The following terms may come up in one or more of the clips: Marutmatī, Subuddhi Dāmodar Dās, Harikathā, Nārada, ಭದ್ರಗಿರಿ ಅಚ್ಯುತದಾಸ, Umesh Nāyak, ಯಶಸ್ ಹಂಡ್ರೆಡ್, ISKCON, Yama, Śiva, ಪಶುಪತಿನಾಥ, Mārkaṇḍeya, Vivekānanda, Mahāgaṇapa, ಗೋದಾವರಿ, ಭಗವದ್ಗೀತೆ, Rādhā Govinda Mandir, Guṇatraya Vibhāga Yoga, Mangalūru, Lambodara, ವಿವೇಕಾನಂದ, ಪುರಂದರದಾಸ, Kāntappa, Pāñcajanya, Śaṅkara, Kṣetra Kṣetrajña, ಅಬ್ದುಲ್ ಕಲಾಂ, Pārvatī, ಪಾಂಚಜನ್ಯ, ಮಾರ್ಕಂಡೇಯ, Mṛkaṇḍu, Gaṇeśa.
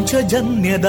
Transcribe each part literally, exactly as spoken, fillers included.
ಪಂಚಜನ್ಯದ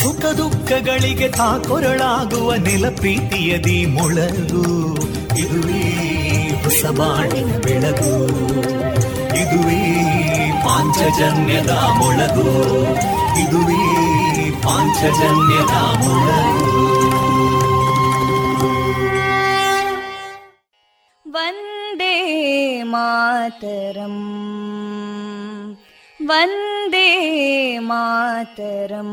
ಸುಖ ದುಃಖಗಳಿಗೆ ತಾಕೊರಳಾಗುವ ನೆಲಪ್ರೀತಿಯದಿ ಮೊಳಗು. ಇದುವೇ ಹೊಸಬಾಣಿನ ಬೆಳಗು, ಇದುವೇ ಪಾಂಚಜನ್ಯದ ಮೊಳಗು, ಇದುವೇ ಪಾಂಚಜನ್ಯದ ಮೊಳಗು. ವಂದೇ ಮಾತರಂ, ವಂದೇ ಮಾತರಂ.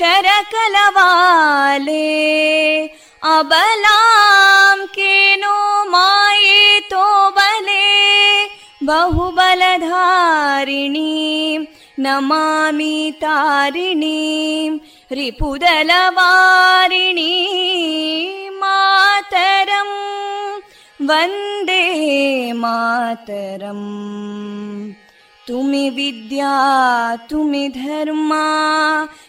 ಕರಕಲವಾಲೇ. ಅಬಲಾಂ ಕೇನೋ ಮಾಯೇತೋ ಬಲೇ ಬಹುಬಲಧಾರಿಣೀಂ ನಮಾಮಿ ತಾರಿಣೀಂ ರಿಪುದಲವಾರಿಣೀಂ ಮಾತರಂ ವಂದೇ ಮಾತರಂ. ತುಮಿ ವಿದ್ಯಾ ತುಮಿ ಧರ್ಮ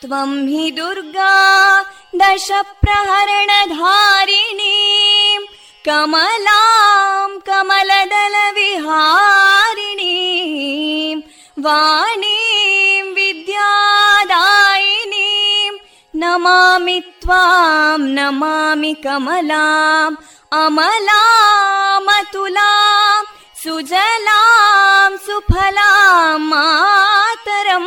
ತ್ವಂ ಹಿ ದುರ್ಗಾ ದಶ ಪ್ರಹರಣ ಧಾರಿಣೀ ಕಮಲಾಂ ಕಮಲದಲ ವಿಹಾರಿಣೀ ವಾಣೀಂ ವಿದ್ಯಾದಾಯಿನೀ ನಮಾಮಿ ತ್ವಾಂ ನಮಾಮಿ ಕಮಲಾಂ ಅಮಲಾಂ ಅತುಲಾಂ ಸುಜಲಾಂ ಸುಫಲಾಂ ಮಾತರಂ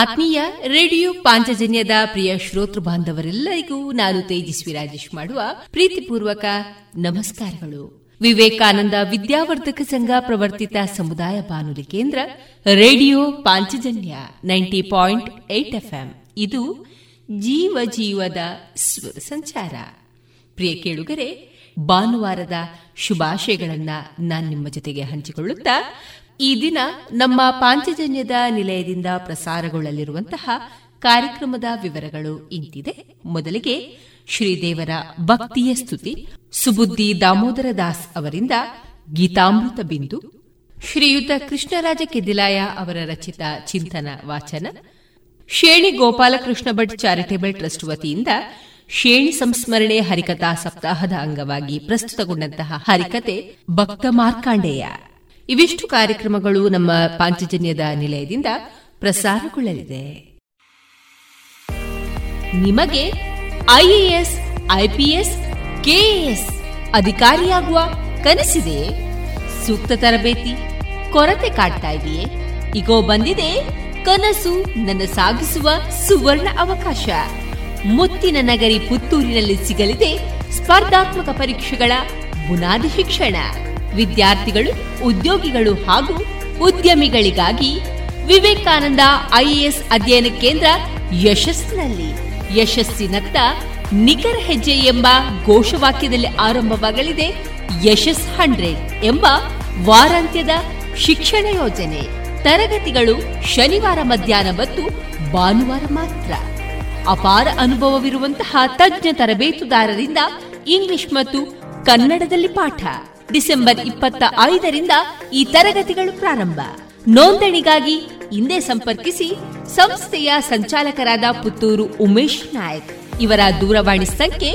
ಆತ್ಮೀಯ ರೇಡಿಯೋ ಪಾಂಚಜನ್ಯದ ಪ್ರಿಯ ಶ್ರೋತೃ ಬಾಂಧವರೆಲ್ಲರಿಗೂ ನಾನು ತೇಜಸ್ವಿ ರಾಜೇಶ್ ಮಾಡುವ ಪ್ರೀತಿಪೂರ್ವಕ ನಮಸ್ಕಾರಗಳು. ವಿವೇಕಾನಂದ ವಿದ್ಯಾವರ್ಧಕ ಸಂಘ ಪ್ರವರ್ತಿತ ಸಮುದಾಯ ಬಾನುಲಿ ಕೇಂದ್ರ radio ಪಾಂಚಜನ್ಯ ninety point eight FM, ಇದು ಜೀವ ಜೀವದ ಸ್ವರ ಸಂಚಾರ. ಪ್ರಿಯ ಕೇಳುಗರೆ, ಭಾನುವಾರದ ಶುಭಾಶಯಗಳನ್ನು ನಾನು ನಿಮ್ಮ ಜೊತೆಗೆ ಹಂಚಿಕೊಳ್ಳುತ್ತಾ ಈ ದಿನ ನಮ್ಮ ಪಾಂಚಜನ್ಯದ ನಿಲಯದಿಂದ ಪ್ರಸಾರಗೊಳ್ಳಲಿರುವಂತಹ ಕಾರ್ಯಕ್ರಮದ ವಿವರಗಳು ಇಂತಿದೆ. ಮೊದಲಿಗೆ ಶ್ರೀದೇವರ ಭಕ್ತಿಯ ಸ್ತುತಿ, ಸುಬುದ್ಧಿ ದಾಮೋದರ ದಾಸ್ ಅವರಿಂದ ಗೀತಾಮೃತ ಬಿಂದು, ಶ್ರೀಯುತ ಕೃಷ್ಣರಾಜ ಕೆದಿಲಾಯ ಅವರ ರಚಿತ ಚಿಂತನ ವಾಚನ, ಶೇಣಿ ಗೋಪಾಲಕೃಷ್ಣ ಭಟ್ ಚಾರಿಟೇಬಲ್ ಟ್ರಸ್ಟ್ ವತಿಯಿಂದ ಶೇಣಿ ಸಂಸ್ಮರಣೆ ಹರಿಕಥಾ ಸಪ್ತಾಹದ ಅಂಗವಾಗಿ ಪ್ರಸ್ತುತಗೊಂಡಂತಹ ಹರಿಕತೆ ಭಕ್ತ ಮಾರ್ಕಾಂಡೇಯ. ಇವಿಷ್ಟು ಕಾರ್ಯಕ್ರಮಗಳು ನಮ್ಮ ಪಾಂಚಜನ್ಯದ ನಿಲಯದಿಂದ ಪ್ರಸಾರಗೊಳ್ಳಲಿದೆ. ನಿಮಗೆ I A S, I P S, K A S ಅಧಿಕಾರಿಯಾಗುವ ಕನಸಿದೆಯೇ? ಸೂಕ್ತ ತರಬೇತಿ ಕೊರತೆ ಕಾಡ್ತಾ ಇದೆಯೇ? ಈಗೋ ಬಂದಿದೆ ಕನಸು ನನ್ನ ಸಾಗಿಸುವ ಸುವರ್ಣ ಅವಕಾಶ. ಮುತ್ತಿನ ನಗರಿ ಪುತ್ತೂರಿನಲ್ಲಿ ಸಿಗಲಿದೆ ಸ್ಪರ್ಧಾತ್ಮಕ ಪರೀಕ್ಷೆಗಳ ಬುನಾದಿ ಶಿಕ್ಷಣ. ವಿದ್ಯಾರ್ಥಿಗಳು, ಉದ್ಯೋಗಿಗಳು ಹಾಗೂ ಉದ್ಯಮಿಗಳಿಗಾಗಿ ವಿವೇಕಾನಂದ ಐ ಎ ಎಸ್ ಅಧ್ಯಯನ ಕೇಂದ್ರ ಯಶಸ್ಸಿನಲ್ಲಿ ಯಶಸ್ಸಿನತ್ತ ನಿಖರ ಹೆಜ್ಜೆ ಎಂಬ ಘೋಷವಾಕ್ಯದಲ್ಲಿ ಆರಂಭವಾಗಲಿದೆ ಯಶಸ್ ಹಂಡ್ರೆಡ್ ಎಂಬ ವಾರಾಂತ್ಯದ ಶಿಕ್ಷಣ ಯೋಜನೆ. ತರಗತಿಗಳು ಶನಿವಾರ ಮಧ್ಯಾಹ್ನ ಮತ್ತು ಭಾನುವಾರ ಮಾತ್ರ. ಅಪಾರ ಅನುಭವವಿರುವಂತಹ ತಜ್ಞ ತರಬೇತುದಾರರಿಂದ ಇಂಗ್ಲಿಷ್ ಮತ್ತು ಕನ್ನಡದಲ್ಲಿ ಪಾಠ. ಡಿಸೆಂಬರ್ ಇಪ್ಪತ್ತ ಐದರಿಂದ ಈ ತರಗತಿಗಳು ಪ್ರಾರಂಭ. ನೋಂದಣಿಗಾಗಿ ಇಂದೇ ಸಂಪರ್ಕಿಸಿ ಸಂಸ್ಥೆಯ ಸಂಚಾಲಕರಾದ ಪುತ್ತೂರು ಉಮೇಶ್ ನಾಯಕ್ ಇವರ ದೂರವಾಣಿ ಸಂಖ್ಯೆ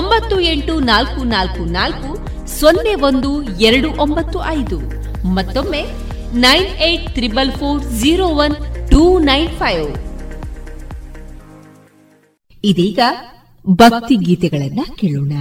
ಒಂಬತ್ತು ಎಂಟು ನಾಲ್ಕು ನಾಲ್ಕು ನಾಲ್ಕು ಸೊನ್ನೆ ಒಂದು ಎರಡು ಒಂಬತ್ತು ಐದು. ಮತ್ತೊಮ್ಮೆ nine eight triple four zero one two nine five. ಇದೀಗ ಭಕ್ತಿ ಗೀತೆಗಳನ್ನ ಕೇಳೋಣ.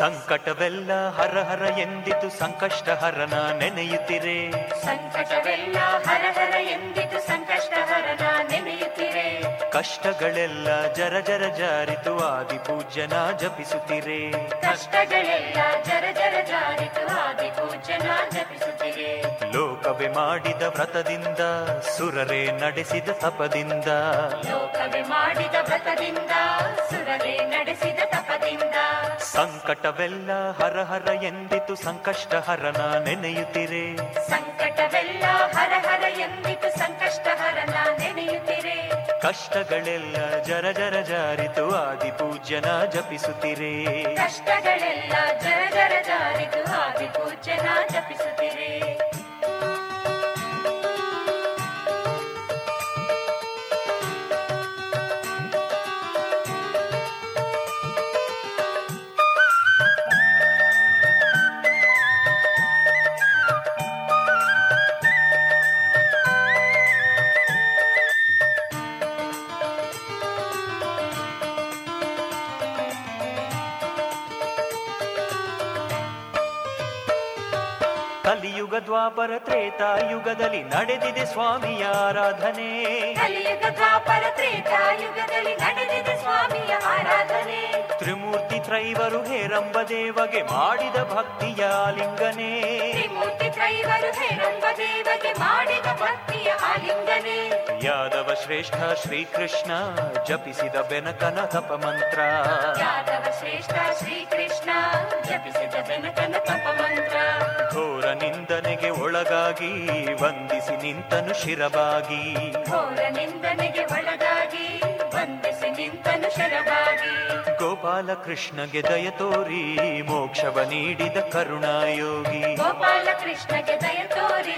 ಸಂಕಟವೆಲ್ಲ ಹರ ಹರ ಎಂದಿತು ಸಂಕಷ್ಟ ಹರನ ನೆನೆಯುತ್ತಿರೆ. ಸಂಕಟವೆಲ್ಲ ಹರ ಹರ ಎಂದಿತು ಸಂಕಷ್ಟ ಹರನ ನೆನೆಯುತ್ತಿರೆ. ಕಷ್ಟಗಳೆಲ್ಲ ಜರ ಜರ ಜಾರಿತು ಆದಿ ಪೂಜ್ಯನ ಜಪಿಸುತ್ತಿರೆ. ಕಷ್ಟಗಳೆಲ್ಲ ಜರ ಜರ ಜಾರಿತು ಆದಿ ಪೂಜ್ಯನ ಜಪಿಸುತ್ತಿರೆ. ಲೋಕವೇ ಮಾಡಿದ ವ್ರತದಿಂದ ಸುರರೇ ನಡೆಸಿದ ತಪದಿಂದ. ಲೋಕವೇ ಮಾಡಿದ ವ್ರತದಿಂದ ಸುರರೇ ನಡೆಸಿದ ತಪದಿಂದ. ಸಂಕಟವೆಲ್ಲ ಹರ ಹರ ಎಂದಿತು ಸಂಕಷ್ಟ ಹರನ ನೆನೆಯುತ್ತಿರೆ. ಸಂಕಟವೆಲ್ಲ ಹರ ಹರ ಎಂದಿತು ಸಂಕಷ್ಟ ಹರನ ನೆನೆಯುತ್ತಿರೆ. ಕಷ್ಟಗಳೆಲ್ಲ ಜರ ಜರ ಜಾರಿತು ಆದಿ ಪೂಜ್ಯನ ಜಪಿಸುತ್ತಿರೆ. ಕಷ್ಟಗಳೆಲ್ಲ ಜರ ಜರ ಜಾರಿತು ಆದಿ ಪೂಜ್ಯನ ಜಪಿಸುತ್ತಿರೆ. ದ್ವಾಪರ ತ್ರೇತಾಯುಗದಲ್ಲಿ ನಡೆದಿದೆ ಸ್ವಾಮಿಯ ಆರಾಧನೆ. ಕಲಿಯುಗ ದ್ವಾಪರ ತ್ರೇತಾಯುಗದಲ್ಲಿ ನಡೆದಿದೆ ಸ್ವಾಮಿಯ ಆರಾಧನೆ. ತ್ರಿಮೂರ್ತಿ ತ್ರೈವರು ಹೇರಂಬ ದೇವಗೆ ಮಾಡಿದ ಭಕ್ತಿಯ ಆಲಿಂಗನೆ. ತ್ರಿಮೂರ್ತಿ ತ್ರೈವರು ಹೇರಂಬ ದೇವಗೆ ಮಾಡಿದ ಭಕ್ತಿಯ ಆಲಿಂಗನೆ. ಯಾದವ ಶ್ರೇಷ್ಠ ಶ್ರೀಕೃಷ್ಣ ಜಪಿಸಿದ ಬೆನಕನ ತಪಮಂತ್ರ. ಯಾದವ ಶ್ರೇಷ್ಠ ಶ್ರೀಕೃಷ್ಣ ಜಪಿಸಿದ ಬೆನಕನ ತಪಮಂತ್ರ. ಘೋರ ನಿಂದನೆಗೆ ಒಳಗಾಗಿ ವಂದಿಸಿ ನಿಂತನು ಶಿರಬಾಗಿ. ಘೋರ ನಿಂದನೆಗೆ ಒಳಗಾಗಿ ವಂದಿಸಿ ನಿಂತನು ಶಿರಬಾಗಿ. ಗೋಪಾಲಕೃಷ್ಣಗೆ ದಯ ತೋರಿ ಮೋಕ್ಷವ ನೀಡಿದ ಕರುಣಾಯೋಗಿ, ಗೋಪಾಲಕೃಷ್ಣಗೆ ದಯ ತೋರಿ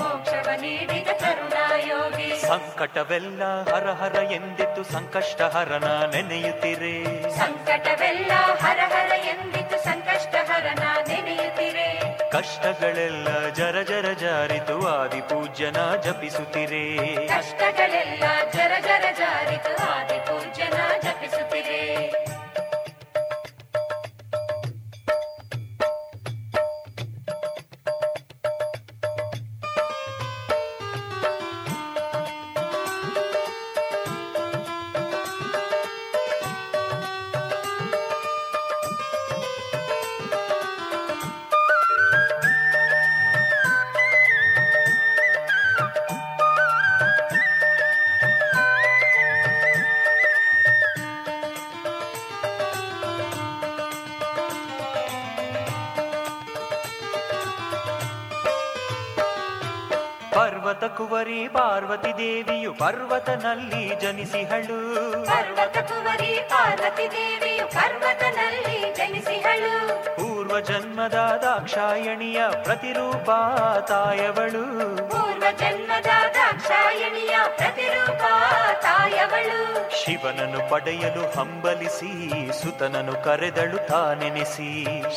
ಮೋಕ್ಷವ ನೀಡಿದ ಕರುಣಾಯೋಗಿ. ಸಂಕಟವೆಲ್ಲ ಹರ ಹರ ಎಂದಿತು ಸಂಕಷ್ಟ ಹರನ ನೆನೆಯುತ್ತಿರೆ, ಸಂಕಟವೆಲ್ಲ ಹರ ಹರ ಎಂದಿತು ಸಂಕಷ್ಟ ಹರನ ನೆನೆಯುತ್ತಿರೆ. ಕಷ್ಟಗಳೆಲ್ಲ ಜರ ಜರ ಜಾರಿತು ಆದಿ ಪೂಜ್ಯನ ಜಪಿಸುತ್ತಿರೆ, ಕಷ್ಟಗಳೆಲ್ಲ ಜರ ಜರ ಜಾರಿತು ಆದಿ ಪೂಜ್ಯನ ಜಪಿಸುತ್ತಿರೆ. ಕುವರಿ ಪಾರ್ವತಿ ದೇವಿಯು ಪರ್ವತನಲ್ಲಿ ಜನಿಸಿಹಳು, ಪರ್ವತ ಕುವರಿ ಪಾರ್ವತಿ ದೇವಿಯು ಪರ್ವತನಲ್ಲಿ ಜನಿಸಿಹಳು. ಪೂರ್ವ ಜನ್ಮದ ದಾಕ್ಷಾಯಣಿಯ ಪ್ರತಿರೂಪ ತಾಯವಳು, ಪೂರ್ವ ಜನ್ಮದ ದಾಕ್ಷಾಯಣಿಯ ಪ್ರತಿರೂಪ ತಾಯವಳು. ಶಿವನನ್ನು ಪಡೆಯಲು ಹಂಬಲಿಸಿ ಸುತನನ್ನು ಕರೆದಳು ತಾನೆನಿಸಿ,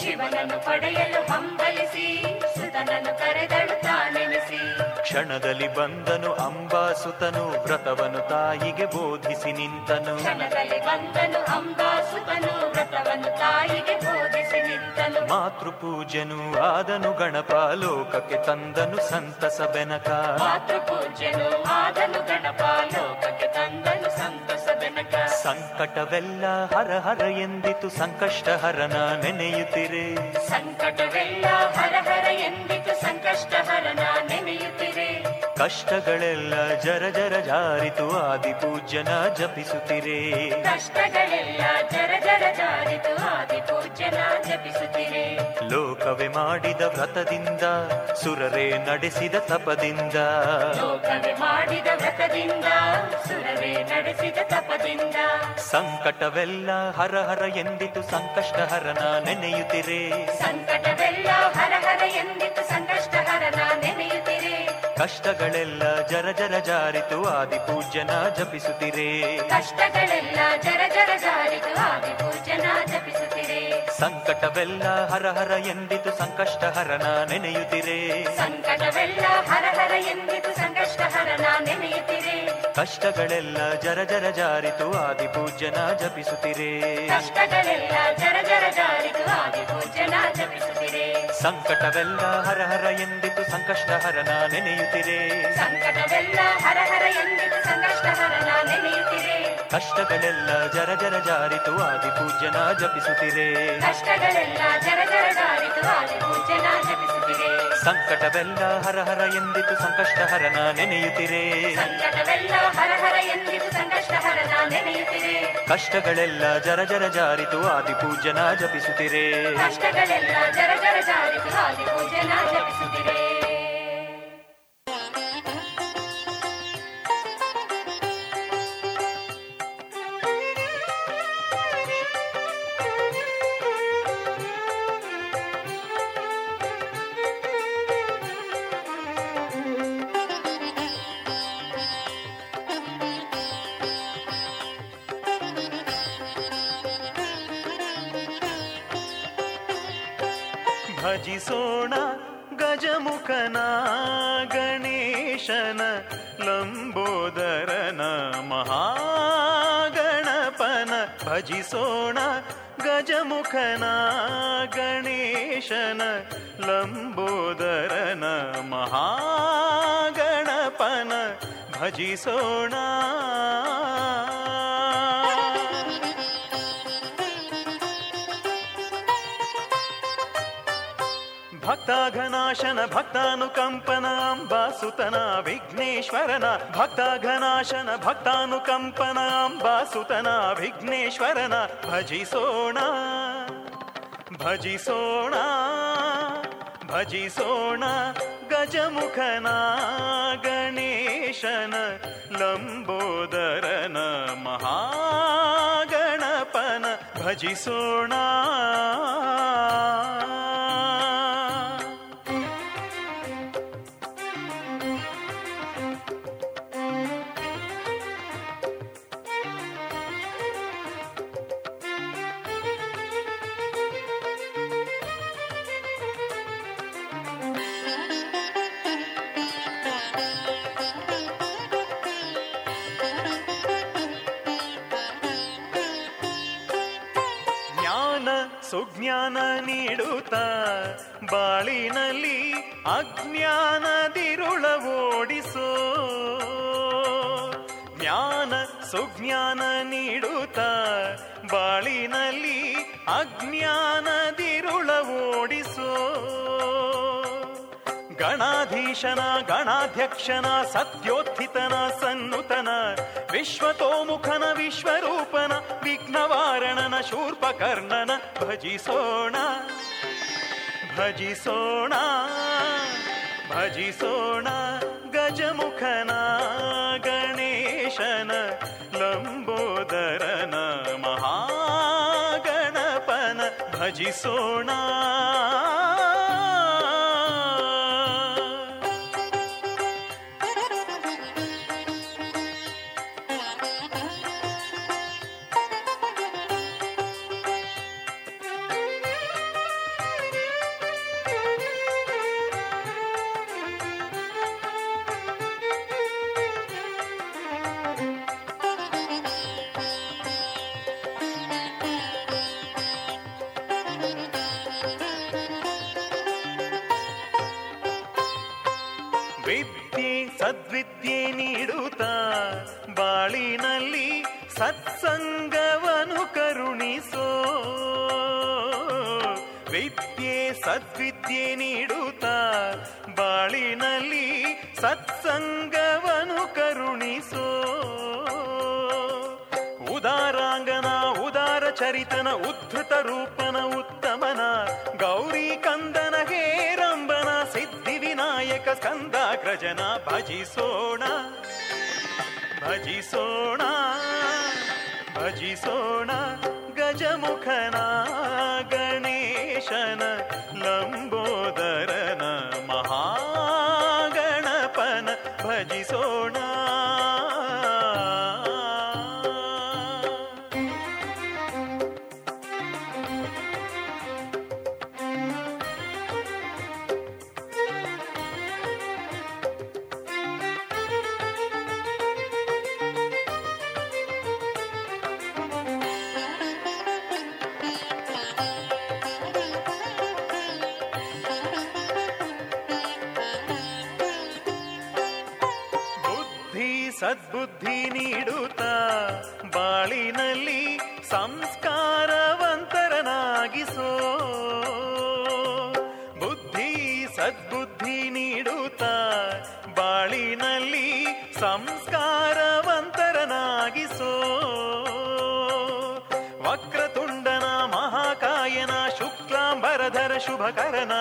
ಶಿವನನ್ನು ಪಡೆಯಲು ಹಂಬಲಿಸಿ ಸುತನನ್ನು ಕರೆದಳು ತಾನೆನಿಸಿ. ಕ್ಷಣದಲ್ಲಿ ಬಂದನು ಅಂಬಾಸುತನು ವ್ರತವನು ತಾಯಿಗೆ ಬೋಧಿಸಿ ನಿಂತನು, ಕ್ಷಣದಲ್ಲಿ ಬಂದನು ಅಂಬಾಸುತನು ವ್ರತವನು ತಾಯಿಗೆ ಬೋಧಿಸಿ ನಿಂತನು. ಮಾತೃಪೂಜ್ಯನು ಆದನು ಗಣಪ ಲೋಕಕ್ಕೆ ತಂದನು ಸಂತಸ ಬೆನಕ, ಮಾತೃಪೂಜ್ಯನು ಆದನು ಗಣಪ ಲೋಕಕ್ಕೆ ತಂದನು ಸಂತಸ ಬೆನಕ. ಸಂಕಟವೆಲ್ಲ ಹರ ಹರ ಎಂದಿತು ಸಂಕಷ್ಟ ಹರನ ನೆನೆಯುತ್ತಿರೆ, ಸಂಕಟವೆಲ್ಲ ಹರ ಹರ ಎಂದಿತು ಸಂಕಷ್ಟ ಹರನ ನೆನೆಯುತ್ತಿರೆ. ಕಷ್ಟಗಳೆಲ್ಲ ಜರ ಜರ ಜಾರಿತು ಆದಿ ಪೂಜ್ಯನ ಜಪಿಸುತ್ತಿರೆ, ಕಷ್ಟಗಳೆಲ್ಲ ಜರ ಜರ ಜಾರಿತು ಆದಿ ಪೂಜ್ಯನ ಜಪಿಸುತ್ತಿರೆ. ಲೋಕವೇ ಮಾಡಿದ ವ್ರತದಿಂದ ಸುರರೇ ನಡೆಸಿದ ತಪದಿಂದ, ಲೋಕವೇ ಮಾಡಿದ ವ್ರತದಿಂದ ಸುರರೇ ನಡೆಸಿದ ತಪದಿಂದ. ಸಂಕಟವೆಲ್ಲ ಹರ ಹರ ಎಂದಿತು ಸಂಕಷ್ಟ ಹರನ ನೆನೆಯುತ್ತಿರೆ, ಸಂಕಟವೆಲ್ಲ ಹರ ಹರ ಎಂದಿತು ಸಂಕಷ್ಟ ಹರನ ನೆನೆಯುತ್ತಿರೆ. ಕಷ್ಟಗಳೆಲ್ಲ ಜರ ಜರ ಜಾರಿತು ಆದಿ ಪೂಜ್ಯನ ಜಪಿಸುತ್ತಿರೆ, ಕಷ್ಟಗಳೆಲ್ಲ ಜರ ಜರ ಜಾರಿತು ಆದಿ ಪೂಜ್ಯನ ಜಪಿಸುತ್ತಿರೆ. ಸಂಕಟವೆಲ್ಲ ಹರ ಹರ ಎಂದಿತು ಸಂಕಷ್ಟ ಹರನ ನೆನೆಯುತ್ತಿರೆ, ಸಂಕಟವೆಲ್ಲ ಹರ ಹರ ಎಂದಿತು ಸಂಕಷ್ಟ ಹರನ ನೆನೆಯುತ್ತಿರೆ. ಕಷ್ಟಗಳೆಲ್ಲ ಜರ ಜರ ಜಾರಿತು ಆದಿ ಪೂಜ್ಯನ ಜಪಿಸುತ್ತಿರೆ, ಕಷ್ಟಗಳೆಲ್ಲ ಜರ ಜರ ಜಾರಿತು ಆದಿ ಪೂಜ್ಯನ ಜಪಿಸುತ್ತಿರೆ. ಸಂಕಟವೆಲ್ಲ ಹರ ಹರ ಎಂದಿತು ಸಂಕಷ್ಟ ಹರನ ನೆನೆಯುತ್ತಿರೆ, ಸಂಕಟವೆಲ್ಲ ಹರ ಹರ ಎಂದಿತು ಸಂಕಷ್ಟ ಹರನ ನೆನೆಯುತ್ತಿರೆ. ಕಷ್ಟಗಳೆಲ್ಲ ಜರ ಜರ ಜಾರಿತು ಆದಿ ಪೂಜ್ಯನ ಜಪಿಸುತ್ತಿರೆ, ಕಷ್ಟಗಳೆಲ್ಲ ಜರ ಜರ ಜಾರಿತು ಆದಿ ಪೂಜ್ಯನ ಜಪಿಸುತ್ತಿರೆ. ಸಂಕಟವೆಲ್ಲ ಹರ ಹರ ಎಂದಿತು ಸಂಕಷ್ಟ ಹರನ ನೆನೆಯುತ್ತಿರೆ, ಸಂಕಟವೆಲ್ಲ ಹರ ಹರ ಎಂದಿತು ಸಂಕಷ್ಟ ಹರನ ನೆನೆಯುತ್ತಿರೆ. ಕಷ್ಟಗಳೆಲ್ಲ ಜರ ಜರ ಜಾರಿತು ಆದಿ ಪೂಜ್ಯನ ಜಪಿಸುತ್ತಿರೆ, ಕಷ್ಟಗಳೆಲ್ಲ ಜರ ಜರ ಜಾರಿತು ಆದಿ ಪೂಜ್ಯನ ಜಪಿಸುತ್ತಿರೆ. ಭಜಿಸೋಣ ಗಜಮುಖನ ಗಣೇಶನ ಲಂಬೋದರನ ಮಹಾಗಣಪನ. ಭಜಿಸೋಣ ಗಜಮುಖನ ಗಣೇಶನ ಲಂಬೋದರನ ಮಹಾಗಣಪನ. ಭಜಿಸೋಣ ಭಕ್ತಾಘನಾಶನ ಭಕ್ತಾನುಕಂಪನ ಅಂಬಾಸುತನ ವಿಘ್ನೇಶ್ವರನ. ಭಕ್ತಾಘನಾಶನ ಭಕ್ತಾನುಕಂಪನ ಅಂಬಾಸುತನ ವಿಘ್ನೇಶ್ವರನ. ಭಜಿಸೋಣ ಭಜಿಸೋಣ ಭಜಿಸೋಣ ಗಜಮುಖನ ಗಣೇಶನ ಲಂಬೋದರನ ಮಹಾಗಣಪನ. ಭಜಿಸೋಣ ಸುಜ್ಞಾನ ನೀಡುತ್ತ ಬಾಳಿನಲ್ಲಿ ಅಜ್ಞಾನದಿರುಳ ಓಡಿಸೋ ಜ್ಞಾನ ಸುಜ್ಞಾನ ನೀಡುತ್ತ ಬಾಳಿನಲ್ಲಿ ಅಜ್ಞಾನದಿರುಳ ಓಡಿಸೋ ಗಣಾಧೀಶನ ಗಣಾಧ್ಯಕ್ಷನ ಸತ್ಯೋತ್ಥಿತನ ಸನ್ನುತನ ವಿಶ್ವತೋಮುಖನ ವಿಶ್ವರೂಪನ ವಿಘ್ನವಾರಣನ ಶೂರ್ಪಕರ್ಣನ ಭಜಿಸೋಣ ಭಜಿಸೋಣ ಭಜಿಸೋಣ ಗಜಮುಖನ ಗಣೇಶನ ಲಂಬೋದರನ ಮಹಾಗಣಪನ ಭಜಿಸೋಣ ಬಾಳಿನಲ್ಲಿ ಸತ್ಸಂಗವನು ಕರುಣಿಸೋ ವಿದ್ಯೆ ಸದ್ವಿದ್ಯೆ ನೀಡುತ್ತ ಬಾಳಿನಲ್ಲಿ ಸತ್ಸಂಗವನು ಕರುಣಿಸೋ ಉದಾರಾಂಗನ ಉದಾರ ಚರಿತನ ಉದ್ಧತ ರೂಪನ ಉತ್ತಮನ ಗೌರಿ ಕಂದನ ಹೇರಂಬನ ಸಿದ್ಧಿ ವಿನಾಯಕ ಸ್ಕಂದಾಗ್ರಜನ ಭಜಿಸೋಣ ಭಜಿಸೋಣ ಭಜಿಸೋಣ ಗಜಮುಖನ ಗಣೇಶನ ಲಂಬೋದರನ ಮಹಾಗಣಪನ ಭಜಿಸೋಣ. ಸದ್ಬುದ್ಧಿ ನೀಡುತ್ತ ಬಾಳಿನಲ್ಲಿ ಸಂಸ್ಕಾರವಂತರನಾಗಿಸೋ ಬುದ್ಧಿ ಸದ್ಬುದ್ಧಿ ನೀಡುತ್ತ ಬಾಳಿನಲ್ಲಿ ಸಂಸ್ಕಾರವಂತರನಾಗಿಸೋ ವಕ್ರತುಂಡನ ಮಹಾಕಾಯನ ಶುಕ್ಲಾಂಬರಧರ ಶುಭಕರನ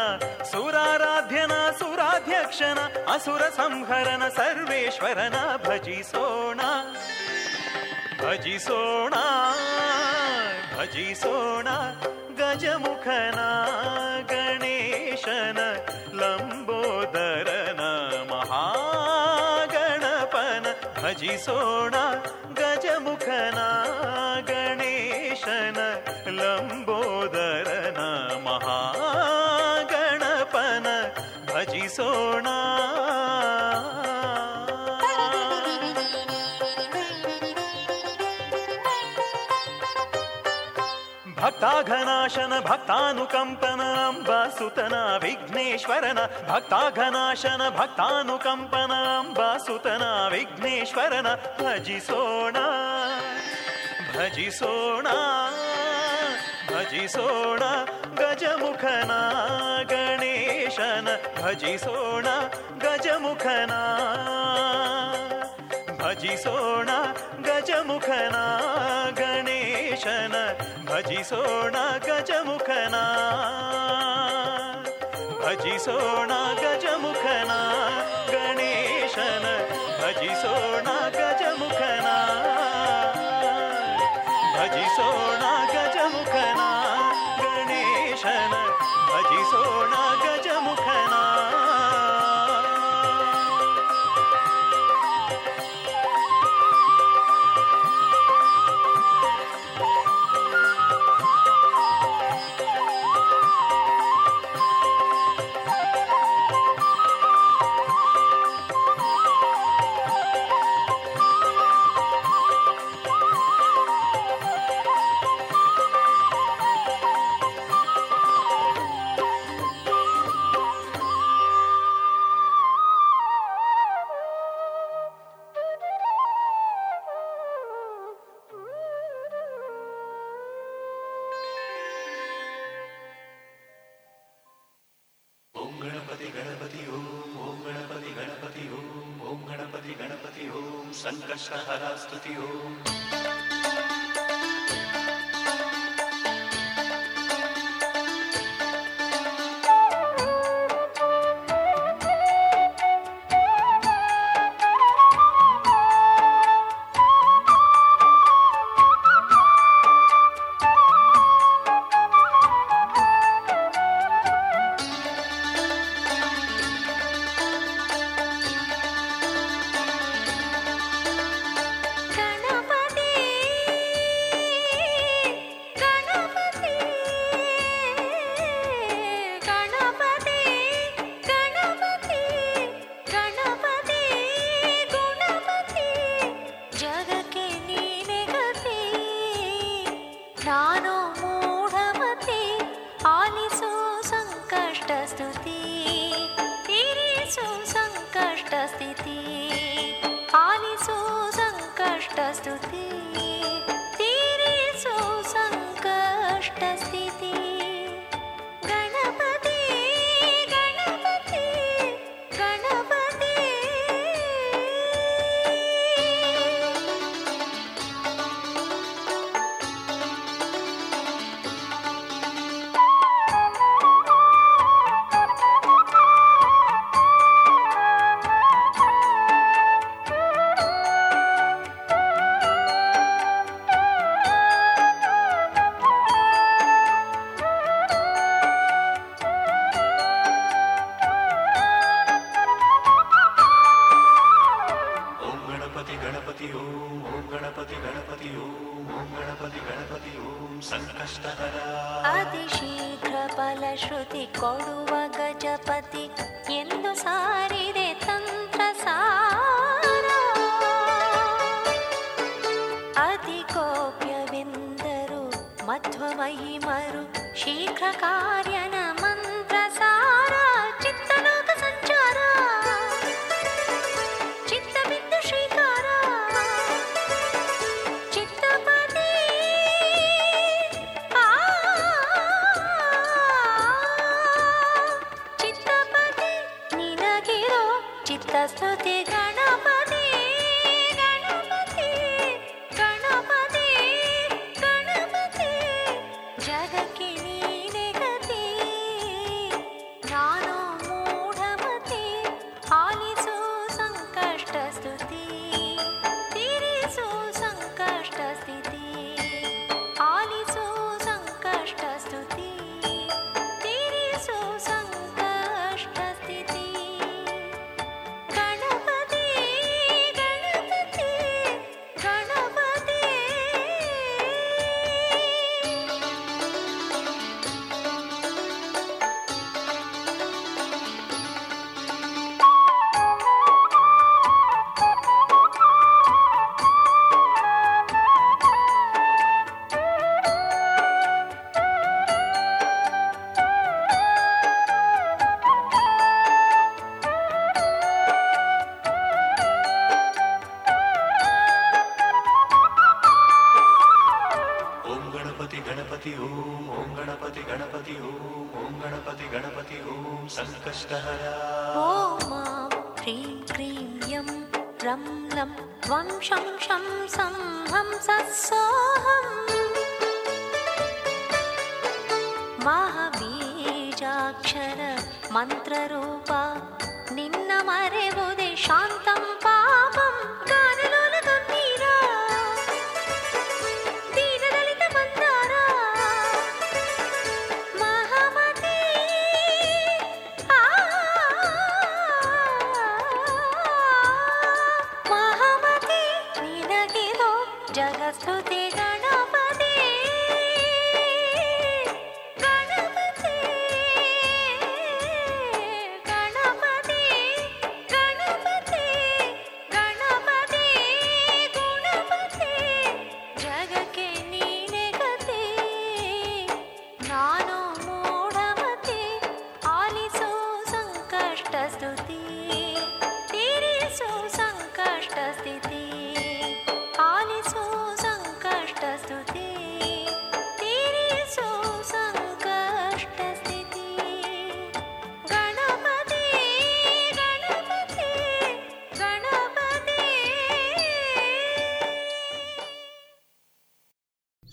ಸುರಾರಾಧ್ಯನ ಸುರಾಧ್ಯಕ್ಷನ ಅಸುರ ಸಂಹರನ ಸರ್ವೇಶ್ವರನ ಭಜಿಸೋಣ ಭಜಿಸೋಣ ಭಜಿಸೋಣ ಗಜಮುಖನ ಗಣೇಶನ ಲಂಬೋದರನ ಮಹಾಗಣಪನ ಭಜಿಸೋಣ ಗಜಮುಖನ ಗಣೇಶನ ಲಂಬೋದರನ ಮಹಾಗಣಪನ ಭಜಿಸೋಣ. ಭಕ್ತಾಘನಾಶನ ಭಕ್ತಾನುಕಂಪನ ಅಂಬಾಸುತನ ವಿಘ್ನೇಶ್ವರನ ಭಕ್ತಾಘನಾಶನ ಭಕ್ತಾನುಕಂಪನ ಅಂಬಾಸುತನ ವಿಘ್ನೇಶ್ವರನ ಭಜಿಸೋಣ ಭಜಿಸೋಣ ಭಜಿಸೋಣ ಗಜಮುಖನ ಗಣೇಶನ ಭಜಿಸೋಣ ಗಜಮುಖನ ಭಜಿಸೋಣ ಗಜಮುಖನ ಗಣೇಶನ ಭಜಿಸೋಣ ಗಜಮುಖನ ಭಜಿಸೋಣ ಗಜಮುಖನ ಗಣೇಶನ ಭಜಿಸೋಣ ಗಜಮುಖನ ಭಜಿಸೋಣ ಗಜಮುಖ ಸಂಕಷ್ಟಹರ ಸ್ತುತಿಯೋ.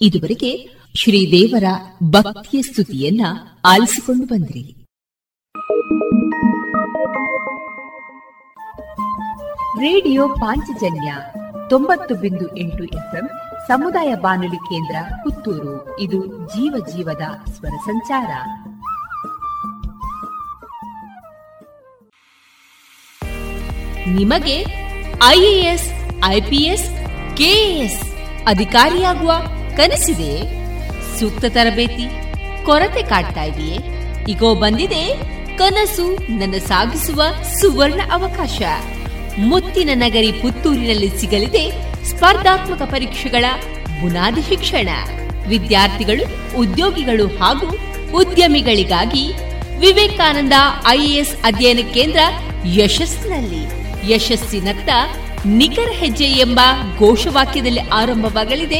ಇದುವರೆಗೆ ಶ್ರೀದೇವರ ಭಕ್ತಿಯ ಸ್ತುತಿಯನ್ನ ಆಲಿಸಿಕೊಂಡು ಬಂದ್ರಿ. ರೇಡಿಯೋ ಪಾಂಚಜನ್ಯ ತೊಂಬತ್ತು ಬಿಂದು ಎಂಟು ಎಫ್ಎಂ ಸಮುದಾಯ ಬಾನುಲಿ ಕೇಂದ್ರ ಪುತ್ತೂರು. ಇದು ಜೀವ ಜೀವದ ಸ್ವರ ಸಂಚಾರ. ನಿಮಗೆ ಐಎಎಸ್, ಐಪಿಎಸ್, ಕೆಎಎಸ್ ಅಧಿಕಾರಿಯಾಗುವ ಕನಸಿದೆಯೇ? ಸೂಕ್ತ ತರಬೇತಿ ಕೊರತೆ ಕಾಡ್ತಾ ಇದೆಯೇ? ಈಗೋ ಬಂದಿದೆ ಕನಸು ನನ್ನ ಸಾಗಿಸುವ ಸುವರ್ಣ ಅವಕಾಶ. ಮುತ್ತಿನ ನಗರಿ ಪುತ್ತೂರಿನಲ್ಲಿ ಸಿಗಲಿದೆ ಸ್ಪರ್ಧಾತ್ಮಕ ಪರೀಕ್ಷೆಗಳ ಬುನಾದಿ ಶಿಕ್ಷಣ. ವಿದ್ಯಾರ್ಥಿಗಳು, ಉದ್ಯೋಗಿಗಳು ಹಾಗೂ ಉದ್ಯಮಿಗಳಿಗಾಗಿ ವಿವೇಕಾನಂದ ಐಎಎಸ್ ಅಧ್ಯಯನ ಕೇಂದ್ರ ಯಶಸ್ಸಿನಲ್ಲಿ ಯಶಸ್ಸಿನತ್ತ ನಿಖರ ಹೆಜ್ಜೆ ಎಂಬ ಘೋಷವಾಕ್ಯದಲ್ಲಿ ಆರಂಭವಾಗಲಿದೆ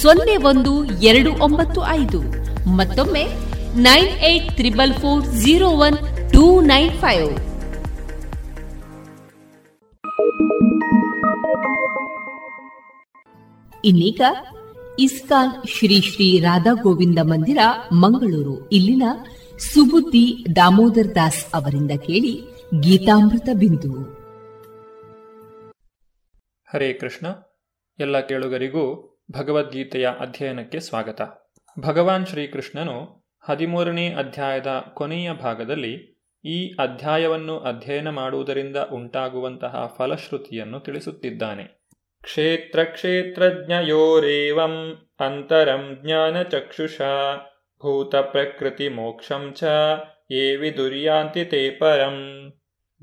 ಸೊನ್ನೆ ಒಂದು ಎರಡು ಒಂಬತ್ತು ಐದು. ಮತ್ತೊಮ್ಮೆ nine eight triple four zero one two nine five. ಇನ್ನೀಗ ಇಸ್ಕಾನ್ ಶ್ರೀ ಶ್ರೀ ರಾಧಾ ಗೋವಿಂದ ಮಂದಿರ ಮಂಗಳೂರು ಇಲ್ಲಿನ ಸುಬುದ್ಧಿ ದಾಮೋದರ್ ದಾಸ್ ಅವರಿಂದ ಕೇಳಿ ಗೀತಾಮೃತ ಬಿಂದು. ಹರೇ ಕೃಷ್ಣ. ಎಲ್ಲ ಕೇಳುಗರಿಗೂ ಭಗವದ್ಗೀತೆಯ ಅಧ್ಯಯನಕ್ಕೆ ಸ್ವಾಗತ. ಭಗವಾನ್ ಶ್ರೀಕೃಷ್ಣನು ಹದಿಮೂರನೇ ಅಧ್ಯಾಯದ ಕೊನೆಯ ಭಾಗದಲ್ಲಿ ಈ ಅಧ್ಯಾಯವನ್ನು ಅಧ್ಯಯನ ಮಾಡುವುದರಿಂದ ಉಂಟಾಗುವಂತಹ ಫಲಶ್ರುತಿಯನ್ನು ತಿಳಿಸುತ್ತಿದ್ದಾನೆ. ಕ್ಷೇತ್ರ ಕ್ಷೇತ್ರಜ್ಞಯೋರೇವಂ ಅಂತರಂ ಜ್ಞಾನಚಕ್ಷುಷಾ ಭೂತ ಪ್ರಕೃತಿ ಮೋಕ್ಷಂ ಚ ಯೇ ವಿದುರ್ಯಾಂತಿ ತೇ ಪರಂ.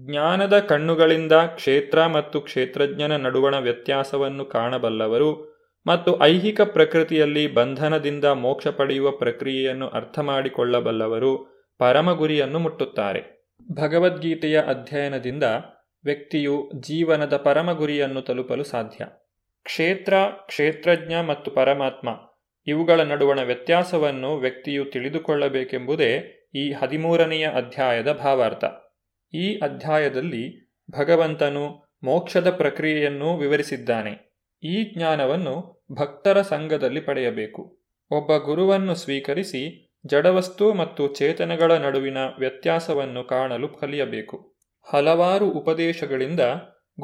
ಜ್ಞಾನದ ಕಣ್ಣುಗಳಿಂದ ಕ್ಷೇತ್ರ ಮತ್ತು ಕ್ಷೇತ್ರಜ್ಞನ ನಡುವಣ ವ್ಯತ್ಯಾಸವನ್ನು ಕಾಣಬಲ್ಲವರು ಮತ್ತು ಐಹಿಕ ಪ್ರಕೃತಿಯಲ್ಲಿ ಬಂಧನದಿಂದ ಮೋಕ್ಷ ಪಡೆಯುವ ಪ್ರಕ್ರಿಯೆಯನ್ನು ಅರ್ಥ ಮಾಡಿಕೊಳ್ಳಬಲ್ಲವರು ಪರಮ ಗುರಿಯನ್ನು ಮುಟ್ಟುತ್ತಾರೆ. ಭಗವದ್ಗೀತೆಯ ಅಧ್ಯಯನದಿಂದ ವ್ಯಕ್ತಿಯು ಜೀವನದ ಪರಮ ಗುರಿಯನ್ನು ತಲುಪಲು ಸಾಧ್ಯ. ಕ್ಷೇತ್ರ, ಕ್ಷೇತ್ರಜ್ಞ ಮತ್ತು ಪರಮಾತ್ಮ ಇವುಗಳ ನಡುವಣ ವ್ಯತ್ಯಾಸವನ್ನು ವ್ಯಕ್ತಿಯು ತಿಳಿದುಕೊಳ್ಳಬೇಕೆಂಬುದೇ ಈ ಹದಿಮೂರನೆಯ ಅಧ್ಯಾಯದ ಭಾವಾರ್ಥ. ಈ ಅಧ್ಯಾಯದಲ್ಲಿ ಭಗವಂತನು ಮೋಕ್ಷದ ಪ್ರಕ್ರಿಯೆಯನ್ನು ವಿವರಿಸಿದ್ದಾನೆ. ಈ ಜ್ಞಾನವನ್ನು ಭಕ್ತರ ಸಂಘದಲ್ಲಿ ಪಡೆಯಬೇಕು. ಒಬ್ಬ ಗುರುವನ್ನು ಸ್ವೀಕರಿಸಿ ಜಡವಸ್ತು ಮತ್ತು ಚೇತನಗಳ ನಡುವಿನ ವ್ಯತ್ಯಾಸವನ್ನು ಕಾಣಲು ಕಲಿಯಬೇಕು. ಹಲವಾರು ಉಪದೇಶಗಳಿಂದ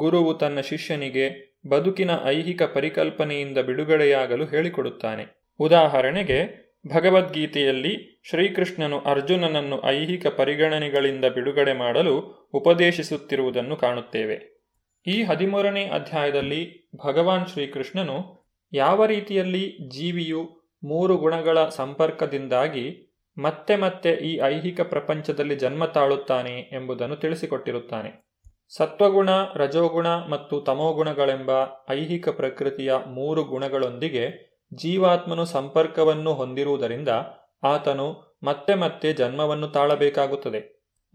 ಗುರುವು ತನ್ನ ಶಿಷ್ಯನಿಗೆ ಬದುಕಿನ ಐಹಿಕ ಪರಿಕಲ್ಪನೆಯಿಂದ ಬಿಡುಗಡೆಯಾಗಲು ಹೇಳಿಕೊಡುತ್ತಾನೆ. ಉದಾಹರಣೆಗೆ, ಭಗವದ್ಗೀತೆಯಲ್ಲಿ ಶ್ರೀಕೃಷ್ಣನು ಅರ್ಜುನನನ್ನು ಐಹಿಕ ಪರಿಗಣನೆಗಳಿಂದ ಬಿಡುಗಡೆ ಮಾಡಲು ಉಪದೇಶಿಸುತ್ತಿರುವುದನ್ನು ಕಾಣುತ್ತೇವೆ. ಈ ಹದಿಮೂರನೇ ಅಧ್ಯಾಯದಲ್ಲಿ ಭಗವಾನ್ ಶ್ರೀಕೃಷ್ಣನು ಯಾವ ರೀತಿಯಲ್ಲಿ ಜೀವಿಯು ಮೂರು ಗುಣಗಳ ಸಂಪರ್ಕದಿಂದಾಗಿ ಮತ್ತೆ ಮತ್ತೆ ಈ ಐಹಿಕ ಪ್ರಪಂಚದಲ್ಲಿ ಜನ್ಮ ತಾಳುತ್ತಾನೆ ಎಂಬುದನ್ನು ತಿಳಿಸಿಕೊಟ್ಟಿರುತ್ತಾನೆ. ಸತ್ವಗುಣ, ರಜೋಗುಣ ಮತ್ತು ತಮೋಗುಣಗಳೆಂಬ ಐಹಿಕ ಪ್ರಕೃತಿಯ ಮೂರು ಗುಣಗಳೊಂದಿಗೆ ಜೀವಾತ್ಮನು ಸಂಪರ್ಕವನ್ನು ಹೊಂದಿರುವುದರಿಂದ ಆತನು ಮತ್ತೆ ಮತ್ತೆ ಜನ್ಮವನ್ನು ತಾಳಬೇಕಾಗುತ್ತದೆ.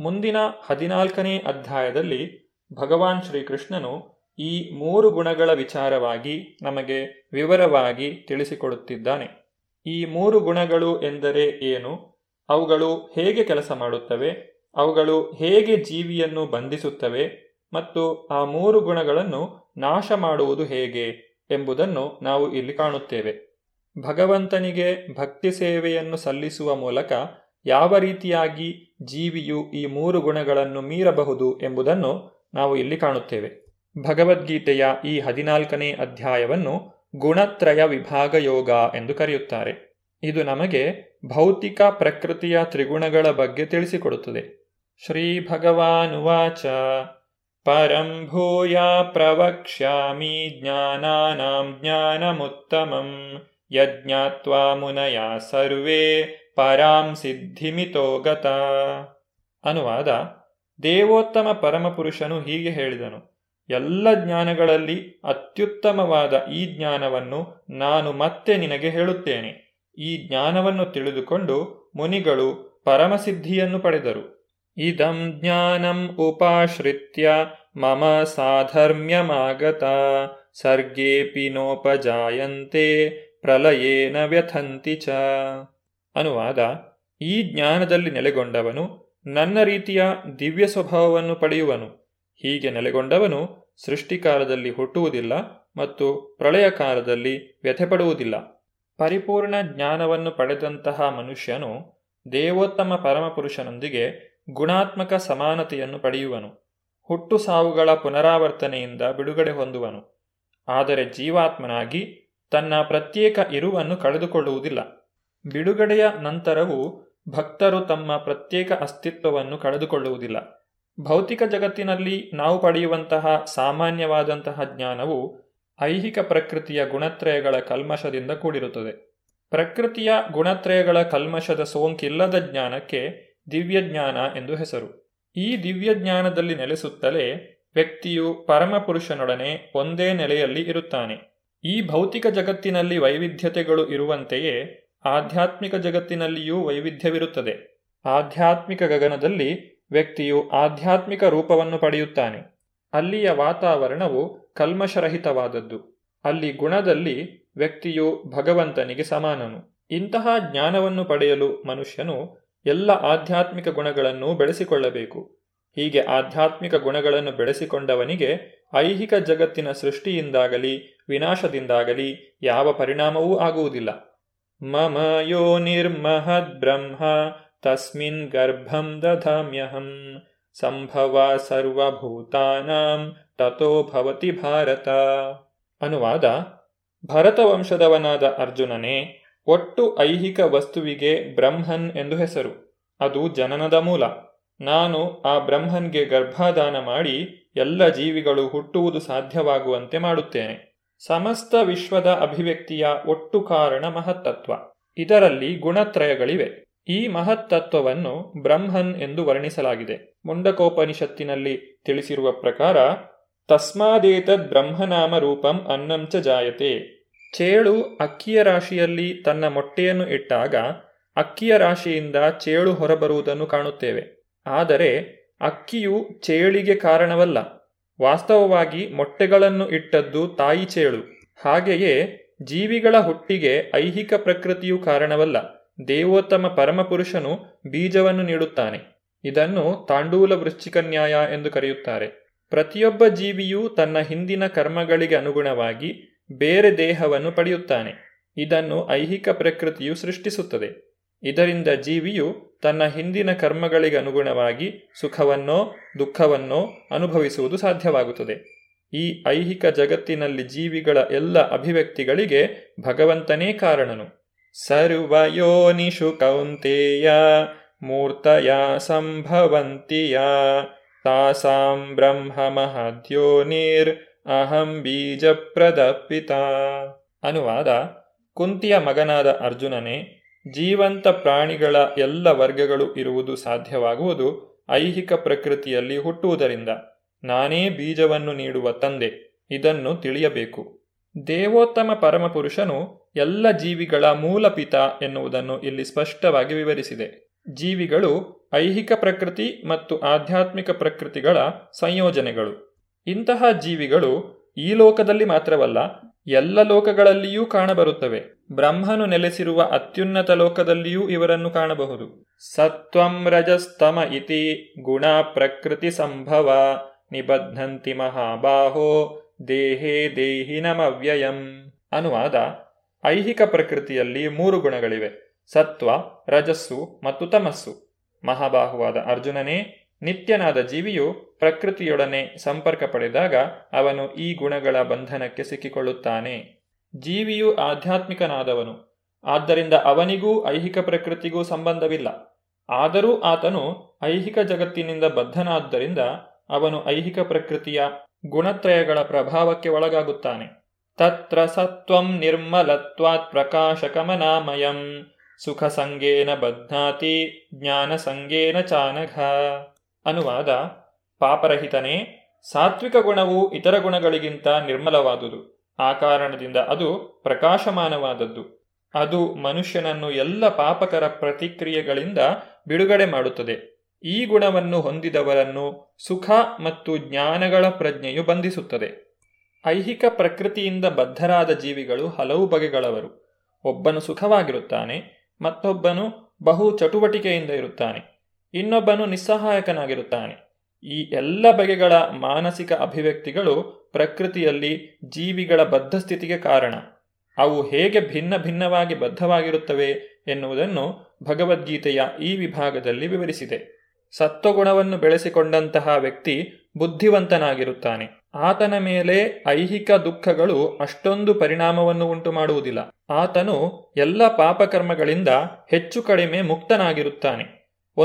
ಮುಂದಿನ ಹದಿನಾಲ್ಕನೇ ಅಧ್ಯಾಯದಲ್ಲಿ ಭಗವಾನ್ ಶ್ರೀಕೃಷ್ಣನು ಈ ಮೂರು ಗುಣಗಳ ವಿಚಾರವಾಗಿ ನಮಗೆ ವಿವರವಾಗಿ ತಿಳಿಸಿಕೊಡುತ್ತಿದ್ದಾನೆ. ಈ ಮೂರು ಗುಣಗಳು ಎಂದರೆ ಏನು, ಅವುಗಳು ಹೇಗೆ ಕೆಲಸ ಮಾಡುತ್ತವೆ, ಅವುಗಳು ಹೇಗೆ ಜೀವಿಯನ್ನು ಬಂಧಿಸುತ್ತವೆ ಮತ್ತು ಆ ಮೂರು ಗುಣಗಳನ್ನು ನಾಶ ಮಾಡುವುದು ಹೇಗೆ ಎಂಬುದನ್ನು ನಾವು ಇಲ್ಲಿ ಕಾಣುತ್ತೇವೆ. ಭಗವಂತನಿಗೆ ಭಕ್ತಿ ಸೇವೆಯನ್ನು ಸಲ್ಲಿಸುವ ಮೂಲಕ ಯಾವ ರೀತಿಯಾಗಿ ಜೀವಿಯು ಈ ಮೂರು ಗುಣಗಳನ್ನು ಮೀರಬಹುದು ಎಂಬುದನ್ನು ನಾವು ಇಲ್ಲಿ ಕಾಣುತ್ತೇವೆ. ಭಗವದ್ಗೀತೆಯ ಈ ಹದಿನಾಲ್ಕನೇ ಅಧ್ಯಾಯವನ್ನು ಗುಣತ್ರಯ ವಿಭಾಗ ಯೋಗ ಎಂದು ಕರೆಯುತ್ತಾರೆ. ಇದು ನಮಗೆ ಭೌತಿಕ ಪ್ರಕೃತಿಯ ತ್ರಿಗುಣಗಳ ಬಗ್ಗೆ ತಿಳಿಸಿಕೊಡುತ್ತದೆ. ಶ್ರೀ ಭಗವಾನುವಾಚ ಪರಂ ಭೂಯ ಪ್ರವಕ್ಷ್ಯಾಮಿ ಜ್ಞಾನಾನಾಂ ಜ್ಞಾನಮುತ್ತಮಂ ಯಜ್ಞಾತ್ವಾ ಮುನಯಾ ಸರ್ವೇ ಪರಾಂ ಸಿದ್ಧಿಮಿತೋ ಗತ. ಅನುವಾದ: ದೇವೋತ್ತಮ ಪರಮಪುರುಷನು ಹೀಗೆ ಹೇಳಿದನು, ಎಲ್ಲ ಜ್ಞಾನಗಳಲ್ಲಿ ಅತ್ಯುತ್ತಮವಾದ ಈ ಜ್ಞಾನವನ್ನು ನಾನು ಮತ್ತೆ ನಿನಗೆ ಹೇಳುತ್ತೇನೆ. ಈ ಜ್ಞಾನವನ್ನು ತಿಳಿದುಕೊಂಡು ಮುನಿಗಳು ಪರಮಸಿದ್ಧಿಯನ್ನು ಪಡೆದರು. ಇದಂ ಜ್ಞಾನಂ ಉಪಾಶ್ರಿತ್ಯ ಮಮ ಸಾಧರ್ಮ್ಯಮಾಗತ ಸರ್ಗೇಪಿ ನೋಪಜಾಯಂತೆ ಪ್ರಲಯೇನ ವ್ಯಥಂತಿ ಚ. ಅನುವಾದ: ಈ ಜ್ಞಾನದಲ್ಲಿ ನೆಲೆಗೊಂಡವನು ನನ್ನ ರೀತಿಯ ದಿವ್ಯ ಸ್ವಭಾವವನ್ನು ಪಡೆಯುವನು. ಹೀಗೆ ನೆಲೆಗೊಂಡವನು ಸೃಷ್ಟಿಕಾಲದಲ್ಲಿ ಹುಟ್ಟುವುದಿಲ್ಲ ಮತ್ತು ಪ್ರಳಯ ಕಾಲದಲ್ಲಿ ವ್ಯಥೆಪಡುವುದಿಲ್ಲ. ಪರಿಪೂರ್ಣ ಜ್ಞಾನವನ್ನು ಪಡೆದಂತಹ ಮನುಷ್ಯನು ದೇವೋತ್ತಮ ಪರಮಪುರುಷನೊಂದಿಗೆ ಗುಣಾತ್ಮಕ ಸಮಾನತೆಯನ್ನು ಪಡೆಯುವನು. ಹುಟ್ಟು ಸಾವುಗಳ ಪುನರಾವರ್ತನೆಯಿಂದ ಬಿಡುಗಡೆ ಹೊಂದುವನು. ಆದರೆ ಜೀವಾತ್ಮನಾಗಿ ತನ್ನ ಪ್ರತ್ಯೇಕ ಇರುವನ್ನು ಕಳೆದುಕೊಳ್ಳುವುದಿಲ್ಲ. ಬಿಡುಗಡೆಯ ನಂತರವೂ ಭಕ್ತರು ತಮ್ಮ ಪ್ರತ್ಯೇಕ ಅಸ್ತಿತ್ವವನ್ನು ಕಳೆದುಕೊಳ್ಳುವುದಿಲ್ಲ. ಭೌತಿಕ ಜಗತ್ತಿನಲ್ಲಿ ನಾವು ಪಡೆಯುವಂತಹ ಸಾಮಾನ್ಯವಾದಂತಹ ಜ್ಞಾನವು ಐಹಿಕ ಪ್ರಕೃತಿಯ ಗುಣತ್ರಯಗಳ ಕಲ್ಮಶದಿಂದ ಕೂಡಿರುತ್ತದೆ. ಪ್ರಕೃತಿಯ ಗುಣತ್ರಯಗಳ ಕಲ್ಮಶದ ಸೋಂಕಿಲ್ಲದ ಜ್ಞಾನಕ್ಕೆ ದಿವ್ಯಜ್ಞಾನ ಎಂದು ಹೆಸರು. ಈ ದಿವ್ಯಜ್ಞಾನದಲ್ಲಿ ನೆಲೆಸುತ್ತಲೇ ವ್ಯಕ್ತಿಯು ಪರಮಪುರುಷನೊಡನೆ ಒಂದೇ ನೆಲೆಯಲ್ಲಿ ಇರುತ್ತಾನೆ. ಈ ಭೌತಿಕ ಜಗತ್ತಿನಲ್ಲಿ ವೈವಿಧ್ಯತೆಗಳು ಇರುವಂತೆಯೇ ಆಧ್ಯಾತ್ಮಿಕ ಜಗತ್ತಿನಲ್ಲಿಯೂ ವೈವಿಧ್ಯವಿರುತ್ತದೆ. ಆಧ್ಯಾತ್ಮಿಕ ಗಗನದಲ್ಲಿ ವ್ಯಕ್ತಿಯು ಆಧ್ಯಾತ್ಮಿಕ ರೂಪವನ್ನು ಪಡೆಯುತ್ತಾನೆ. ಅಲ್ಲಿಯ ವಾತಾವರಣವು ಕಲ್ಮಶರಹಿತವಾದದ್ದು. ಅಲ್ಲಿ ಗುಣದಲ್ಲಿ ವ್ಯಕ್ತಿಯು ಭಗವಂತನಿಗೆ ಸಮಾನನು. ಇಂತಹ ಜ್ಞಾನವನ್ನು ಪಡೆಯಲು ಮನುಷ್ಯನು ಎಲ್ಲ ಆಧ್ಯಾತ್ಮಿಕ ಗುಣಗಳನ್ನು ಬೆಳೆಸಿಕೊಳ್ಳಬೇಕು. ಹೀಗೆ ಆಧ್ಯಾತ್ಮಿಕ ಗುಣಗಳನ್ನು ಬೆಳೆಸಿಕೊಂಡವನಿಗೆ ಐಹಿಕ ಜಗತ್ತಿನ ಸೃಷ್ಟಿಯಿಂದಾಗಲಿ ವಿನಾಶದಿಂದಾಗಲಿ ಯಾವ ಪರಿಣಾಮವೂ ಆಗುವುದಿಲ್ಲ. ಮಮ ಯೋ ನಿರ್ಮಹದ್ ಬ್ರಹ್ಮ ತಸ್ಮಿನ್ ಗರ್ಭಂ ದಧಾಮ್ಯಹಂ ಸಂಭವ ಸರ್ವಭೂತಾನಾಂ ತಥೋ ಭವತಿ ಭಾರತ. ಅನುವಾದ: ಭರತವಂಶದವನಾದ ಅರ್ಜುನನೇ, ಒಟ್ಟು ಐಹಿಕ ವಸ್ತುವಿಗೆ ಬ್ರಹ್ಮನ್ ಎಂದು ಹೆಸರು. ಅದು ಜನನದ ಮೂಲ. ನಾನು ಆ ಬ್ರಹ್ಮನ್ಗೆ ಗರ್ಭಾದಾನ ಮಾಡಿ ಎಲ್ಲ ಜೀವಿಗಳು ಹುಟ್ಟುವುದು ಸಾಧ್ಯವಾಗುವಂತೆ ಮಾಡುತ್ತೇನೆ. ಸಮಸ್ತ ವಿಶ್ವದ ಅಭಿವ್ಯಕ್ತಿಯ ಒಟ್ಟು ಕಾರಣ ಮಹತ್ತತ್ವ. ಇದರಲ್ಲಿ ಗುಣತ್ರಯಗಳಿವೆ. ಈ ಮಹತ್ತತ್ವವನ್ನು ಬ್ರಹ್ಮನ್ ಎಂದು ವರ್ಣಿಸಲಾಗಿದೆ. ಮುಂಡಕೋಪನಿಷತ್ತಿನಲ್ಲಿ ತಿಳಿಸಿರುವ ಪ್ರಕಾರ ತಸ್ಮಾದೇತದ್ ಬ್ರಹ್ಮನಾಮ ರೂಪಂ ಅನ್ನಂ ಚ ಜಾಯತೆ. ಚೇಳು ಅಕ್ಕಿಯ ರಾಶಿಯಲ್ಲಿ ತನ್ನ ಮೊಟ್ಟೆಯನ್ನು ಇಟ್ಟಾಗ ಅಕ್ಕಿಯ ರಾಶಿಯಿಂದ ಚೇಳು ಹೊರಬರುವುದನ್ನು ಕಾಣುತ್ತೇವೆ. ಆದರೆ ಅಕ್ಕಿಯು ಚೇಳಿಗೆ ಕಾರಣವಲ್ಲ. ವಾಸ್ತವವಾಗಿ ಮೊಟ್ಟೆಗಳನ್ನು ಇಟ್ಟದ್ದು ತಾಯಿ ಚೇಳು. ಹಾಗೆಯೇ ಜೀವಿಗಳ ಹುಟ್ಟಿಗೆ ಐಹಿಕ ಪ್ರಕೃತಿಯು ಕಾರಣವಲ್ಲ, ದೇವೋತ್ತಮ ಪರಮಪುರುಷನು ಬೀಜವನ್ನು ನೀಡುತ್ತಾನೆ. ಇದನ್ನು ತಾಂಡೂಲ ವೃಶ್ಚಿಕ ನ್ಯಾಯ ಎಂದು ಕರೆಯುತ್ತಾರೆ. ಪ್ರತಿಯೊಬ್ಬ ಜೀವಿಯು ತನ್ನ ಹಿಂದಿನ ಕರ್ಮಗಳಿಗೆ ಅನುಗುಣವಾಗಿ ಬೇರೆ ದೇಹವನ್ನು ಪಡೆಯುತ್ತಾನೆ. ಇದನ್ನು ಐಹಿಕ ಪ್ರಕೃತಿಯು ಸೃಷ್ಟಿಸುತ್ತದೆ. ಇದರಿಂದ ಜೀವಿಯು ತನ್ನ ಹಿಂದಿನ ಕರ್ಮಗಳಿಗೆ ಅನುಗುಣವಾಗಿ ಸುಖವನ್ನೋ ದುಃಖವನ್ನೋ ಅನುಭವಿಸುವುದು ಸಾಧ್ಯವಾಗುತ್ತದೆ. ಈ ಐಹಿಕ ಜಗತ್ತಿನಲ್ಲಿ ಜೀವಿಗಳ ಎಲ್ಲ ಅಭಿವ್ಯಕ್ತಿಗಳಿಗೆ ಭಗವಂತನೇ ಕಾರಣನು. ಸರ್ವಯೋನಿಷು ಕೌಂತೇಯ ಮೂರ್ತಯ ಸಂಭವಂತಿಯ ತಾಸಾಂ ಬ್ರಹ್ಮ ಮಹದ್ಯೋನಿರ್ ಅಹಂ ಬೀಜ ಪ್ರದಪಿತ. ಅನುವಾದ: ಕುಂತಿಯ ಮಗನಾದ ಅರ್ಜುನನೇ, ಜೀವಂತ ಪ್ರಾಣಿಗಳ ಎಲ್ಲ ವರ್ಗಗಳು ಇರುವುದು ಸಾಧ್ಯವಾಗುವುದು ಐಹಿಕ ಪ್ರಕೃತಿಯಲ್ಲಿ ಹುಟ್ಟುವುದರಿಂದ. ನಾನೇ ಬೀಜವನ್ನು ನೀಡುವ ತಂದೆ, ಇದನ್ನು ತಿಳಿಯಬೇಕು. ದೇವೋತ್ತಮ ಪರಮಪುರುಷನು ಎಲ್ಲ ಜೀವಿಗಳ ಮೂಲ ಪಿತ ಎನ್ನುವುದನ್ನು ಇಲ್ಲಿ ಸ್ಪಷ್ಟವಾಗಿ ವಿವರಿಸಿದೆ. ಜೀವಿಗಳು ಐಹಿಕ ಪ್ರಕೃತಿ ಮತ್ತು ಆಧ್ಯಾತ್ಮಿಕ ಪ್ರಕೃತಿಗಳ ಸಂಯೋಜನೆಗಳು. ಇಂತಹ ಜೀವಿಗಳು ಈ ಲೋಕದಲ್ಲಿ ಮಾತ್ರವಲ್ಲ, ಎಲ್ಲ ಲೋಕಗಳಲ್ಲಿಯೂ ಕಾಣಬರುತ್ತವೆ. ಬ್ರಹ್ಮನು ನೆಲೆಸಿರುವ ಅತ್ಯುನ್ನತ ಲೋಕದಲ್ಲಿಯೂ ಇವರನ್ನು ಕಾಣಬಹುದು. ಸತ್ವಂ ರಜಸ್ತಮ ಇತಿ ಗುಣ ಪ್ರಕೃತಿ ಸಂಭವ ನಿಬಧ್ನಂತಿ ಮಹಾಬಾಹೋ ದೇಹೇ ದೇಹಿನಮವ್ಯಯಂ. ಅನುವಾದ: ಐಹಿಕ ಪ್ರಕೃತಿಯಲ್ಲಿ ಮೂರು ಗುಣಗಳಿವೆ: ಸತ್ವ, ರಜಸ್ಸು ಮತ್ತು ತಮಸ್ಸು. ಮಹಾಬಾಹುವಾದ ಅರ್ಜುನನೇ, ನಿತ್ಯನಾದ ಜೀವಿಯು ಪ್ರಕೃತಿಯೊಡನೆ ಸಂಪರ್ಕ ಪಡೆದಾಗ ಅವನು ಈ ಗುಣಗಳ ಬಂಧನಕ್ಕೆ ಸಿಕ್ಕಿಕೊಳ್ಳುತ್ತಾನೆ. ಜೀವಿಯು ಆಧ್ಯಾತ್ಮಿಕನಾದವನು. ಆದ್ದರಿಂದ ಅವನಿಗೂ ಐಹಿಕ ಪ್ರಕೃತಿಗೂ ಸಂಬಂಧವಿಲ್ಲ. ಆದರೂ ಆತನು ಐಹಿಕ ಜಗತ್ತಿನಿಂದ ಬದ್ಧನಾದ್ದರಿಂದ ಅವನು ಐಹಿಕ ಪ್ರಕೃತಿಯ ಗುಣತ್ರಯಗಳ ಪ್ರಭಾವಕ್ಕೆ ಒಳಗಾಗುತ್ತಾನೆ. ತತ್ರ ಸತ್ವಂ ನಿರ್ಮಲತ್ವಾತ್ ಪ್ರಕಾಶಕಮನಾಮಯಂ ಸುಖ ಸಂಗೇನ ಬಧ್ನಾತಿ ಜ್ಞಾನ ಸಂಗೇನ ಚಾನಘ. ಅನುವಾದ: ಪಾಪರಹಿತನೇ, ಸಾತ್ವಿಕ ಗುಣವು ಇತರ ಗುಣಗಳಿಗಿಂತ ನಿರ್ಮಲವಾದುದು. ಆ ಕಾರಣದಿಂದ ಅದು ಪ್ರಕಾಶಮಾನವಾದದ್ದು. ಅದು ಮನುಷ್ಯನನ್ನು ಎಲ್ಲ ಪಾಪಕರ ಪ್ರತಿಕ್ರಿಯೆಗಳಿಂದ ಬಿಡುಗಡೆ ಮಾಡುತ್ತದೆ. ಈ ಗುಣವನ್ನು ಹೊಂದಿದವರನ್ನು ಸುಖ ಮತ್ತು ಜ್ಞಾನಗಳ ಪ್ರಜ್ಞೆಯು ಬಂಧಿಸುತ್ತದೆ. ಐಹಿಕ ಪ್ರಕೃತಿಯಿಂದ ಬದ್ಧರಾದ ಜೀವಿಗಳು ಹಲವು ಬಗೆಗಳವರು. ಒಬ್ಬನು ಸುಖವಾಗಿರುತ್ತಾನೆ, ಮತ್ತೊಬ್ಬನು ಬಹು ಚಟುವಟಿಕೆಯಿಂದ ಇರುತ್ತಾನೆ, ಇನ್ನೊಬ್ಬನು ನಿಸ್ಸಹಾಯಕನಾಗಿರುತ್ತಾನೆ. ಈ ಎಲ್ಲ ಬಗೆಗಳ ಮಾನಸಿಕ ಅಭಿವ್ಯಕ್ತಿಗಳು ಪ್ರಕೃತಿಯಲ್ಲಿ ಜೀವಿಗಳ ಬದ್ಧ ಸ್ಥಿತಿಗೆ ಕಾರಣ. ಅವು ಹೇಗೆ ಭಿನ್ನ ಭಿನ್ನವಾಗಿ ಬದ್ಧವಾಗಿರುತ್ತವೆ ಎನ್ನುವುದನ್ನು ಭಗವದ್ಗೀತೆಯ ಈ ವಿಭಾಗದಲ್ಲಿ ವಿವರಿಸಿದೆ. ಸತ್ವಗುಣವನ್ನು ಬೆಳೆಸಿಕೊಂಡಂತಹ ವ್ಯಕ್ತಿ ಬುದ್ಧಿವಂತನಾಗಿರುತ್ತಾನೆ. ಆತನ ಮೇಲೆ ಐಹಿಕ ದುಃಖಗಳು ಅಷ್ಟೊಂದು ಪರಿಣಾಮವನ್ನು ಉಂಟು ಮಾಡುವುದಿಲ್ಲ. ಆತನು ಎಲ್ಲ ಪಾಪಕರ್ಮಗಳಿಂದ ಹೆಚ್ಚು ಕಡಿಮೆ ಮುಕ್ತನಾಗಿರುತ್ತಾನೆ.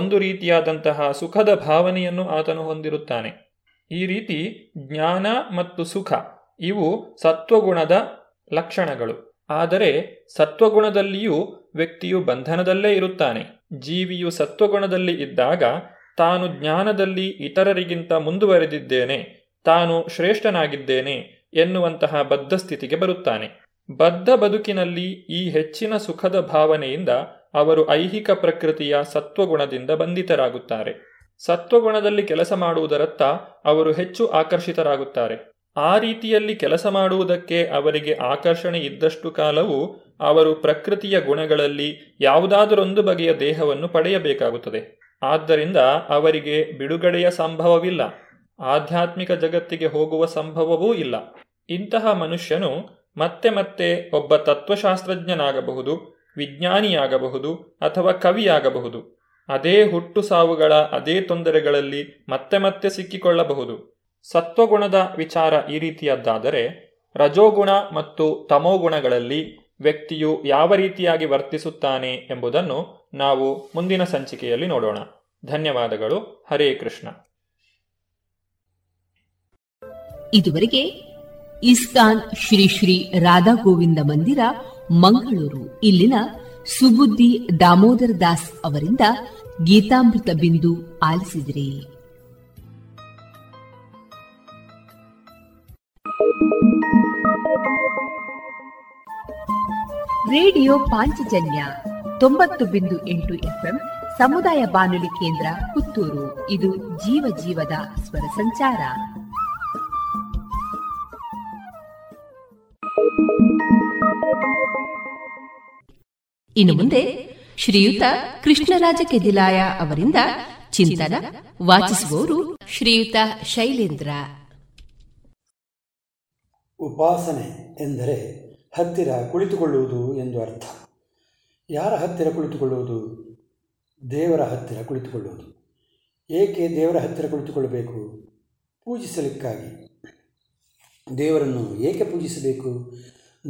ಒಂದು ರೀತಿಯಾದಂತಹ ಸುಖದ ಭಾವನೆಯನ್ನು ಆತನು ಹೊಂದಿರುತ್ತಾನೆ. ಈ ರೀತಿ ಜ್ಞಾನ ಮತ್ತು ಸುಖ ಇವು ಸತ್ವಗುಣದ ಲಕ್ಷಣಗಳು. ಆದರೆ ಸತ್ವಗುಣದಲ್ಲಿಯೂ ವ್ಯಕ್ತಿಯು ಬಂಧನದಲ್ಲೇ ಇರುತ್ತಾನೆ. ಜೀವಿಯು ಸತ್ವಗುಣದಲ್ಲಿ ಇದ್ದಾಗ ತಾನು ಜ್ಞಾನದಲ್ಲಿ ಇತರರಿಗಿಂತ ಮುಂದುವರೆದಿದ್ದೇನೆ, ತಾನು ಶ್ರೇಷ್ಠನಾಗಿದ್ದೇನೆ ಎನ್ನುವಂತಹ ಬದ್ಧ ಸ್ಥಿತಿಗೆ ಬರುತ್ತಾನೆ. ಬದ್ಧ ಬದುಕಿನಲ್ಲಿ ಈ ಹೆಚ್ಚಿನ ಸುಖದ ಭಾವನೆಯಿಂದ ಅವರು ಐಹಿಕ ಪ್ರಕೃತಿಯ ಸತ್ವಗುಣದಿಂದ ಬಂಧಿತರಾಗುತ್ತಾರೆ. ಸತ್ವಗುಣದಲ್ಲಿ ಕೆಲಸ ಮಾಡುವುದರತ್ತ ಅವರು ಹೆಚ್ಚು ಆಕರ್ಷಿತರಾಗುತ್ತಾರೆ. ಆ ರೀತಿಯಲ್ಲಿ ಕೆಲಸ ಮಾಡುವುದಕ್ಕೆ ಅವರಿಗೆ ಆಕರ್ಷಣೆ ಇದ್ದಷ್ಟು ಕಾಲವೂ ಅವರು ಪ್ರಕೃತಿಯ ಗುಣಗಳಲ್ಲಿ ಯಾವುದಾದರೊಂದು ಬಗೆಯ ದೇಹವನ್ನು ಪಡೆಯಬೇಕಾಗುತ್ತದೆ. ಆದ್ದರಿಂದ ಅವರಿಗೆ ಬಿಡುಗಡೆಯ ಸಂಭವವಿಲ್ಲ, ಆಧ್ಯಾತ್ಮಿಕ ಜಗತ್ತಿಗೆ ಹೋಗುವ ಸಂಭವವೂ ಇಲ್ಲ. ಇಂತಹ ಮನುಷ್ಯನು ಮತ್ತೆ ಮತ್ತೆ ಒಬ್ಬ ತತ್ವಶಾಸ್ತ್ರಜ್ಞನಾಗಬಹುದು, ವಿಜ್ಞಾನಿಯಾಗಬಹುದು ಅಥವಾ ಕವಿಯಾಗಬಹುದು. ಅದೇ ಹುಟ್ಟು ಸಾವುಗಳ ಅದೇ ತೊಂದರೆಗಳಲ್ಲಿ ಮತ್ತೆ ಮತ್ತೆ ಸಿಕ್ಕಿಕೊಳ್ಳಬಹುದು. ಸತ್ವಗುಣದ ವಿಚಾರ ಈ ರೀತಿಯದ್ದಾದರೆ, ರಜೋಗುಣ ಮತ್ತು ತಮೋಗುಣಗಳಲ್ಲಿ ವ್ಯಕ್ತಿಯು ಯಾವ ರೀತಿಯಾಗಿ ವರ್ತಿಸುತ್ತಾನೆ ಎಂಬುದನ್ನು ನಾವು ಮುಂದಿನ ಸಂಚಿಕೆಯಲ್ಲಿ ನೋಡೋಣ. ಧನ್ಯವಾದಗಳು. ಹರೇ ಕೃಷ್ಣ. ಇದುವರೆಗೆ ಇಸ್ಕಾನ್ ಶ್ರೀ ಶ್ರೀ ರಾಧಾ ಗೋವಿಂದ ಮಂದಿರ, ಮಂಗಳೂರು ಇಲ್ಲಿನ ಸುಬುದ್ಧಿ ದಾಮೋದರ್ ದಾಸ್ ಅವರಿಂದ ಗೀತಾಮೃತ ಬಿಂದು ಆಲಿಸಿದಿರಿ. ರೇಡಿಯೋ ಪಾಂಚಜನ್ಯ ತೊಂಬತ್ತು ಬಿಂದು ಎಂಟು ಎಫ್ಎಂ ಸಮುದಾಯ ಬಾನುಲಿ ಕೇಂದ್ರ ಪುತ್ತೂರು. ಇದು ಜೀವ ಜೀವದ ಸ್ವರ ಸಂಚಾರ. ಇನ್ನು ಮುಂದೆ ಶ್ರೀಯುತ ಕೃಷ್ಣರಾಜ ಕೆದಿಲಾಯ ಅವರಿಂದ ಚಿಂತನ ವಾಚಿಸುವವರು ಶ್ರೀಯುತ ಶೈಲೇಂದ್ರ. ಉಪಾಸನೆ ಎಂದರೆ ಹತ್ತಿರ ಕುಳಿತುಕೊಳ್ಳುವುದು ಎಂದು ಅರ್ಥ. ಯಾರ ಹತ್ತಿರ ಕುಳಿತುಕೊಳ್ಳುವುದು? ದೇವರ ಹತ್ತಿರ ಕುಳಿತುಕೊಳ್ಳುವುದು. ಏಕೆ ದೇವರ ಹತ್ತಿರ ಕುಳಿತುಕೊಳ್ಳಬೇಕು? ಪೂಜಿಸಲಿಕ್ಕಾಗಿ. ದೇವರನ್ನು ಏಕೆ ಪೂಜಿಸಬೇಕು?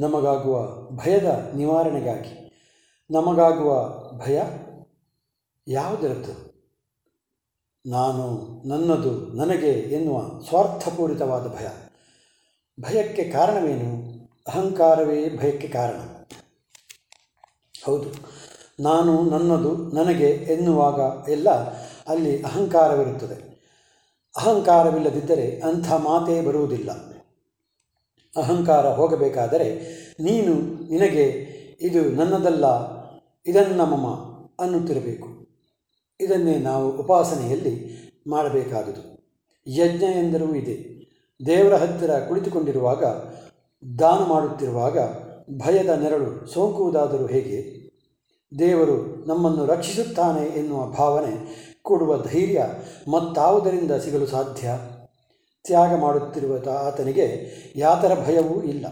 ನಮಗಾಗುವ ಭಯದ ನಿವಾರಣೆಗಾಗಿ. ನಮಗಾಗುವ ಭಯ ಯಾವುದರದ್ದು? ನಾನು, ನನ್ನದು, ನನಗೆ ಎನ್ನುವ ಸ್ವಾರ್ಥಪೂರಿತವಾದ ಭಯ. ಭಯಕ್ಕೆ ಕಾರಣವೇನು? ಅಹಂಕಾರವೇ ಭಯಕ್ಕೆ ಕಾರಣ. ಹೌದು, ನಾನು, ನನ್ನದು, ನನಗೆ ಎನ್ನುವಾಗ ಎಲ್ಲ ಅಲ್ಲಿ ಅಹಂಕಾರವಿರುತ್ತದೆ. ಅಹಂಕಾರವಿಲ್ಲದಿದ್ದರೆ ಅಂಥ ಮಾತೇ ಬರುವುದಿಲ್ಲ. ಅಹಂಕಾರ ಹೋಗಬೇಕಾದರೆ ನೀನು, ನಿನಗೆ, ಇದು ನನ್ನದಲ್ಲ, ಇದನ್ನ ಮಮ ಅನ್ನುತ್ತಿರಬೇಕು. ಇದನ್ನೇ ನಾವು ಉಪಾಸನೆಯಲ್ಲಿ ಮಾಡಬೇಕಾದುದು. ಯಜ್ಞ ಎಂದರೂ ಇದೆ. ದೇವರ ಹತ್ತಿರ ಕುಳಿತುಕೊಂಡಿರುವಾಗ, ದಾನ ಮಾಡುತ್ತಿರುವಾಗ ಭಯದ ನೆರಳು ಸೋಂಕುವುದಾದರೂ ಹೇಗೆ? ದೇವರು ನಮ್ಮನ್ನು ರಕ್ಷಿಸುತ್ತಾನೆ ಎನ್ನುವ ಭಾವನೆ ಕೊಡುವ ಧೈರ್ಯ ಮತ್ತಾವುದರಿಂದ ಸಿಗಲು ಸಾಧ್ಯ? ತ್ಯಾಗ ಮಾಡುತ್ತಿರುವ ಆತನಿಗೆ ಯಾತರ ಭಯವೂ ಇಲ್ಲ.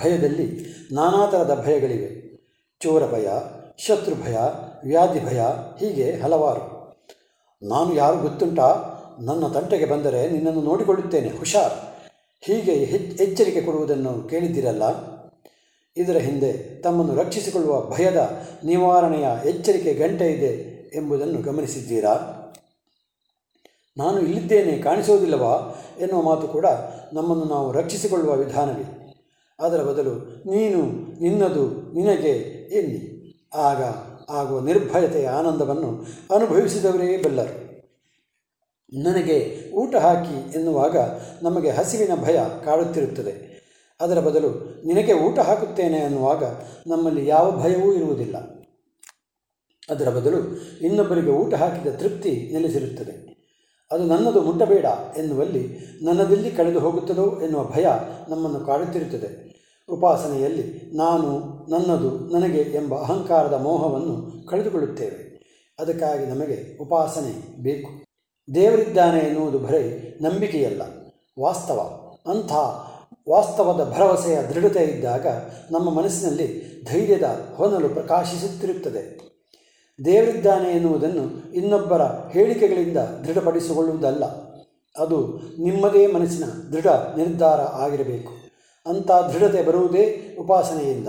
ಭಯದಲ್ಲಿ ನಾನಾ ಥರದ ಭಯಗಳಿವೆ. ಚೋರ ಭಯ, ಶತ್ರು ಭಯ, ವ್ಯಾಧಿ ಭಯ, ಹೀಗೆ ಹಲವಾರು. ನಾನು ಯಾರು ಗೊತ್ತುಂಟಾ, ನನ್ನ ತಂಟೆಗೆ ಬಂದರೆ ನಿನ್ನನ್ನು ನೋಡಿಕೊಳ್ಳುತ್ತೇನೆ, ಹುಷಾರ್, ಹೀಗೆ ಎಚ್ಚರಿಕೆ ಕೊಡುವುದನ್ನು ಕೇಳಿದ್ದಿರಲ್ಲ. ಇದರ ಹಿಂದೆ ತಮ್ಮನ್ನು ರಕ್ಷಿಸಿಕೊಳ್ಳುವ ಭಯದ ನಿವಾರಣೆಯ ಎಚ್ಚರಿಕೆ ಗಂಟೆ ಇದೆ ಎಂಬುದನ್ನು ಗಮನಿಸಿದ್ದೀರಾ? ನಾನು ಇಲ್ಲಿದ್ದೇನೆ, ಕಾಣಿಸೋದಿಲ್ಲವಾ ಎನ್ನುವ ಮಾತು ಕೂಡ ನಮ್ಮನ್ನು ನಾವು ರಕ್ಷಿಸಿಕೊಳ್ಳುವ ವಿಧಾನವೇ. ಅದರ ಬದಲು ನೀನು, ನಿನ್ನದು, ನಿನಗೆ ಎನ್ನಿ. ಆಗ ಆಗುವ ನಿರ್ಭಯತೆಯ ಆನಂದವನ್ನು ಅನುಭವಿಸಿದವರೇ ಬಲ್ಲರು. ನನಗೆ ಊಟ ಹಾಕಿ ಎನ್ನುವಾಗ ನಮಗೆ ಹಸಿವಿನ ಭಯ ಕಾಡುತ್ತಿರುತ್ತದೆ. ಅದರ ಬದಲು ನಿನಗೆ ಊಟ ಹಾಕುತ್ತೇನೆ ಅನ್ನುವಾಗ ನಮ್ಮಲ್ಲಿ ಯಾವ ಭಯವೂ ಇರುವುದಿಲ್ಲ. ಅದರ ಬದಲು ಇನ್ನೊಬ್ಬರಿಗೆ ಊಟ ಹಾಕಿದ ತೃಪ್ತಿ ನೆಲೆಸಿರುತ್ತದೆ. ಅದು ನನ್ನದು ಮುಟ್ಟಬೇಡ ಎನ್ನುವಲ್ಲಿ ನನ್ನದೆಲ್ಲಿ ಕಳೆದು ಹೋಗುತ್ತದೋ ಎನ್ನುವ ಭಯ ನಮ್ಮನ್ನು ಕಾಡುತ್ತಿರುತ್ತದೆ. ಉಪಾಸನೆಯಲ್ಲಿ ನಾನು, ನನ್ನದು, ನನಗೆ ಎಂಬ ಅಹಂಕಾರದ ಮೋಹವನ್ನು ಕಳೆದುಕೊಳ್ಳುತ್ತೇವೆ. ಅದಕ್ಕಾಗಿ ನಮಗೆ ಉಪಾಸನೆ ಬೇಕು. ದೇವರಿದ್ದಾನೆ ಎನ್ನುವುದು ಬರೇ ನಂಬಿಕೆಯಲ್ಲ, ವಾಸ್ತವ. ಅಂಥ ವಾಸ್ತವದ ಭರವಸೆಯ ದೃಢತೆ ಇದ್ದಾಗ ನಮ್ಮ ಮನಸ್ಸಿನಲ್ಲಿ ಧೈರ್ಯದ ಹೊನಲು ಪ್ರಕಾಶಿಸುತ್ತಿರುತ್ತದೆ. ದೇವರಿದ್ದಾನೆ ಎನ್ನುವುದನ್ನು ಇನ್ನೊಬ್ಬರ ಹೇಳಿಕೆಗಳಿಂದ ದೃಢಪಡಿಸಿಕೊಳ್ಳುವುದಲ್ಲ, ಅದು ನಿಮ್ಮದೇ ಮನಸ್ಸಿನ ದೃಢ ನಿರ್ಧಾರ ಆಗಿರಬೇಕು. ಅಂಥ ದೃಢತೆ ಬರುವುದೇ ಉಪಾಸನೆಯಿಂದ.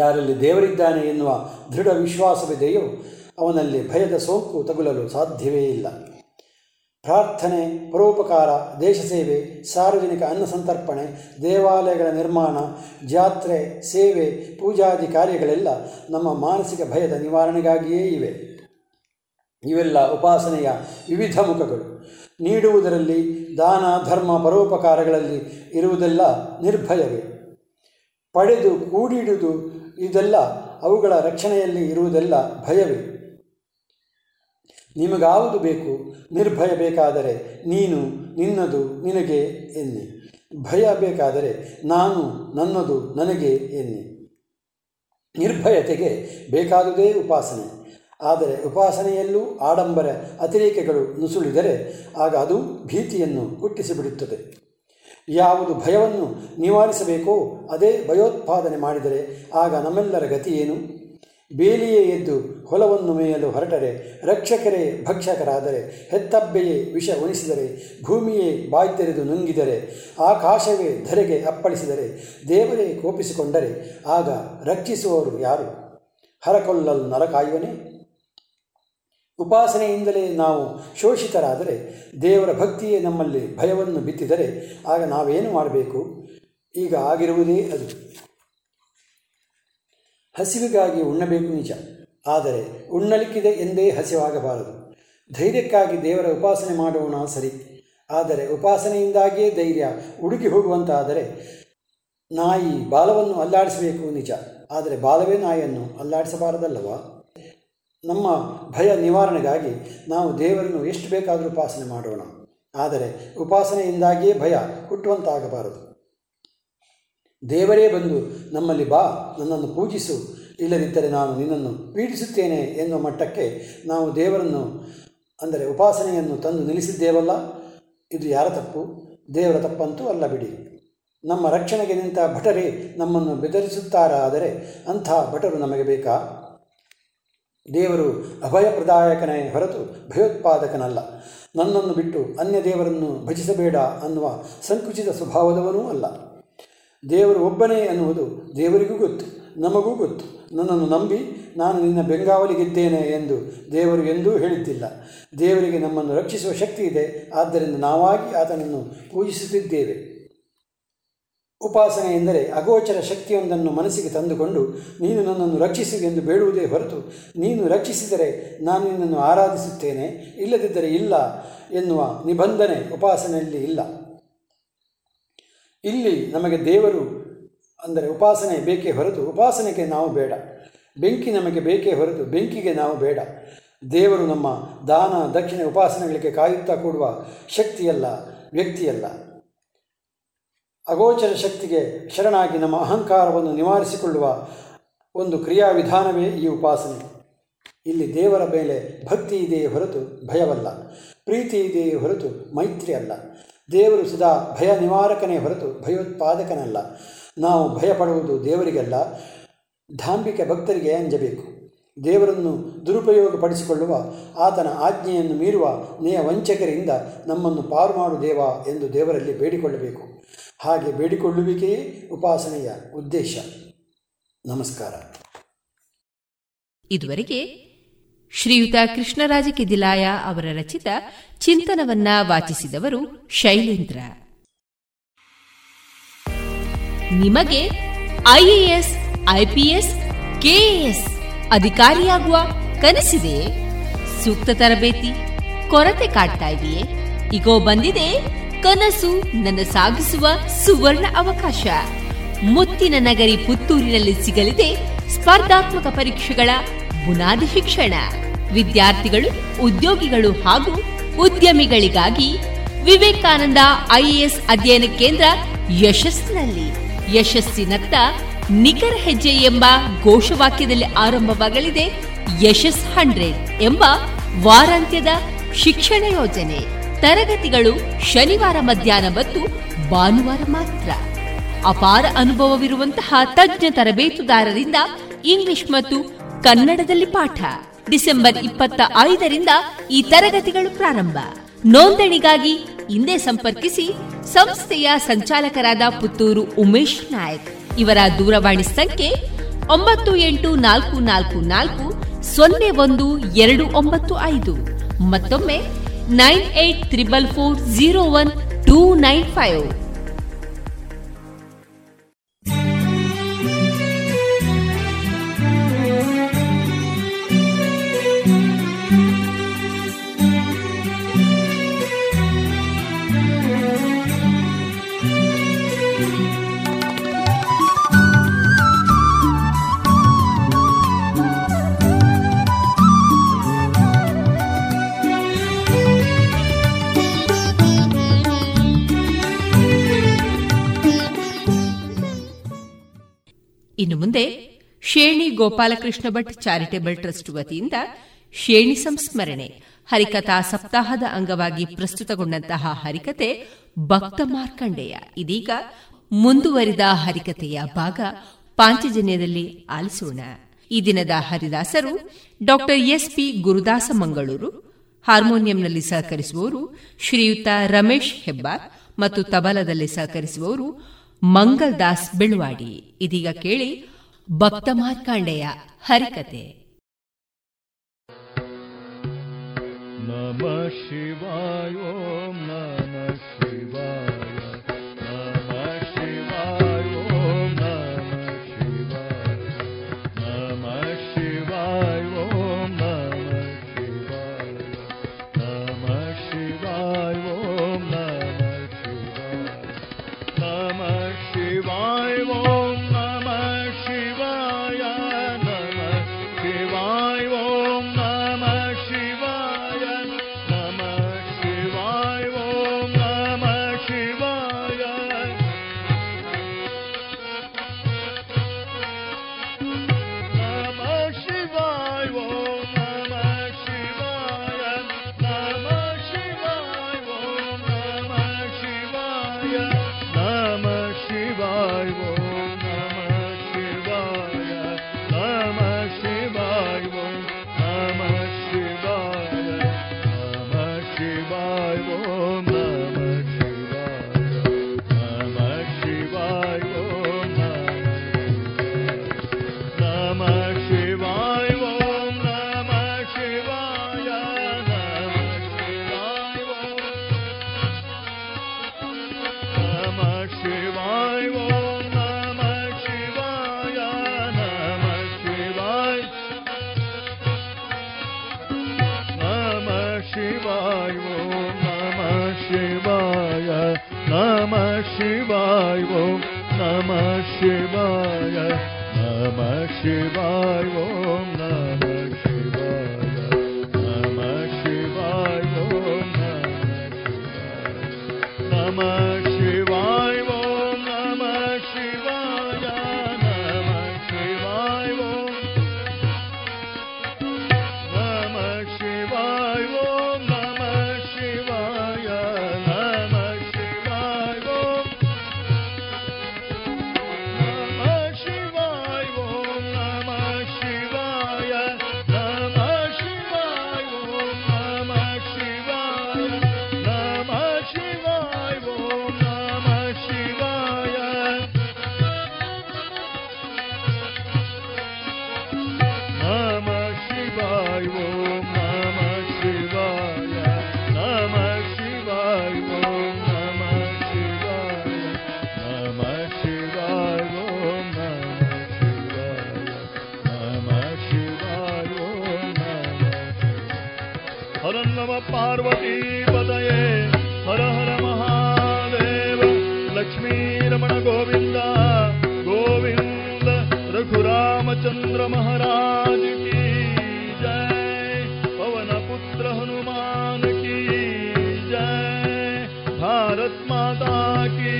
ಯಾರಲ್ಲಿ ದೇವರಿದ್ದಾನೆ ಎನ್ನುವ ದೃಢ ವಿಶ್ವಾಸವಿದೆಯೋ ಅವನಲ್ಲಿ ಭಯದ ಸೋಂಕು ತಗುಲಲು ಸಾಧ್ಯವೇ ಇಲ್ಲ. ಪ್ರಾರ್ಥನೆ, ಪರೋಪಕಾರ, ದೇಶ ಸೇವೆ, ಸಾರ್ವಜನಿಕ ಅನ್ನ ಸಂತರ್ಪಣೆ, ದೇವಾಲಯಗಳ ನಿರ್ಮಾಣ, ಜಾತ್ರೆ, ಸೇವೆ, ಪೂಜಾದಿ ಕಾರ್ಯಗಳೆಲ್ಲ ನಮ್ಮ ಮಾನಸಿಕ ಭಯದ ನಿವಾರಣೆಗಾಗಿಯೇ ಇವೆ. ಇವೆಲ್ಲ ಉಪಾಸನೆಯ ವಿವಿಧ ಮುಖಗಳು. ನೀಡುವುದರಲ್ಲಿ, ದಾನ ಧರ್ಮ ಪರೋಪಕಾರಗಳಲ್ಲಿ ಇರುವುದೆಲ್ಲ ನಿರ್ಭಯವೇ. ಪಡೆದು ಕೂಡಿಡುವುದು ಇದೆಲ್ಲ ಅವುಗಳ ರಕ್ಷಣೆಯಲ್ಲಿ ಇರುವುದೆಲ್ಲ ಭಯವೇ. ನಿಮಗಾವುದು ಬೇಕು, ನಿರ್ಭಯ ಬೇಕಾದರೆ ನೀನು, ನಿನ್ನದು, ನಿನಗೆ ಎನ್ನಿ. ಭಯ ಬೇಕಾದರೆ ನಾನು, ನನ್ನದು, ನನಗೆ ಎನ್ನಿ. ನಿರ್ಭಯತೆಗೆ ಬೇಕಾದುದೇ ಉಪಾಸನೆ. ಆದರೆ ಉಪಾಸನೆಯಲ್ಲೂ ಆಡಂಬರ ಅತಿರೇಕಗಳು ನುಸುಳಿದರೆ ಆಗ ಅದು ಭೀತಿಯನ್ನು ಹುಟ್ಟಿಸಿಬಿಡುತ್ತದೆ. ಯಾವುದು ಭಯವನ್ನು ನಿವಾರಿಸಬೇಕೋ ಅದೇ ಭಯೋತ್ಪಾದನೆ ಮಾಡಿದರೆ ಆಗ ನಮ್ಮೆಲ್ಲರ ಗತಿಯೇನು? ಬೇಲಿಯೇ ಎದ್ದು ಹೊಲವನ್ನು ಮೇಯಲು ಹೊರಟರೆ, ರಕ್ಷಕರೇ ಭಕ್ಷಕರಾದರೆ, ಹೆತ್ತಬ್ಬೆಯೇ ವಿಷ ಉಣಿಸಿದರೆ, ಭೂಮಿಯೇ ಬಾಯಿ ತೆರೆದು ನುಂಗಿದರೆ, ಆಕಾಶವೇ ಧರೆಗೆ ಅಪ್ಪಳಿಸಿದರೆ, ದೇವರೇ ಕೋಪಿಸಿಕೊಂಡರೆ ಆಗ ರಕ್ಷಿಸುವವರು ಯಾರು? ಹರಕೊಲ್ಲಲು ನರಕಾಯುವನೇ? ಉಪಾಸನೆಯಿಂದಲೇ ನಾವು ಶೋಷಿತರಾದರೆ, ದೇವರ ಭಕ್ತಿಯೇ ನಮ್ಮಲ್ಲಿ ಭಯವನ್ನು ಬಿತ್ತಿದರೆ ಆಗ ನಾವೇನು ಮಾಡಬೇಕು? ಈಗ ಆಗಿರುವುದೇ ಅದು. ಹಸಿವಿಗಾಗಿ ಉಣ್ಣಬೇಕು ನಿಜ, ಆದರೆ ಉಣ್ಣಲಿಕ್ಕಿದೆ ಎಂದೇ ಹಸಿವಾಗಬಾರದು. ಧೈರ್ಯಕ್ಕಾಗಿ ದೇವರ ಉಪಾಸನೆ ಮಾಡೋಣ ಸರಿ, ಆದರೆ ಉಪಾಸನೆಯಿಂದಾಗಿಯೇ ಧೈರ್ಯ ಉಡುಗಿ ಹೋಗುವಂತಾದರೆ ನಾಯಿ ಬಾಲವನ್ನು ಅಲ್ಲಾಡಿಸಬೇಕು ನಿಜ, ಆದರೆ ಬಾಲವೇ ನಾಯಿಯನ್ನು ಅಲ್ಲಾಡಿಸಬಾರದಲ್ಲವಾ? ನಮ್ಮ ಭಯ ನಿವಾರಣೆಗಾಗಿ ನಾವು ದೇವರನ್ನು ಎಷ್ಟು ಬೇಕಾದರೂ ಉಪಾಸನೆ ಮಾಡೋಣ, ಆದರೆ ಉಪಾಸನೆಯಿಂದಾಗಿಯೇ ಭಯ ಹುಟ್ಟುವಂತಾಗಬಾರದು. ದೇವರೇ ಬಂದು ನಮ್ಮಲ್ಲಿ ಬಾ, ನನ್ನನ್ನು ಪೂಜಿಸು, ಇಲ್ಲದಿದ್ದರೆ ನಾನು ನಿನ್ನನ್ನು ಪೀಡಿಸುತ್ತೇನೆ ಎನ್ನುವ ಮಟ್ಟಕ್ಕೆ ನಾವು ದೇವರನ್ನು, ಅಂದರೆ ಉಪಾಸನೆಯನ್ನು ತಂದು ನಿಲ್ಲಿಸಿದ್ದೇವಲ್ಲ, ಇದು ಯಾರ ತಪ್ಪು? ದೇವರ ತಪ್ಪಂತೂ ಅಲ್ಲ ಬಿಡಿ. ನಮ್ಮ ರಕ್ಷಣೆಗೆ ನಿಂತ ಭಟರೇ ನಮ್ಮನ್ನು ಬೆದರಿಸುತ್ತಾರಾದರೆ ಅಂಥ ಭಟರು ನಮಗೆ ಬೇಕಾ? ದೇವರು ಅಭಯಪ್ರದಾಯಕನೇ ಹೊರತು ಭಯೋತ್ಪಾದಕನಲ್ಲ. ನನ್ನನ್ನು ಬಿಟ್ಟು ಅನ್ಯ ದೇವರನ್ನು ಭಜಿಸಬೇಡ ಅನ್ನುವ ಸಂಕುಚಿತ ಸ್ವಭಾವದವನೂ ಅಲ್ಲ. ದೇವರು ಒಬ್ಬನೇ ಅನ್ನುವುದು ದೇವರಿಗೂ ಗೊತ್ತು, ನಮಗೂ ಗೊತ್ತು. ನನ್ನನ್ನು ನಂಬಿ ನಾನು ನಿನ್ನ ಬೆಂಗಾವಲಿಗಿದ್ದೇನೆ ಎಂದು ದೇವರು ಎಂದೂ ಹೇಳಿದ್ದಿಲ್ಲ. ದೇವರಿಗೆ ನಮ್ಮನ್ನು ರಕ್ಷಿಸುವ ಶಕ್ತಿ ಇದೆ, ಆದ್ದರಿಂದ ನಾವಾಗಿ ಆತನನ್ನು ಪೂಜಿಸುತ್ತಿದ್ದೇವೆ. ಉಪಾಸನೆ ಎಂದರೆ ಅಗೋಚರ ಶಕ್ತಿಯೊಂದನ್ನು ಮನಸ್ಸಿಗೆ ತಂದುಕೊಂಡು ನೀನು ನನ್ನನ್ನು ರಕ್ಷಿಸು ಎಂದು ಬೇಡುವುದೇ ಹೊರತು, ನೀನು ರಕ್ಷಿಸಿದರೆ ನಾನು ನಿನ್ನನ್ನು ಆರಾಧಿಸುತ್ತೇನೆ, ಇಲ್ಲದಿದ್ದರೆ ಇಲ್ಲ ಎನ್ನುವ ನಿಬಂಧನೆ ಉಪಾಸನೆಯಲ್ಲಿ ಇಲ್ಲ. ಇಲ್ಲಿ ನಮಗೆ ದೇವರು ಅಂದರೆ ಉಪಾಸನೆ ಬೇಕೇ ಹೊರತು ಉಪಾಸನೆಗೆ ನಾವು ಬೇಡ. ಬೆಂಕಿ ನಮಗೆ ಬೇಕೇ ಹೊರತು ಬೆಂಕಿಗೆ ನಾವು ಬೇಡ. ದೇವರು ನಮ್ಮ ದಾನ ದಕ್ಷಿಣ ಉಪಾಸನೆಗಳಿಗೆ ಕಾಯುತ್ತಾ ಕೊಡುವ ಶಕ್ತಿಯಲ್ಲ, ವ್ಯಕ್ತಿಯಲ್ಲ. ಅಗೋಚರ ಶಕ್ತಿಗೆ ಶರಣಾಗಿ ನಮ್ಮ ಅಹಂಕಾರವನ್ನು ನಿವಾರಿಸಿಕೊಳ್ಳುವ ಒಂದು ಕ್ರಿಯಾವಿಧಾನವೇ ಈ ಉಪಾಸನೆ. ಇಲ್ಲಿ ದೇವರ ಮೇಲೆ ಭಕ್ತಿ ಇದೆಯೇ ಹೊರತು ಭಯವಲ್ಲ, ಪ್ರೀತಿ ಇದೆಯೇ ಹೊರತು ಮೈತ್ರಿ ಅಲ್ಲ. ದೇವರು ಸದಾ ಭಯ ನಿವಾರಕನೇ ಹೊರತು ಭಯೋತ್ಪಾದಕನಲ್ಲ. ನಾವು ಭಯಪಡುವುದು ದೇವರಿಗಲ್ಲ, ಧಾಂಭಿಕ ಭಕ್ತರಿಗೆ ಅಂಜಬೇಕು. ದೇವರನ್ನು ದುರುಪಯೋಗಪಡಿಸಿಕೊಳ್ಳುವ, ಆತನ ಆಜ್ಞೆಯನ್ನು ಮೀರುವ ನೇಯ ವಂಚಕರಿಂದ ನಮ್ಮನ್ನು ಪಾರು ಮಾಡು ದೇವ ಎಂದು ದೇವರಲ್ಲಿ ಬೇಡಿಕೊಳ್ಳಬೇಕು. ಹಾಗೆ ಬೇಡಿಕೊಳ್ಳುವಿಕೆಯೇ ಉಪಾಸನೆಯ ಉದ್ದೇಶ. ನಮಸ್ಕಾರ. ಇದುವರೆಗೆ ಶ್ರೀಯುತ ಕೃಷ್ಣರಾಜ ಕೆದಿಲಾಯ ಅವರ ರಚಿತ ಚಿಂತನವನ್ನ ವಾಚಿಸಿದವರು ಶೈಲೇಂದ್ರ. ನಿಮಗೆ I A S, I P S, K A S ಅಧಿಕಾರಿಯಾಗುವ ಕನಸಿದೆಯೇ? ಸೂಕ್ತ ತರಬೇತಿ, ಕೊರತೆ ಕಾಡ್ತಾ ಇದೆಯೇ? ಈಗೋ ಬಂದಿದೆ ಕನಸು ನನ್ನ ಸಾಗಿಸುವ ಸುವರ್ಣ ಅವಕಾಶ. ಮುತ್ತಿನ ನಗರಿ ಪುತ್ತೂರಿನಲ್ಲಿ ಸಿಗಲಿದೆ ಸ್ಪರ್ಧಾತ್ಮಕ ಪರೀಕ್ಷೆಗಳ ಬುನಾದಿ ಶಿಕ್ಷಣ. ವಿದ್ಯಾರ್ಥಿಗಳು, ಉದ್ಯೋಗಿಗಳು ಹಾಗೂ ಉದ್ಯಮಿಗಳಿಗಾಗಿ ವಿವೇಕಾನಂದ ಐ ಎ ಎಸ್ ಅಧ್ಯಯನ ಕೇಂದ್ರ ಯಶಸ್ಸಿನಲ್ಲಿ ಯಶಸ್ಸಿನತ್ತ ನಿಖರ ಹೆಜ್ಜೆ ಎಂಬ ಘೋಷವಾಕ್ಯದಲ್ಲಿ ಆರಂಭವಾಗಲಿದೆ ಯಶಸ್ ಹಂಡ್ರೆಡ್ ಎಂಬ ವಾರಾಂತ್ಯದ ಶಿಕ್ಷಣ ಯೋಜನೆ. ತರಗತಿಗಳು ಶನಿವಾರ ಮಧ್ಯಾಹ್ನ ಮತ್ತು ಭಾನುವಾರ ಮಾತ್ರ. ಅಪಾರ ಅನುಭವವಿರುವಂತಹ ತಜ್ಞ ತರಬೇತುದಾರರಿಂದ ಇಂಗ್ಲಿಷ್ ಮತ್ತು ಕನ್ನಡದಲ್ಲಿ ಪಾಠ. ಡಿಸೆಂಬರ್ ಇಪ್ಪತ್ತ ಐದರಿಂದ ಈ ತರಗತಿಗಳು ಪ್ರಾರಂಭ. ನೋಂದಣಿಗಾಗಿ ಇಂದೇ ಸಂಪರ್ಕಿಸಿ ಸಂಸ್ಥೆಯ ಸಂಚಾಲಕರಾದ ಪುತ್ತೂರು ಉಮೇಶ್ ನಾಯಕ್ ಇವರ ದೂರವಾಣಿ ಸಂಖ್ಯೆ ಒಂಬತ್ತು ಎಂಟು ನಾಲ್ಕು ನಾಲ್ಕು ನಾಲ್ಕು ಸೊನ್ನೆ ಒಂದು ಎರಡು ಒಂಬತ್ತು ಐದು. ಮತ್ತೊಮ್ಮೆ nine eight triple four zero one two nine five. ಇನ್ನು ಮುಂದೆ ಶೇಣಿ ಗೋಪಾಲಕೃಷ್ಣ ಭಟ್ ಚಾರಿಟೇಬಲ್ ಟ್ರಸ್ಟ್ ವತಿಯಿಂದ ಶೇಣಿ ಸಂಸ್ಮರಣೆ ಹರಿಕಥಾ ಸಪ್ತಾಹದ ಅಂಗವಾಗಿ ಪ್ರಸ್ತುತಗೊಂಡಂತಹ ಹರಿಕತೆ ಭಕ್ತ ಮಾರ್ಕಂಡೇಯ. ಇದೀಗ ಮುಂದುವರಿದ ಹರಿಕತೆಯ ಭಾಗ ಪಾಂಚಜನ್ಯದಲ್ಲಿ ಆಲಿಸೋಣ. ಈ ದಿನದ ಹರಿದಾಸರು doctor S P Gurudasa Mangaluru, ಹಾರ್ಮೋನಿಯಂನಲ್ಲಿ ಸಹಕರಿಸುವವರು ಶ್ರೀಯುತ ರಮೇಶ್ ಹೆಬ್ಬಾರ್ ಮತ್ತು ತಬಲದಲ್ಲಿ ಸಹಕರಿಸುವವರು ಮಂಗಲ್ ದಾಸ್ ಬಿಳುವಾಡಿ. ಇದೀಗ ಕೇಳಿ ಭಕ್ತ ಮಾರ್ಕಾಂಡೆಯ ಹರಿಕತೆ. ನಮಃ ಶಿವಾಯ ಓಂ ನಮಃ ಶಿವಾಯ. ಹರ ನಮ ಪಾರ್ವತೀ ಪತಯೇ ಹರ ಹರ ಮಹಾದೇವ ಲಕ್ಷ್ಮೀ ರಮಣ ಗೋವಿಂದ ಗೋವಿಂದ ರಘುರಾಮಚಂದ್ರ ಮಹಾರಾಜ ಕೀ ಜಯ ಪವನ ಪುತ್ರ ಹನುಮಾನ್ ಕೀ ಜಯ ಭಾರತ್ ಮಾತಾ ಕೀ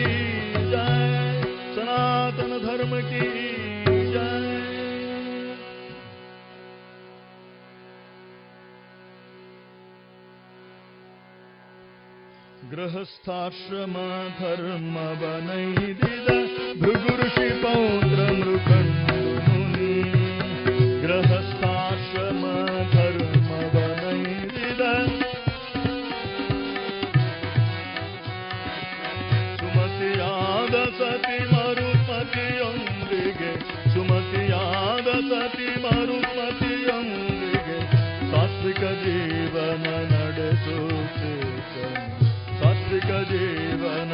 ಜಯ ಸನಾತನ ಧರ್ಮ ಕೀ ಜಯ. ಗೃಹಸ್ಥಾಶ್ರಮ ಧರ್ಮ ವನೈದಿದ ಭೃಗು ಋಷಿ ಪೌತ್ರ ಮೃಕಂಡು ಮುನಿ ಗೃಹಸ್ಥಾಶ್ರಮ ಧರ್ಮ ವನೈದಿದ ಸುಮತಿಯಾದ ಸತಿ ಮರುಪತಿಯೊಂದಿಗೆ ಸುಮತಿಯಾದ ಸತಿ ಮರುಪತಿಯೊಂದಿಗೆ ಸಾತ್ವಿಕ ಜೀವನ ನಡೆಸುತ್ತೆ ಜೀವನ.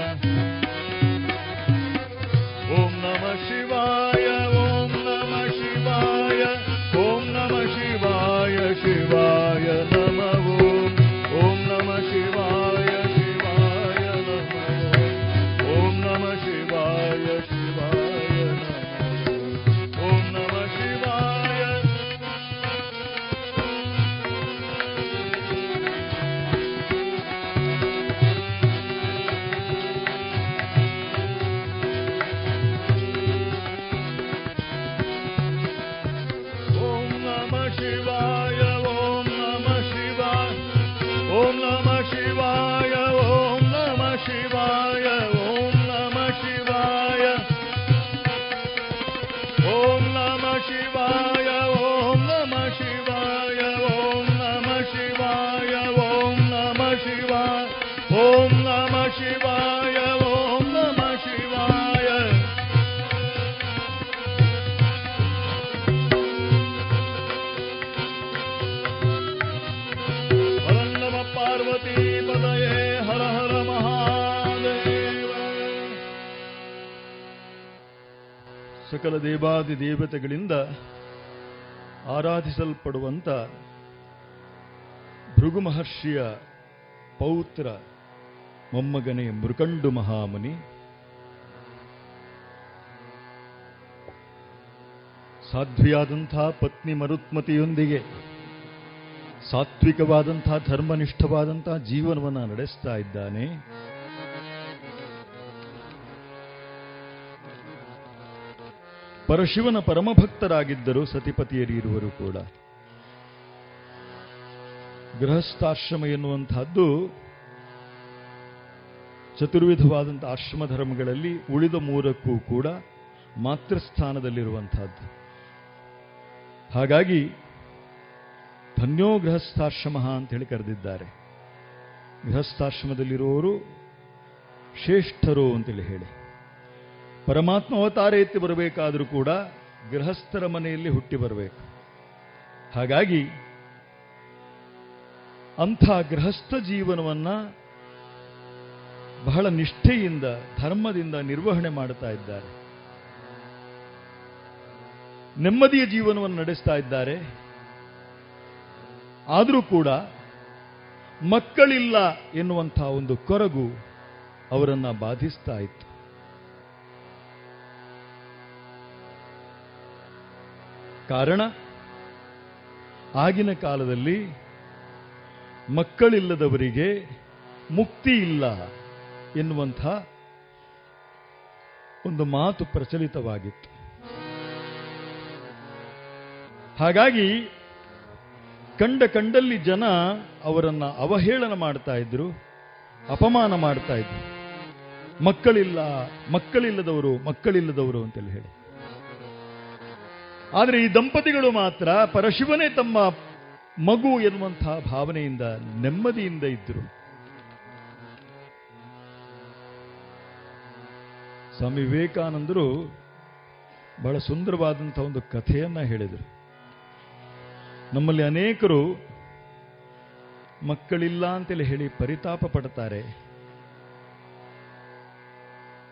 ಓಂ ನಮ ಶಿವಾಯ ಓಂ ನಮ ಶಿವಾಯ ಓಂ ನಮ ಶಿವಾಯ ಶಿವಾಯ ನಮಃ ಓಂ ನಮ ಶಿವಾಯ ಶಿವಾಯ ನಮಃ ಓಂ ನಮ ಶಿವಾಯ ಶಿವಾಯ ನಮಃ ಓಂ ನಮ ಶಿವಾಯ. ಸಕಲ ದೇವಾದಿ ದೇವತೆಗಳಿಂದ ಆರಾಧಿಸಲ್ಪಡುವಂಥ ಭೃಗು ಮಹರ್ಷಿಯ ಪೌತ್ರ ಮೊಮ್ಮಗನೇ ಮೃಕಂಡು ಮಹಾಮುನಿ ಸಾಧ್ವಿಯಾದಂಥ ಪತ್ನಿ ಮರುತ್ಮತಿಯೊಂದಿಗೆ ಸಾತ್ವಿಕವಾದಂಥ ಧರ್ಮನಿಷ್ಠವಾದಂಥ ಜೀವನವನ್ನು ನಡೆಸ್ತಾ ಇದ್ದಾನೆ. ಪರಶಿವನ ಪರಮಭಕ್ತರಾಗಿದ್ದರು ಸತಿಪತಿಯರಿರುವರು ಕೂಡ. ಗೃಹಸ್ಥಾಶ್ರಮ ಎನ್ನುವಂತಹದ್ದು ಚತುರ್ವಿಧವಾದಂಥ ಆಶ್ರಮ ಧರ್ಮಗಳಲ್ಲಿ ಉಳಿದ ಮೂರಕ್ಕೂ ಕೂಡ ಮಾತೃಸ್ಥಾನದಲ್ಲಿರುವಂತಹದ್ದು. ಹಾಗಾಗಿ ಧನ್ಯೋ ಗೃಹಸ್ಥಾಶ್ರಮ ಅಂತ ಹೇಳಿ ಕರೆದಿದ್ದಾರೆ. ಗೃಹಸ್ಥಾಶ್ರಮದಲ್ಲಿರುವವರು ಶ್ರೇಷ್ಠರು ಅಂತೇಳಿ ಹೇಳಿ ಪರಮಾತ್ಮ ಅವತಾರ ಎತ್ತಿ ಬರಬೇಕಾದರೂ ಕೂಡ ಗೃಹಸ್ಥರ ಮನೆಯಲ್ಲಿ ಹುಟ್ಟಿ ಬರಬೇಕು. ಹಾಗಾಗಿ ಅಂಥ ಗೃಹಸ್ಥ ಜೀವನವನ್ನು ಬಹಳ ನಿಷ್ಠೆಯಿಂದ ಧರ್ಮದಿಂದ ನಿರ್ವಹಣೆ ಮಾಡ್ತಾ ಇದ್ದಾರೆ. ನೆಮ್ಮದಿಯ ಜೀವನವನ್ನು ನಡೆಸ್ತಾ ಇದ್ದಾರೆ. ಆದರೂ ಕೂಡ ಮಕ್ಕಳಿಲ್ಲ ಎನ್ನುವಂಥ ಒಂದು ಕೊರಗು ಅವರನ್ನು ಬಾಧಿಸ್ತಾ ಇತ್ತು. ಕಾರಣ, ಆಗಿನ ಕಾಲದಲ್ಲಿ ಮಕ್ಕಳಿಲ್ಲದವರಿಗೆ ಮುಕ್ತಿ ಇಲ್ಲ ಎನ್ನುವಂಥ ಒಂದು ಮಾತು ಪ್ರಚಲಿತವಾಗಿತ್ತು. ಹಾಗಾಗಿ ಕಂಡ ಕಂಡಲ್ಲಿ ಜನ ಅವರನ್ನು ಅವಹೇಳನ ಮಾಡ್ತಾ ಇದ್ರು, ಅಪಮಾನ ಮಾಡ್ತಾ ಇದ್ರು. ಮಕ್ಕಳಿಲ್ಲ, ಮಕ್ಕಳಿಲ್ಲದವರು, ಮಕ್ಕಳಿಲ್ಲದವರು ಅಂತೇಳಿ ಹೇಳಿ. ಆದರೆ ಈ ದಂಪತಿಗಳು ಮಾತ್ರ ಪರಶಿವನೇ ತಮ್ಮ ಮಗು ಎನ್ನುವಂತಹ ಭಾವನೆಯಿಂದ ನೆಮ್ಮದಿಯಿಂದ ಇದ್ದರು. ಸ್ವಾಮಿ ವಿವೇಕಾನಂದರು ಬಹಳ ಸುಂದರವಾದಂಥ ಒಂದು ಕಥೆಯನ್ನು ಹೇಳಿದರು. ನಮ್ಮಲ್ಲಿ ಅನೇಕರು ಮಕ್ಕಳಿಲ್ಲ ಅಂತೇಳಿ ಹೇಳಿ ಪರಿತಾಪ ಪಡ್ತಾರೆ,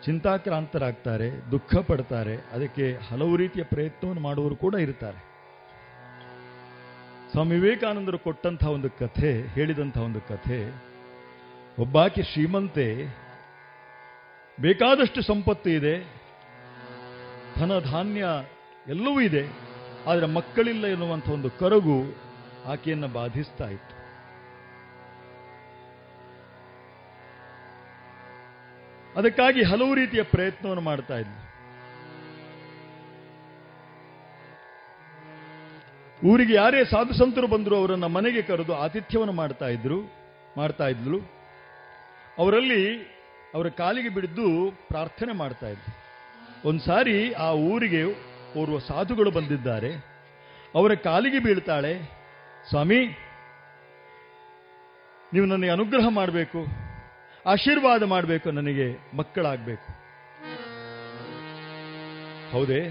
ಚಿಂತಾಕ್ರಾಂತರಾಗ್ತಾರೆ, ದುಃಖ ಪಡ್ತಾರೆ. ಅದಕ್ಕೆ ಹಲವು ರೀತಿಯ ಪ್ರಯತ್ನವನ್ನು ಮಾಡುವವರು ಕೂಡ ಇರ್ತಾರೆ. ಸ್ವಾಮಿ ವಿವೇಕಾನಂದರು ಕೊಟ್ಟಂತಹ ಒಂದು ಕಥೆ, ಹೇಳಿದಂತಹ ಒಂದು ಕಥೆ. ಒಬ್ಬಾಕೆ ಶ್ರೀಮಂತೆ, ಬೇಕಾದಷ್ಟು ಸಂಪತ್ತು ಇದೆ, ಧನ ಧಾನ್ಯ ಎಲ್ಲವೂ ಇದೆ, ಆದರೆ ಮಕ್ಕಳಿಲ್ಲ ಎನ್ನುವಂಥ ಒಂದು ಕರಗು ಆಕೆಯನ್ನು ಬಾಧಿಸ್ತಾ ಇತ್ತು. ಅದಕ್ಕಾಗಿ ಹಲವು ರೀತಿಯ ಪ್ರಯತ್ನವನ್ನು ಮಾಡ್ತಾ ಇದ್ಲು. ಊರಿಗೆ ಯಾರೇ ಸಾಧು ಸಂತರು ಬಂದರೂ ಅವರನ್ನ ಮನೆಗೆ ಕರೆದು ಆತಿಥ್ಯವನ್ನು ಮಾಡ್ತಾ ಇದ್ರು ಮಾಡ್ತಾ ಇದ್ಲು ಅವರಲ್ಲಿ ಅವರ ಕಾಲಿಗೆ ಬಿಡಿದ್ದು ಪ್ರಾರ್ಥನೆ ಮಾಡ್ತಾ ಇದ್ರು. ಒಂದ್ಸಾರಿ ಆ ಊರಿಗೆ ಓರ್ವ ಸಾಧುಗಳು ಬಂದಿದ್ದಾರೆ, ಅವರ ಕಾಲಿಗೆ ಬೀಳ್ತಾಳೆ, ಸ್ವಾಮಿ ನೀವು ನನಗೆ ಅನುಗ್ರಹ ಮಾಡಬೇಕು, ಆಶೀರ್ವಾದ ಮಾಡಬೇಕು, ನನಗೆ ಮಕ್ಕಳಾಗಬೇಕು. ಹೌದೇ,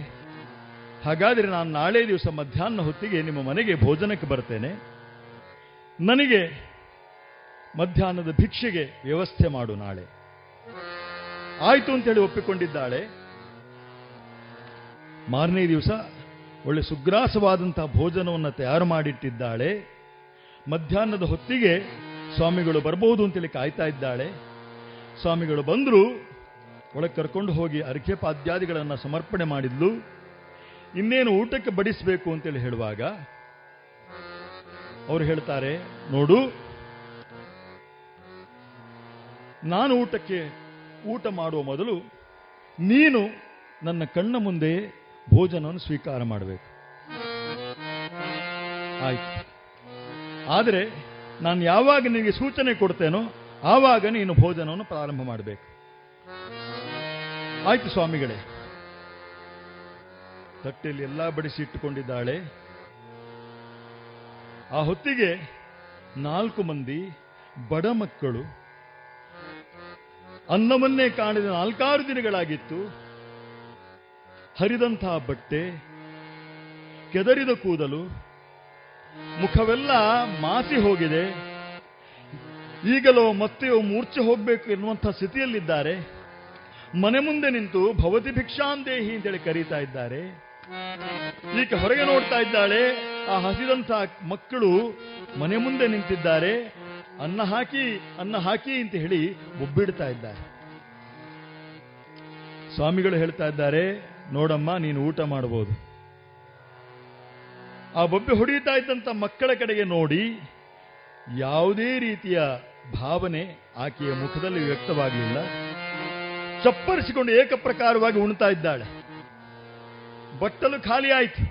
ಹಾಗಾದರೆ ನಾನು ನಾಳೆ ದಿವಸ ಮಧ್ಯಾಹ್ನ ಹೊತ್ತಿಗೆ ನಿಮ್ಮ ಮನೆಗೆ ಭೋಜನಕ್ಕೆ ಬರ್ತೇನೆ, ನನಗೆ ಮಧ್ಯಾಹ್ನದ ಭಿಕ್ಷೆಗೆ ವ್ಯವಸ್ಥೆ ಮಾಡು ನಾಳೆ. ಆಯಿತು ಅಂತೇಳಿ ಒಪ್ಪಿಕೊಂಡಿದ್ದಾಳೆ. ಮಾರನೇ ದಿವಸ ಒಳ್ಳೆ ಸುಗ್ರಾಸವಾದಂತಹ ಭೋಜನವನ್ನು ತಯಾರು ಮಾಡಿಟ್ಟಿದ್ದಾಳೆ. ಮಧ್ಯಾಹ್ನದ ಹೊತ್ತಿಗೆ ಸ್ವಾಮಿಗಳು ಬರಬಹುದು ಅಂತೇಳಿ ಕಾಯ್ತಾ ಇದ್ದಾಳೆ. ಸ್ವಾಮಿಗಳು ಬಂದರು, ಒಳಗೆ ಕರ್ಕೊಂಡು ಹೋಗಿ ಅರ್ಘ್ಯ ಪಾದ್ಯಾದಿಗಳನ್ನು ಸಮರ್ಪಣೆ ಮಾಡಿದ್ಲು. ಇನ್ನೇನು ಊಟಕ್ಕೆ ಬಡಿಸಬೇಕು ಅಂತೇಳಿ ಹೇಳುವಾಗ ಅವರು ಹೇಳ್ತಾರೆ, ನೋಡು ನಾನು ಊಟಕ್ಕೆ ಊಟ ಮಾಡುವ ಮೊದಲು ನೀನು ನನ್ನ ಕಣ್ಣ ಮುಂದೆ ಭೋಜನವನ್ನು ಸ್ವೀಕಾರ ಮಾಡಬೇಕು. ಆಯ್ತು, ಆದರೆ ನಾನು ಯಾವಾಗ ನಿನಗೆ ಸೂಚನೆ ಕೊಡ್ತೇನೋ ಆವಾಗ ನೀನು ಭೋಜನವನ್ನು ಪ್ರಾರಂಭ ಮಾಡಬೇಕು. ಆಯ್ತು ಸ್ವಾಮಿಗಳೇ. ತಟ್ಟೆಯಲ್ಲಿ ಎಲ್ಲ ಬಡಿಸಿ ಇಟ್ಟುಕೊಂಡಿದ್ದಾಳೆ. ಆ ಹೊತ್ತಿಗೆ ನಾಲ್ಕು ಮಂದಿ ಬಡ ಮಕ್ಕಳು, ಅನ್ನವನ್ನೇ ಕಾಣದ ನಾಲ್ಕಾರು ದಿನಗಳಾಗಿತ್ತು, ಹರಿದಂತಹ ಬಟ್ಟೆ, ಕೆದರಿದ ಕೂದಲು, ಮುಖವೆಲ್ಲ ಮಾಸಿ ಹೋಗಿದೆ, ಈಗಲೋ ಮತ್ತೆಯೋ ಮೂರ್ಛೆ ಹೋಗಬೇಕು ಎನ್ನುವಂತಹ ಸ್ಥಿತಿಯಲ್ಲಿದ್ದಾರೆ. ಮನೆ ಮುಂದೆ ನಿಂತು ಭವತಿ ಭಿಕ್ಷಾಂದೇಹಿ ಅಂತೇಳಿ ಕರೀತಾ ಇದ್ದಾರೆ. ಈಕೆ ಹೊರಗೆ ನೋಡ್ತಾ ಇದ್ದಾಳೆ, ಆ ಹಸಿದಂಥ ಮಕ್ಕಳು ಮನೆ ಮುಂದೆ ನಿಂತಿದ್ದಾರೆ, ಅನ್ನ ಹಾಕಿ ಅನ್ನ ಹಾಕಿ ಅಂತ ಹೇಳಿ ಒಬ್ಬಿಡ್ತಾ ಇದ್ದಾರೆ. ಸ್ವಾಮಿಗಳು ಹೇಳ್ತಾ ಇದ್ದಾರೆ, ನೋಡಮ್ಮ ನೀನು ಊಟ ಮಾಡಬಹುದು. ಆ ಬೊಬ್ಬೆ ಹೊಡೆಯುತ್ತಾ ಇದ್ದಂಥ ಮಕ್ಕಳ ಕಡೆಗೆ ನೋಡಿ ಯಾವುದೇ ರೀತಿಯ ಭಾವನೆ ಆಕೆಯ ಮುಖದಲ್ಲಿ ವ್ಯಕ್ತವಾಗಲಿಲ್ಲ. ಚಪ್ಪರಿಸಿಕೊಂಡು ಏಕಪ್ರಕಾರವಾಗಿ ಉಣ್ತಾ ಇದ್ದಾಳೆ. ಬಟ್ಟಲು ಖಾಲಿ ಆಯಿತು.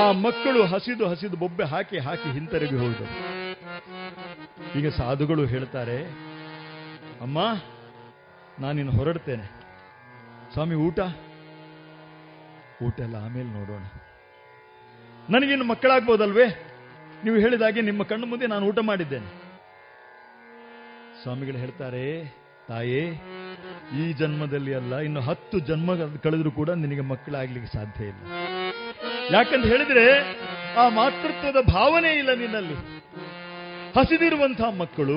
ಆ ಮಕ್ಕಳು ಹಸಿದು ಹಸಿದು ಬೊಬ್ಬೆ ಹಾಕಿ ಹಾಕಿ ಹಿಂತೆರಗಿ ಹೋದರು. ಈಗ ಸಾಧುಗಳು ಹೇಳ್ತಾರೆ, ಅಮ್ಮ ನಾನಿನ್ನು ಹೊರಡ್ತೇನೆ, ಸ್ವಾಮಿ ಊಟ ಊಟ ಎಲ್ಲ ಆಮೇಲೆ ನೋಡೋಣ, ನನಗಿನ್ನು ಮಕ್ಕಳಾಗ್ಬೋದಲ್ವೇ, ನೀವು ಹೇಳಿದಾಗೆ ನಿಮ್ಮ ಕಣ್ಣು ಮುಂದೆ ನಾನು ಊಟ ಮಾಡಿದ್ದೇನೆ. ಸ್ವಾಮಿಗಳು ಹೇಳ್ತಾರೆ, ತಾಯೇ ಈ ಜನ್ಮದಲ್ಲಿ ಅಲ್ಲ, ಇನ್ನು ಹತ್ತು ಜನ್ಮ ಕಳೆದರೂ ಕೂಡ ನಿನಗೆ ಮಕ್ಕಳಾಗ್ಲಿಕ್ಕೆ ಸಾಧ್ಯ ಇಲ್ಲ. ಯಾಕಂತ ಹೇಳಿದ್ರೆ ಆ ಮಾತೃತ್ವದ ಭಾವನೆ ಇಲ್ಲ ನಿನ್ನಲ್ಲಿ. ಹಸಿದಿರುವಂತಹ ಮಕ್ಕಳು,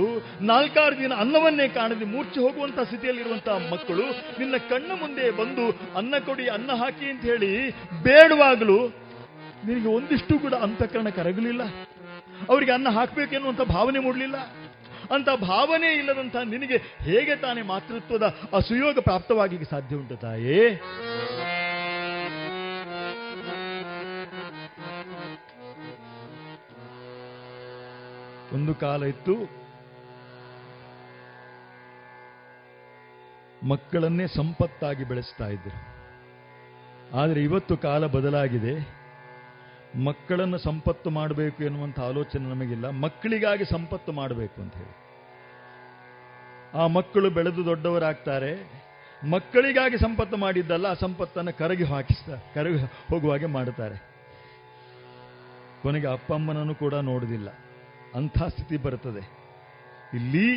ನಾಲ್ಕಾರು ದಿನ ಅನ್ನವನ್ನೇ ಕಾಣದೆ ಮೂರ್ಛೆ ಹೋಗುವಂತಹ ಸ್ಥಿತಿಯಲ್ಲಿರುವಂತಹ ಮಕ್ಕಳು ನಿನ್ನ ಕಣ್ಣು ಮುಂದೆ ಬಂದು ಅನ್ನ ಕೊಡಿ ಅನ್ನ ಹಾಕಿ ಅಂತ ಹೇಳಿ ಬೇಡವಾಗ್ಲು ನಿನಗೆ ಒಂದಿಷ್ಟು ಕೂಡ ಅಂತಃಕರಣ ಕರಗಲಿಲ್ಲ, ಅವರಿಗೆ ಅನ್ನ ಹಾಕಬೇಕೆನ್ನುವಂಥ ಭಾವನೆ ಮೂಡಲಿಲ್ಲ. ಅಂತ ಭಾವನೆ ಇಲ್ಲದಂಥ ನಿನಗೆ ಹೇಗೆ ತಾನೇ ಮಾತೃತ್ವದ ಆ ಸುಯೋಗ ಪ್ರಾಪ್ತವಾಗಿ ಸಾಧ್ಯ ಉಂಟು ತಾಯೇ? ಒಂದು ಕಾಲ ಇತ್ತು, ಮಕ್ಕಳನ್ನೇ ಸಂಪತ್ತಾಗಿ ಬೆಳೆಸ್ತಾ ಇದ್ರು. ಆದರೆ ಇವತ್ತು ಕಾಲ ಬದಲಾಗಿದೆ. ಮಕ್ಕಳನ್ನು ಸಂಪತ್ತು ಮಾಡಬೇಕು ಎನ್ನುವಂಥ ಆಲೋಚನೆ ನಮಗಿಲ್ಲ, ಮಕ್ಕಳಿಗಾಗಿ ಸಂಪತ್ತು ಮಾಡಬೇಕು ಅಂತ ಹೇಳಿ. ಆ ಮಕ್ಕಳು ಬೆಳೆದು ದೊಡ್ಡವರಾಗ್ತಾರೆ, ಮಕ್ಕಳಿಗಾಗಿ ಸಂಪತ್ತು ಮಾಡಿದ್ದಲ್ಲ, ಆ ಸಂಪತ್ತನ್ನು ಕರಗಿ ಹಾಕಿಸ್ತಾರೆ, ಕರಗಿ ಹೋಗುವ ಹಾಗೆ ಮಾಡ್ತಾರೆ. ಕೊನೆಗೆ ಅಪ್ಪ ಅಮ್ಮನನ್ನು ಕೂಡ ನೋಡುವುದಿಲ್ಲ, ಅಂಥ ಸ್ಥಿತಿ ಬರ್ತದೆ. ಇಲ್ಲಿ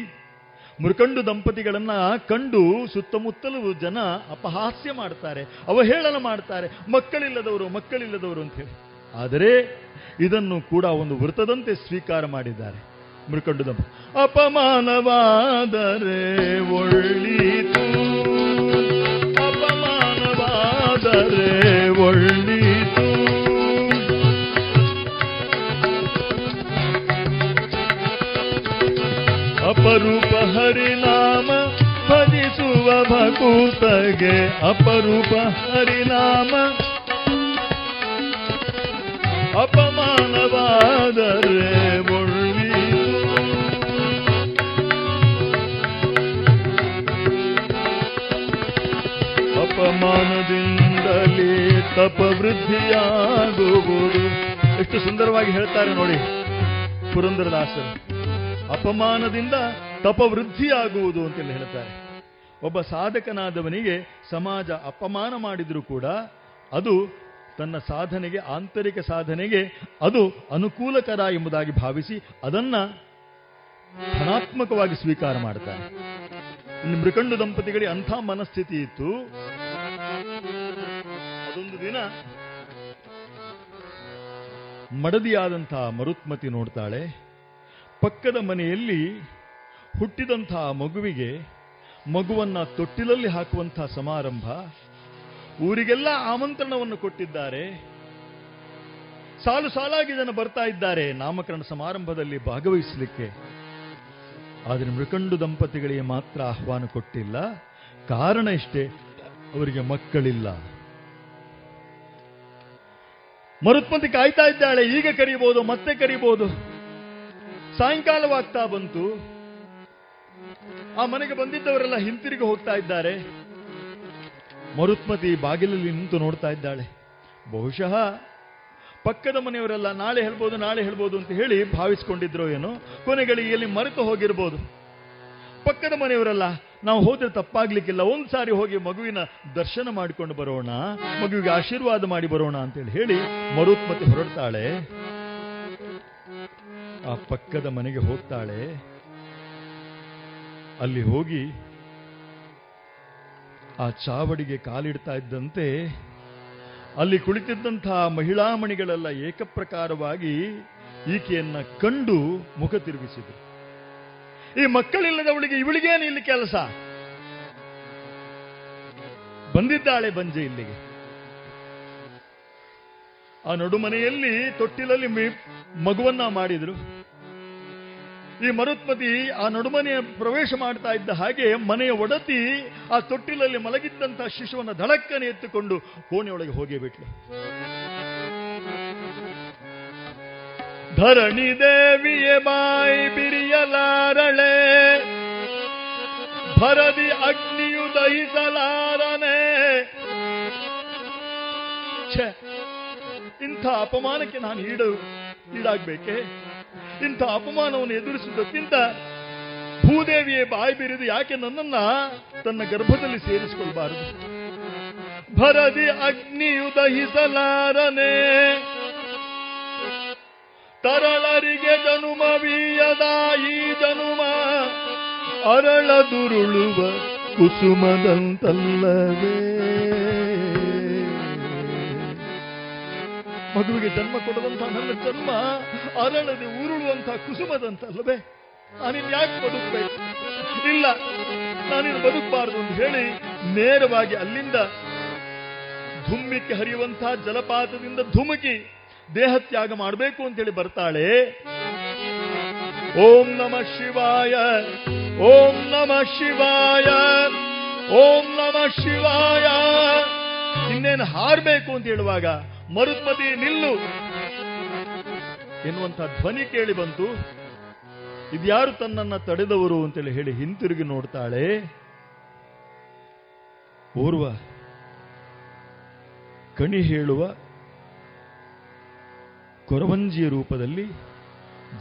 ಮೃಕಂಡು ದಂಪತಿಗಳನ್ನ ಕಂಡು ಸುತ್ತಮುತ್ತಲು ಜನ ಅಪಹಾಸ್ಯ ಮಾಡ್ತಾರೆ, ಅವಹೇಳನ ಮಾಡ್ತಾರೆ, ಮಕ್ಕಳಿಲ್ಲದವರು ಮಕ್ಕಳಿಲ್ಲದವರು ಅಂತ ಹೇಳಿ. ಆದರೆ ಇದನ್ನು ಕೂಡ ಒಂದು ವೃತ್ತದಂತೆ ಸ್ವೀಕಾರ ಮಾಡಿದ್ದಾರೆ ಮೃಕಂಡು ದಂಪತಿ. ಅಪಮಾನವಾದರೆ ಒಳ್ಳಿತು, ಅಪಮಾನವಾದರೆ ಒಳ್ಳಿತು, ಅಪರೂಪ ಹರಿನಾಮ ಭಜಿಸುವ ಭಕೂತಗೆ ಅಪರೂಪ ಹರಿನಾಮ ಅಪಮಾನವಾದರೆ ಮುಳ್ಳಿ ಅಪಮಾನದಿಂದಲೇ ತಪವೃದ್ಧಿಯಾಗುವುದು. ಎಷ್ಟು ಸುಂದರವಾಗಿ ಹೇಳ್ತಾರೆ ನೋಡಿ ಪುರಂದರದಾಸರು. ಅಪಮಾನದಿಂದ ತಪವೃದ್ಧಿಯಾಗುವುದು ಅಂತೇಳಿ ಹೇಳ್ತಾರೆ. ಒಬ್ಬ ಸಾಧಕನಾದವನಿಗೆ ಸಮಾಜ ಅಪಮಾನ ಮಾಡಿದರೂ ಕೂಡ ಅದು ತನ್ನ ಸಾಧನೆಗೆ, ಆಂತರಿಕ ಸಾಧನೆಗೆ ಅದು ಅನುಕೂಲಕರ ಎಂಬುದಾಗಿ ಭಾವಿಸಿ ಅದನ್ನ ಧನಾತ್ಮಕವಾಗಿ ಸ್ವೀಕಾರ ಮಾಡ್ತಾನೆ. ಇನ್ನು ಮೃಕಂಡು ದಂಪತಿಗಳಿಗೆ ಅಂಥ ಮನಸ್ಥಿತಿ ಇತ್ತು. ಅದೊಂದು ದಿನ ಮಡದಿಯಾದಂತಹ ಮರುತ್ಮತಿ ನೋಡ್ತಾಳೆ, ಪಕ್ಕದ ಮನೆಯಲ್ಲಿ ಹುಟ್ಟಿದಂತಹ ಮಗುವಿಗೆ ಮಗುವನ್ನ ತೊಟ್ಟಿಲಲ್ಲಿ ಹಾಕುವಂತಹ ಸಮಾರಂಭ, ಊರಿಗೆಲ್ಲ ಆಮಂತ್ರಣವನ್ನು ಕೊಟ್ಟಿದ್ದಾರೆ, ಸಾಲು ಸಾಲಾಗಿ ಜನ ಬರ್ತಾ ಇದ್ದಾರೆ ನಾಮಕರಣ ಸಮಾರಂಭದಲ್ಲಿ ಭಾಗವಹಿಸಲಿಕ್ಕೆ. ಆದರೆ ಮೃಕಂಡು ದಂಪತಿಗಳಿಗೆ ಮಾತ್ರ ಆಹ್ವಾನ ಕೊಟ್ಟಿಲ್ಲ. ಕಾರಣ ಇಷ್ಟೇ, ಅವರಿಗೆ ಮಕ್ಕಳಿಲ್ಲ. ಮರುತ್ಮತಿ ಕಾಯ್ತಾ ಇದ್ದಾಳೆ, ಈಗ ಕರೀಬಹುದು, ಮತ್ತೆ ಕರೀಬಹುದು. ಸಾಯಂಕಾಲವಾಗ್ತಾ ಬಂತು, ಆ ಮನೆಗೆ ಬಂದಿದ್ದವರೆಲ್ಲ ಹಿಂತಿರುಗಿ ಹೋಗ್ತಾ ಇದ್ದಾರೆ. ಮರುತ್ಮತಿ ಬಾಗಿಲಲ್ಲಿ ನಿಂತು ನೋಡ್ತಾ ಇದ್ದಾಳೆ. ಬಹುಶಃ ಪಕ್ಕದ ಮನೆಯವರೆಲ್ಲ ನಾಳೆ ಹೇಳ್ಬೋದು ನಾಳೆ ಹೇಳ್ಬೋದು ಅಂತ ಹೇಳಿ ಭಾವಿಸ್ಕೊಂಡಿದ್ರು ಏನೋ, ಕೊನೆಗಳಿಗೆಯಲ್ಲಿ ಮರೆತು ಹೋಗಿರ್ಬೋದು. ಪಕ್ಕದ ಮನೆಯವರೆಲ್ಲ ನಾವು ಹೋದ್ರೆ ತಪ್ಪಾಗ್ಲಿಕ್ಕಿಲ್ಲ, ಒಂದು ಸಾರಿ ಹೋಗಿ ಮಗುವಿನ ದರ್ಶನ ಮಾಡಿಕೊಂಡು ಬರೋಣ, ಮಗುವಿಗೆ ಆಶೀರ್ವಾದ ಮಾಡಿ ಬರೋಣ ಅಂತೇಳಿ ಹೇಳಿ ಮರುತ್ಮತಿ ಹೊರಡ್ತಾಳೆ. ಆ ಪಕ್ಕದ ಮನೆಗೆ ಹೋಗ್ತಾಳೆ. ಅಲ್ಲಿ ಹೋಗಿ ಆ ಚಾವಡಿಗೆ ಕಾಲಿಡ್ತಾ ಇದ್ದಂತೆ ಅಲ್ಲಿ ಕುಳಿತಿದ್ದಂತಹ ಮಹಿಳಾಮಣಿಗಳೆಲ್ಲ ಏಕಪ್ರಕಾರವಾಗಿ ಈಕೆಯನ್ನ ಕಂಡು ಮುಖ ತಿರುಗಿಸಿದರು. ಈ ಮಕ್ಕಳಿಲ್ಲದವಳಿಗೆ ಇವಳಿಗೇನು ಇಲ್ಲಿ ಕೆಲಸ, ಬಂದಿದ್ದಾಳೆ ಬಂಜೆ ಇಲ್ಲಿಗೆ. ಆ ನಡುಮನೆಯಲ್ಲಿ ತೊಟ್ಟಿಲಲ್ಲಿ ಮಗುವನ್ನ ಮಾಡಿದ್ರು. ಈ ಮರುತ್ಮತಿ ಆ ನಡುಮನೆಯ ಪ್ರವೇಶ ಮಾಡ್ತಾ ಇದ್ದ ಹಾಗೆ ಮನೆಯ ಒಡತಿ ಆ ತೊಟ್ಟಿಲಲ್ಲಿ ಮಲಗಿದ್ದಂತಹ ಶಿಶುವನ್ನು ಧಡಕ್ಕನೆ ಎತ್ತುಕೊಂಡು ಕೋಣೆಯೊಳಗೆ ಹೋಗಿ ಬಿಟ್ಲು. ಧರಣಿ ದೇವಿಯ ಬಾಯಿ ಬಿರಿಯಲಾರಳೆ, ಭರದಿ ಅಗ್ನಿಯು ದಹಿಸಲಾರನೆ. ಇಂಥ ಅಪಮಾನಕ್ಕೆ ನಾನು ಈಡು ಈಡಾಗಬೇಕೆ? ಇಂಥ ಅಪಮಾನವನ್ನು ಎದುರಿಸುವುದಕ್ಕಿಂತ ಭೂದೇವಿಯೇ ಬಾಯಿ ಬಿರಿದು ಯಾಕೆ ನನ್ನನ್ನ ತನ್ನ ಗರ್ಭದಲ್ಲಿ ಸೇರಿಸಿಕೊಳ್ಳಬಾರದು? ಭರದಿ ಅಗ್ನಿಯು ದಹಿಸಲಾರನೆ, ತರಳರಿಗೆ ಜನುಮವೀಯದ ಈ ಜನುಮ ಅರಳದುರುಳುವ ಕುಸುಮದಂತಲ್ಲವೇ. ಮಗುವಿಗೆ ಜನ್ಮ ಕೊಡುವಂತಹ ನನ್ನ ಜನ್ಮ ಅರಳದೆ ಉರುಳುವಂತಹ ಕುಸುಮದಂತಲ್ಲವೇ? ನಾನಿನ್ ಯಾಕೆ ಬದುಕಬೇಕು? ಇಲ್ಲ, ನಾನಿನ್ ಬದುಕಬಾರದು ಅಂತ ಹೇಳಿ ನೇರವಾಗಿ ಅಲ್ಲಿಂದ ಧುಮ್ಮಿಕ್ಕೆ ಹರಿಯುವಂತಹ ಜಲಪಾತದಿಂದ ಧುಮುಕಿ ದೇಹತ್ಯಾಗ ಮಾಡಬೇಕು ಅಂತೇಳಿ ಬರ್ತಾಳೆ. ಓಂ ನಮಃ ಶಿವಾಯ, ಓಂ ನಮಃ ಶಿವಾಯ, ಓಂ ನಮಃ ಶಿವಾಯ. ಇನ್ನೇನು ಹಾರಬೇಕು ಅಂತ ಹೇಳುವಾಗ ಮರುತ್ಮತಿ ನಿಲ್ಲು ಎನ್ನುವಂಥ ಧ್ವನಿ ಕೇಳಿ ಬಂತು. ಇದ್ಯಾರು ತನ್ನನ್ನ ತಡೆದವರು ಅಂತೇಳಿ ಹೇಳಿ ಹಿಂತಿರುಗಿ ನೋಡ್ತಾಳೆ. ಓರ್ವ ಕಣಿ ಹೇಳುವ ಕೊರವಂಜಿಯ ರೂಪದಲ್ಲಿ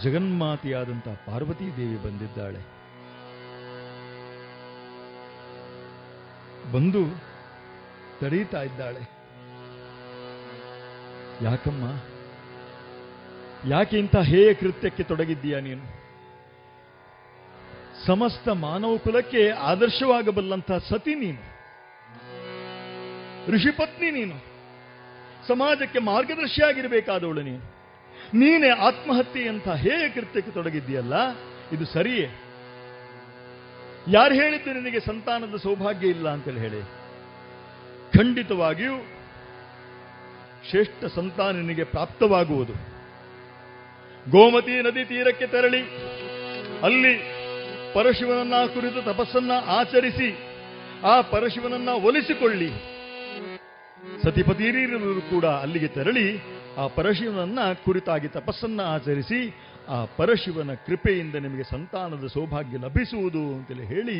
ಜಗನ್ಮಾತೆಯಾದಂತಹ ಪಾರ್ವತೀ ದೇವಿ ಬಂದಿದ್ದಾಳೆ. ಬಂದು ತಡೀತಾ ಇದ್ದಾಳೆ. ಯಾಕಮ್ಮ, ಯಾಕೆಂತ ಹೇಯ ಕೃತ್ಯಕ್ಕೆ ತೊಡಗಿದ್ದೀಯಾ ನೀನು? ಸಮಸ್ತ ಮಾನವ ಕುಲಕ್ಕೆ ಆದರ್ಶವಾಗಬಲ್ಲಂತಹ ಸತಿ ನೀನು, ಋಷಿಪತ್ನಿ ನೀನು, ಸಮಾಜಕ್ಕೆ ಮಾರ್ಗದರ್ಶಿಯಾಗಿರಬೇಕಾದವಳು ನೀನು. ನೀನೇ ಆತ್ಮಹತ್ಯೆಯಂಥ ಹೇಯ ಕೃತ್ಯಕ್ಕೆ ತೊಡಗಿದ್ದೀಯಲ್ಲ, ಇದು ಸರಿಯೇ? ಯಾರು ಹೇಳಿದ್ದು ನಿನಗೆ ಸಂತಾನದ ಸೌಭಾಗ್ಯ ಇಲ್ಲ ಅಂತೇಳಿ ಹೇಳಿ? ಖಂಡಿತವಾಗಿಯೂ ಶ್ರೇಷ್ಠ ಸಂತಾನ ನಿನಗೆ ಪ್ರಾಪ್ತವಾಗುವುದು. ಗೋಮತಿ ನದಿ ತೀರಕ್ಕೆ ತೆರಳಿ ಅಲ್ಲಿ ಪರಶಿವನನ್ನ ಕುರಿತು ತಪಸ್ಸನ್ನ ಆಚರಿಸಿ ಆ ಪರಶಿವನನ್ನ ಒಲಿಸಿಕೊಳ್ಳಿ. ಸತಿಪತಿಯರು ಕೂಡ ಅಲ್ಲಿಗೆ ತೆರಳಿ ಆ ಪರಶಿವನನ್ನ ಕುರಿತಾಗಿ ತಪಸ್ಸನ್ನ ಆಚರಿಸಿ ಆ ಪರಶಿವನ ಕೃಪೆಯಿಂದ ನಿಮಗೆ ಸಂತಾನದ ಸೌಭಾಗ್ಯ ಲಭಿಸುವುದು ಅಂತೇಳಿ ಹೇಳಿ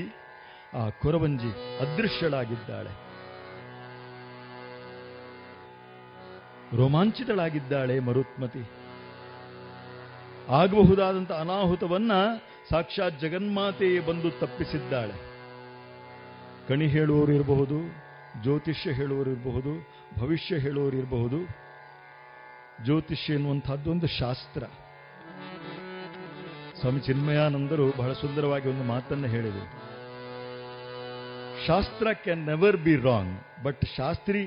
ಆ ಕೊರವಂಜಿ ಅದೃಶ್ಯಳಾಗಿದ್ದಾಳೆ, ರೋಮಾಂಚಿತಳಾಗಿದ್ದಾಳೆ ಮರುತ್ಮತಿ. ಆಗಬಹುದಾದಂಥ ಅನಾಹುತವನ್ನ ಸಾಕ್ಷಾತ್ ಜಗನ್ಮಾತೆಯೇ ಬಂದು ತಪ್ಪಿಸಿದ್ದಾಳೆ. ಕಣಿ ಹೇಳುವವರು ಇರಬಹುದು, ಜ್ಯೋತಿಷ್ಯ ಹೇಳುವವರು ಇರಬಹುದು, ಭವಿಷ್ಯ ಹೇಳುವವರು ಇರಬಹುದು. ಜ್ಯೋತಿಷ್ಯ ಎನ್ನುವಂಥದ್ದು ಒಂದು ಶಾಸ್ತ್ರ. ಸ್ವಾಮಿ ಚಿನ್ಮಯಾನಂದರು ಬಹಳ ಸುಂದರವಾಗಿ ಒಂದು ಮಾತನ್ನು ಹೇಳಿದರು, ಶಾಸ್ತ್ರ can never be wrong, but Shastri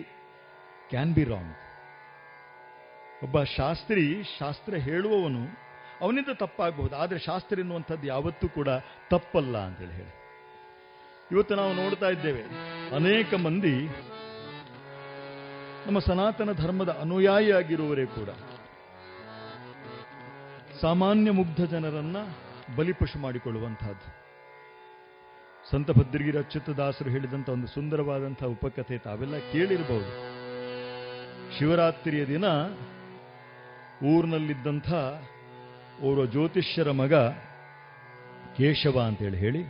can be wrong. ಒಬ್ಬ ಶಾಸ್ತ್ರಿ ಶಾಸ್ತ್ರ ಹೇಳುವವನು, ಅವನಿಂದ ತಪ್ಪಾಗಬಹುದು, ಆದರೆ ಶಾಸ್ತ್ರ ಎನ್ನುವಂಥದ್ದು ಯಾವತ್ತೂ ಕೂಡ ತಪ್ಪಲ್ಲ ಅಂತೇಳಿ ಹೇಳಿ ಇವತ್ತು ನಾವು ನೋಡ್ತಾ ಇದ್ದೇವೆ. ಅನೇಕ ಮಂದಿ ನಮ್ಮ ಸನಾತನ ಧರ್ಮದ ಅನುಯಾಯಿಯಾಗಿರುವವರೇ ಕೂಡ ಸಾಮಾನ್ಯ ಮುಗ್ಧ ಜನರನ್ನ ಬಲಿಪಶು ಮಾಡಿಕೊಳ್ಳುವಂತಹದ್ದು. ಸಂತ ಭದ್ರಗಿರಿ ಅಚ್ಯುತದಾಸರು ಹೇಳಿದಂಥ ಒಂದು ಸುಂದರವಾದಂತಹ ಉಪಕಥೆ ತಾವೆಲ್ಲ ಕೇಳಿರಬಹುದು. ಶಿವರಾತ್ರಿಯ ದಿನ ಊರಿನಲ್ಲಿದ್ದಂಥ ಓರ್ವ ಜ್ಯೋತಿಷ್ಯರ ಮಗ ಕೇಶವ ಅಂತೇಳಿ ಹೇಳಿ,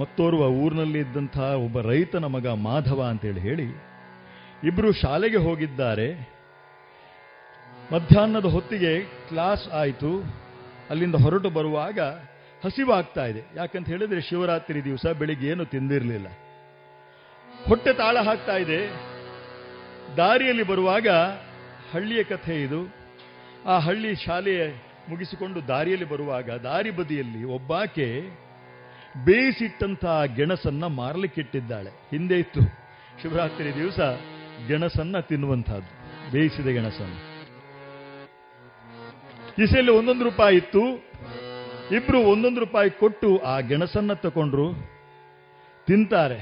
ಮತ್ತೋರ್ವ ಊರಿನಲ್ಲಿ ಇದ್ದಂಥ ಒಬ್ಬ ರೈತನ ಮಗ ಮಾಧವ ಅಂತೇಳಿ ಹೇಳಿ ಇಬ್ಬರು ಶಾಲೆಗೆ ಹೋಗಿದ್ದಾರೆ. ಮಧ್ಯಾಹ್ನದ ಹೊತ್ತಿಗೆ ಕ್ಲಾಸ್ ಆಯಿತು. ಅಲ್ಲಿಂದ ಹೊರಟು ಬರುವಾಗ ಹಸಿವಾಗ್ತಾ ಇದೆ. ಯಾಕಂತ ಹೇಳಿದ್ರೆ ಶಿವರಾತ್ರಿ ದಿವಸ ಬೆಳಿಗ್ಗೆ ಏನು ತಿಂದಿರಲಿಲ್ಲ, ಹೊಟ್ಟೆ ತಾಳ ಹಾಕ್ತಾ ಇದೆ. ದಾರಿಯಲ್ಲಿ ಬರುವಾಗ, ಹಳ್ಳಿಯ ಕಥೆ ಇದು, ಆ ಹಳ್ಳಿ ಶಾಲೆ ಮುಗಿಸಿಕೊಂಡು ದಾರಿಯಲ್ಲಿ ಬರುವಾಗ ದಾರಿ ಬದಿಯಲ್ಲಿ ಒಬ್ಬಾಕೆ ಬೇಯಿಸಿಟ್ಟಂತಹ ಗೆಣಸನ್ನ ಮಾರಲಿಕ್ಕಿಟ್ಟಿದ್ದಾಳೆ. ಹಿಂದೆ ಇತ್ತು ಶಿವರಾತ್ರಿ ದಿವಸ ಗೆಣಸನ್ನ ತಿನ್ನುವಂತಹದ್ದು, ಬೇಯಿಸಿದ ಗೆಣಸನ್ನು. ಈಸೆಯಲ್ಲಿ ಒಂದೊಂದು ರೂಪಾಯಿ ಇತ್ತು. ಇಬ್ರು ಒಂದೊಂದು ರೂಪಾಯಿ ಕೊಟ್ಟು ಆ ಗೆಣಸನ್ನ ತಕೊಂಡ್ರು, ತಿಂತಾರೆ,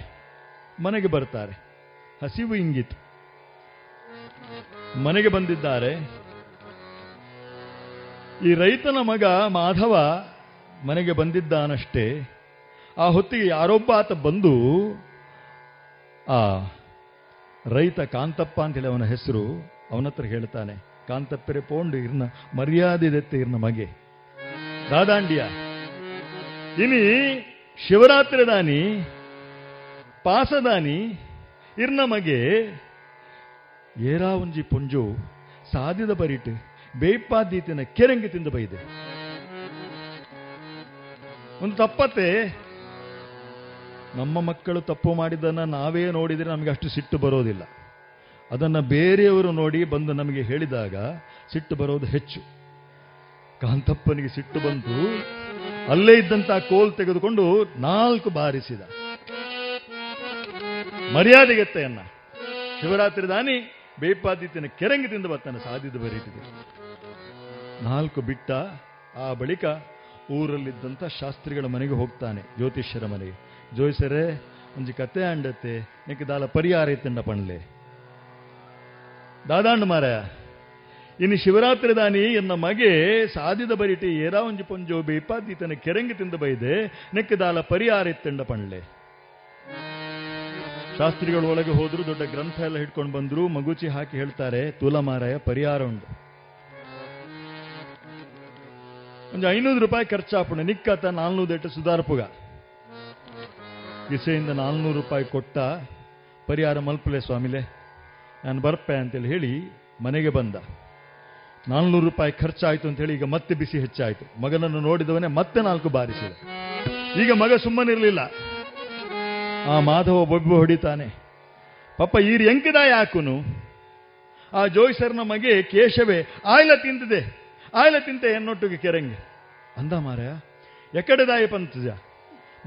ಮನೆಗೆ ಬರ್ತಾರೆ. ಹಸಿವು ಇಂಗಿತು. ಮನೆಗೆ ಬಂದಿದ್ದಾರೆ. ಈ ರೈತನ ಮಗ ಮಾಧವ ಮನೆಗೆ ಬಂದಿದ್ದಾನಷ್ಟೇ. ಆ ಹೊತ್ತಿಗೆ ಯಾರೊಬ್ಬ ಆತ ಬಂದು, ಆ ರೈತ ಕಾಂತಪ್ಪ ಅಂತ ಹೇಳಿ ಅವನ ಹೆಸರು, ಅವನ ಹತ್ರ ಹೇಳ್ತಾನೆ, ಕಾಂತಪ್ಪರೆ ಪೋಂಡು ಇರ್ನ ಮರ್ಯಾದೆ ಇದೆತ್ತೆ ಇರ್ನ ಮಗೆ ದಾದಾಂಡಿಯ ಇನಿ ಶಿವರಾತ್ರಿ ದಾನಿ ಪಾಸದಾನಿ ಇರ್ನ ಮಗೆ ಏರಾವಂಜಿ ಪುಂಜು ಸಾಧಿದ ಬರಿಟು ಬೇಯ್ಪಾದೀತಿನ ಕೆರಂಗಿ ತಿಂದು ಬೈದೆ ಒಂದು ತಪ್ಪತ್ತೆ. ನಮ್ಮ ಮಕ್ಕಳು ತಪ್ಪು ಮಾಡಿದ್ದನ್ನ ನಾವೇ ನೋಡಿದರೆ ನಮಗೆ ಅಷ್ಟು ಸಿಟ್ಟು ಬರೋದಿಲ್ಲ. ಅದನ್ನು ಬೇರೆಯವರು ನೋಡಿ ಬಂದು ನಮಗೆ ಹೇಳಿದಾಗ ಸಿಟ್ಟು ಬರೋದು ಹೆಚ್ಚು. ಕಾಂತಪ್ಪನಿಗೆ ಸಿಟ್ಟು ಬಂತು. ಅಲ್ಲೇ ಇದ್ದಂತ ಕೋಲ್ ತೆಗೆದುಕೊಂಡು ನಾಲ್ಕು ಬಾರಿಸಿದ. ಮರ್ಯಾದೆಗೆತ್ತೆಯನ್ನ ಶಿವರಾತ್ರಿ ದಾನಿ ಬೇಪಾದಿತ್ಯನ ಕೆರಂಗಿ ತಿಂದು ಬರ್ತಾನೆ ಸಾಧಿದ ಬರೀತಿದೆ. ನಾಲ್ಕು ಬಿಟ್ಟ. ಆ ಬಳಿಕ ಊರಲ್ಲಿದ್ದಂಥ ಶಾಸ್ತ್ರಿಗಳ ಮನೆಗೆ ಹೋಗ್ತಾನೆ, ಜ್ಯೋತಿಷ್ಯರ ಮನೆಗೆ. ಜ್ಯೋತಿಷರೇ ಒಂಜಿ ಕತೆ ಅಂಡತ್ತೆ ನಿಕ್ಕೆ ದಾಲ ಪರಿಹಾರ ಇತ್ತಂಡ ಪಣ್ಲೆ ದಾದಾಂಡ ಮಾರಾಯ ಇನ್ನು ಶಿವರಾತ್ರಿ ದಾನಿ ಎನ್ನ ಮಗೆ ಸಾಧಿದ ಬರಿಟಿ ಏರಾ ಒಂಜಿ ಪೊಂಜೋ ಬೇಪಾದೀತನ ಕೆರಂಗಿ ತಿಂದು ಬೈದೆ ನಿಕ್ಕೆ ದಾಲ ಪರಿಹಾರ ಇತ್ತಂಡ ಪಣ್ಲೆ. ಶಾಸ್ತ್ರಿಗಳು ಒಳಗೆ ಹೋದ್ರು, ದೊಡ್ಡ ಗ್ರಂಥ ಎಲ್ಲ ಹಿಡ್ಕೊಂಡು ಬಂದ್ರು, ಮಗುಚಿ ಹಾಕಿ ಹೇಳ್ತಾರೆ, ತೂಲಮಾರಾಯ ಪರಿಹಾರ ಉಂಟು, ಒಂದು ಐನೂರು ರೂಪಾಯಿ ಖರ್ಚಾಪಣೆ ನಿಕ್ಕತ ನಾಲ್ನೂರು ಎಟ್ಟು ಸುಧಾರ್ಪುಗ ಗಿಸೆಯಿಂದ ನಾಲ್ನೂರು ರೂಪಾಯಿ ಕೊಟ್ಟ. ಪರಿಹಾರ ಮಲ್ಪಲೆ ಸ್ವಾಮಿಲೆ, ನಾನು ಬರ್ಪೆ ಅಂತೇಳಿ ಹೇಳಿ ಮನೆಗೆ ಬಂದ. ನಾಲ್ನೂರು ರೂಪಾಯಿ ಖರ್ಚಾಯಿತು ಅಂತೇಳಿ ಈಗ ಮತ್ತೆ ಬಿಸಿ ಹೆಚ್ಚಾಯಿತು. ಮಗನನ್ನು ನೋಡಿದವನೇ ಮತ್ತೆ ನಾಲ್ಕು ಬಾರಿಸಿದ. ಈಗ ಮಗ ಸುಮ್ಮನಿರಲಿಲ್ಲ. ಆ ಮಾಧವ ಬೊಬ್ಬು ಹೊಡಿತಾನೆ, ಪಪ್ಪ ಈರ್ ಎಂಕಿದ ಯಾಕುನು ಆ ಜೋಯಿಸರ್ನ ಮಗೆ ಕೇಶವೇ ಆಯ್ಲ ತಿಂತಿದೆ ಆಯ್ಲ ತಿಂತೆ ಎನ್ನೊಟ್ಟಿಗೆ ಕೆರಂಗೆ ಅಂದ ಮಾರಾಯ ಎಕಡೆದಾಯ ಪಂತಜ.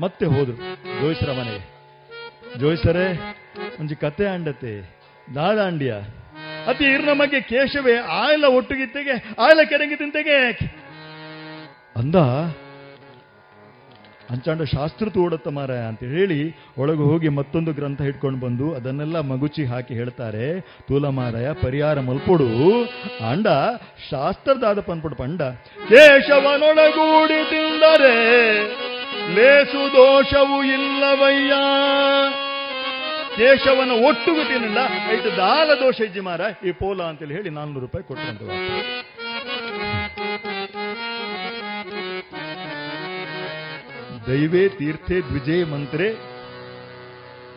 ಮತ್ತೆ ಹೋದ್ರು ಜೋಯಿಸರ ಮನೆಗೆ. ಜೋಯಿಸರೇ ಒಂಜಿ ಕತೆ ಅಂಡತೆ ದಾದಾಂಡಿಯ ಅತಿ ಇರ್ನ ಮಗೆ ಕೇಶವೇ ಆಯ್ಲ ಒಟ್ಟುಗಿತ್ತೆಗೆ ಆಯ್ಲ ಕೆರಂಗಿ ತಿಂತೆಗೆ ಅಂದ ಅಂಚಾಂಡ ಶಾಸ್ತ್ರ ತೋಡತ್ತ ಮಾರಾಯ ಅಂತ ಹೇಳಿ ಒಳಗೆ ಹೋಗಿ ಮತ್ತೊಂದು ಗ್ರಂಥ ಹಿಡ್ಕೊಂಡು ಬಂದು ಅದನ್ನೆಲ್ಲ ಮಗುಚಿ ಹಾಕಿ ಹೇಳ್ತಾರೆ, ತೂಲ ಮಾರಾಯ ಪರಿಹಾರ ಮಲ್ಪೊಡು ಅಂಡ ಶಾಸ್ತ್ರದಾದ ಪನ್ಪಡು ಪಂಡ ಕೇಶವನೊಳಗೂಡಿ ತಿಂದರೆ ಲೇಸು ದೋಷವೂ ಇಲ್ಲವಯ್ಯ. ಕೇಶವನ ಒಟ್ಟುಗು ತಿನ್ನಲ್ಲ ಐದು ದಾಲ ದೋಷ ಇಜ್ಜಿ ಮಾರ ಈ ಪೋಲ ಅಂತೇಳಿ ಹೇಳಿ ನಾನ್ನೂರು ರೂಪಾಯಿ ಕೊಟ್ಟಂತ. ದೈವೇ ತೀರ್ಥೆ ದ್ವಿಜೇ ಮಂತ್ರೇ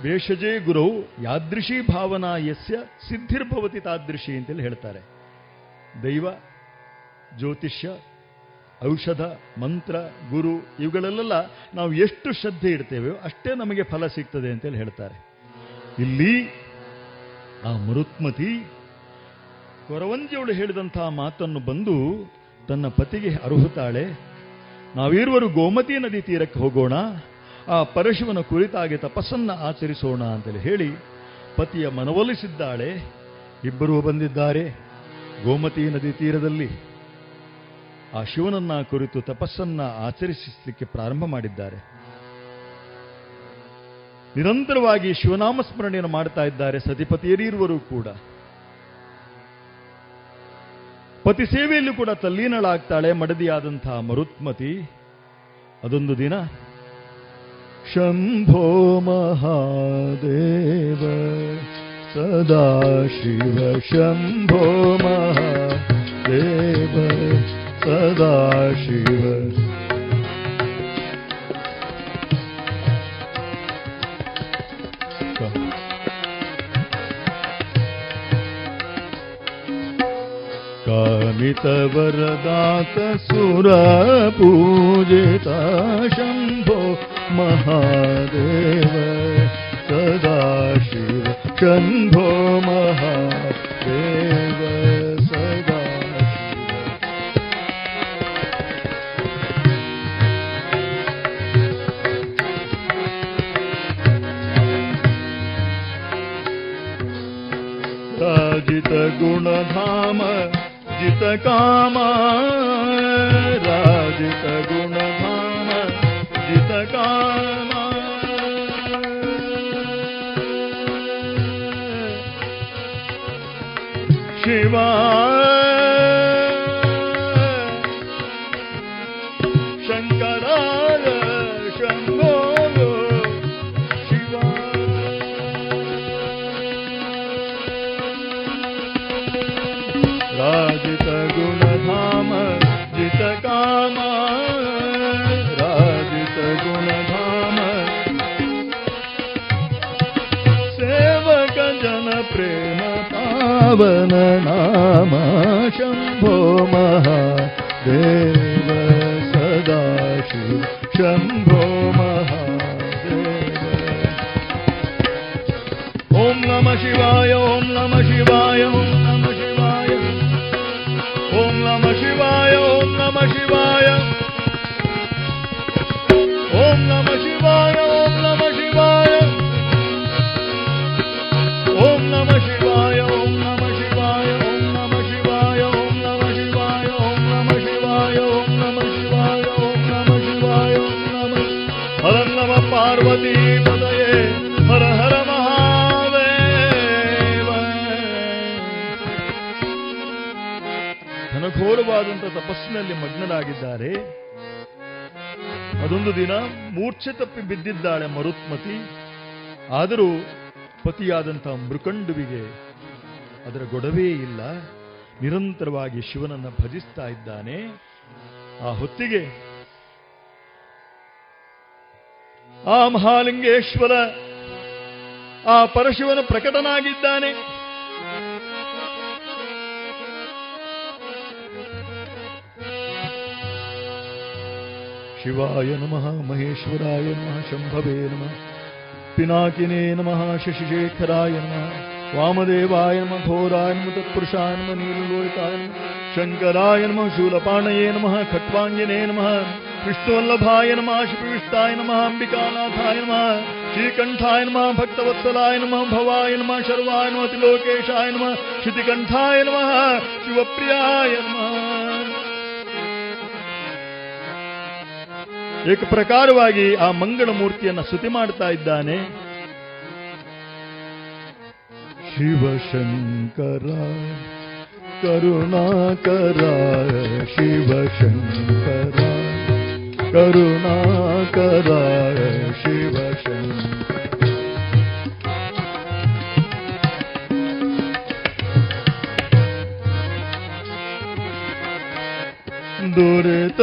ವೇಷಜೇ ಗುರು ಯಾದೃಶಿ ಭಾವನಾ ಯಸ್ಯ ಸಿದ್ಧಿರ್ಭವತಿ ತಾದೃಶಿ ಅಂತೇಳಿ ಹೇಳ್ತಾರೆ. ದೈವ, ಜ್ಯೋತಿಷ್ಯ, ಔಷಧ, ಮಂತ್ರ, ಗುರು ಇವುಗಳಲ್ಲೆಲ್ಲ ನಾವು ಎಷ್ಟು ಶ್ರದ್ಧೆ ಇಡ್ತೇವೆಯೋ ಅಷ್ಟೇ ನಮಗೆ ಫಲ ಸಿಗ್ತದೆ ಅಂತೇಳಿ ಹೇಳ್ತಾರೆ. ಇಲ್ಲಿ ಆ ಮರುತ್ಮತಿ ಕೊರವಂಜಿಯವಳು ಹೇಳಿದಂತಹ ಮಾತನ್ನು ಬಂದು ತನ್ನ ಪತಿಗೆ ಅರುಹುತ್ತಾಳೆ. ನಾವಿರುವರು ಗೋಮತಿ ನದಿ ತೀರಕ್ಕೆ ಹೋಗೋಣ, ಆ ಪರಶುವನ ಕುರಿತಾಗಿ ತಪಸ್ಸನ್ನು ಆಚರಿಸೋಣ ಅಂತೇಳಿ ಹೇಳಿ ಪತಿಯ ಮನವೊಲಿಸಿದ್ದಾಳೆ. ಇಬ್ಬರೂ ಬಂದಿದ್ದಾರೆ ಗೋಮತಿ ನದಿ ತೀರದಲ್ಲಿ. ಆ ಶಿವನನ್ನ ಕುರಿತು ತಪಸ್ಸನ್ನ ಆಚರಿಸಲಿಕ್ಕೆ ಪ್ರಾರಂಭ ಮಾಡಿದ್ದಾರೆ. ನಿರಂತರವಾಗಿ ಶಿವನಾಮಸ್ಮರಣೆಯನ್ನು ಮಾಡ್ತಾ ಇದ್ದಾರೆ ಸತಿಪತಿಯರಿರುವರು ಕೂಡ. ಪತಿ ಸೇವೆಯಲ್ಲೂ ಕೂಡ ತಲ್ಲೀನಳಾಗ್ತಾಳೆ ಮಡದಿಯಾದಂತಹ ಮರುತ್ಮತಿ. ಅದೊಂದು ದಿನ ಶಂಭೋ ಮಹಾದೇವ ಸದಾ ಶಿವ ಶಂಭೋ ಮಹಾದೇವ ಸದಾ ಶಿವ. ಕಾಮಿತ ವರದಾತ ಸುರ ಪೂಜಿತ ಶಂಭೋ ಮಹಾದೇವ ಸದಾ ಶಿವ ಶಂಭೋ ಮಹಾದೇವ ಸದಾ ಶಿವ. ರಾಜಿತ ಗುಣಧಾಮ ಜಿತ ಕಾಮ ರಾಜಿತ ಗುಣಧಾಮ ಜಿತ ಕಾಮ. ಶಿವ ಶಂಕರ ಶಂಭೋ ಶಿವ. ರಾಜಿತ ಗುಣಧಾಮ ಜಿತ ಕಾಮ ರಾಜಿತ ಗುಣಧಾಮ. ಸೇವಕ ಜನ ಪ್ರೇಮ ಪಾವನ ನಾಮ ಶಂಭೋ ಮಹಾದೇವ ಸದಾ ಶಿವ ಶಂಭೋ ಮಹಾದೇವ. ಓಂ ನಮಃ ಶಿವಾಯ ಓಂ ನಮಃ ಶಿವಾಯ ಓಂ ನಮಃ ಶಿವಾಯ ಓಂ ನಮಃ ಶಿವಾಯ ಓಂ ನಮಃ ಶಿವಾಯ ಓಂ ನಮಃ ಶಿವಾಯ ಓಂ ನಮಃ ಶಿವಾಯ ಓಂ ನಮಃ ಶಿವಾಯ ಓಂ ನಮಃ ಶಿವಾಯ ಓಂ ನಮಃ ಶಿವಾಯ ಓಂ ನಮಃ ಶಿವಾಯ ಓಂ ನಮಃ ಶಿವಾಯ ಓಂ ನಮಃ ಶಿವಾಯ ಓಂ ನಮಃ ಶಿವಾಯ ಓಂ ನಮಃ. ಹರ ನಮಃ ಪಾರ್ವತಿ ಪದಯೇ ಹರ ಹರ ಮಹಾದೇವ. ಘನಘೋರವಾದಂಥ ತಪಸ್ಸಿನಲ್ಲಿ ಮಗ್ನರಾಗಿದ್ದಾರೆ. ಅದೊಂದು ದಿನ ಮೂರ್ಛೆ ತಪ್ಪಿ ಬಿದ್ದಿದ್ದಾಳೆ ಮರುತ್ಮತಿ. ಆದರೂ ಪತಿಯಾದಂಥ ಮೃಕಂಡುವಿಗೆ ಅದರ ಗೊಡವೇ ಇಲ್ಲ. ನಿರಂತರವಾಗಿ ಶಿವನನ್ನು ಭಜಿಸ್ತಾ ಇದ್ದಾನೆ. ಆ ಹೊತ್ತಿಗೆ ಆ ಮಹಾಲಿಂಗೇಶ್ವರ ಆ ಪರಶಿವನ ಪ್ರಕಟನಾಗಿದ್ದಾನೆ. ಶಿವಾಯ ನಮಃ ಮಹೇಶ್ವರಾಯ ನಮಃ ಶಂಭವೇ ನಮಃ ಪಿನಾಕಿನೇ ನಮಃ ಶಶಿಶೇಖರಾಯ ನಮಃ ವಾಮದೇವಾಯ ನಮಃ ಘೋರಾಯ ನಮಃ ತತ್ಪುರುಷಾಯ ನಮಃ ನೀಲಲೋಹಿತಾಯ ನಮಃ ಶಂಕರಾಯ ನಮಃ ಶೂಲಪಾಣಯೇ ನಮಃ ಖಟ್ವಾಂಗಿನೇ ನಮಃ ವಿಷ್ಣುವಲ್ಲಭಾಯ ನಮಃ ಶಿಪಿವಿಷ್ಟಾಯ ನಮಃ ಅಂಬಿಕಾನಾಥಾಯ ನಮಃ ಶ್ರೀಕಂಠಾಯ ನಮಃ ಭಕ್ತವತ್ಸಲಾಯ ನಮಃ ಭವಾಯ ನಮಃ ಶರ್ವಾಯ ನಮಃ ತಿಲೋಕೇಶಾಯ ನಮಃ ಶ್ರುತಿಕಂಠಾಯ ನಮಃ ಶಿವಪ್ರಿಯಾಯ ನಮಃ. ಏಕ ಪ್ರಕಾರವಾಗಿ ಆ ಮಂಗಳ ಮೂರ್ತಿಯನ್ನು ಸ್ತುತಿ ಮಾಡ್ತಾ ಇದ್ದಾನೆ. ಶಿವಶಂಕರ ಕರುಣಾಕರ ಶಿವಶಂಕರ ಕರುಣಾಕರ ಶಿವ ಶಂಕರ. ದುರಿತ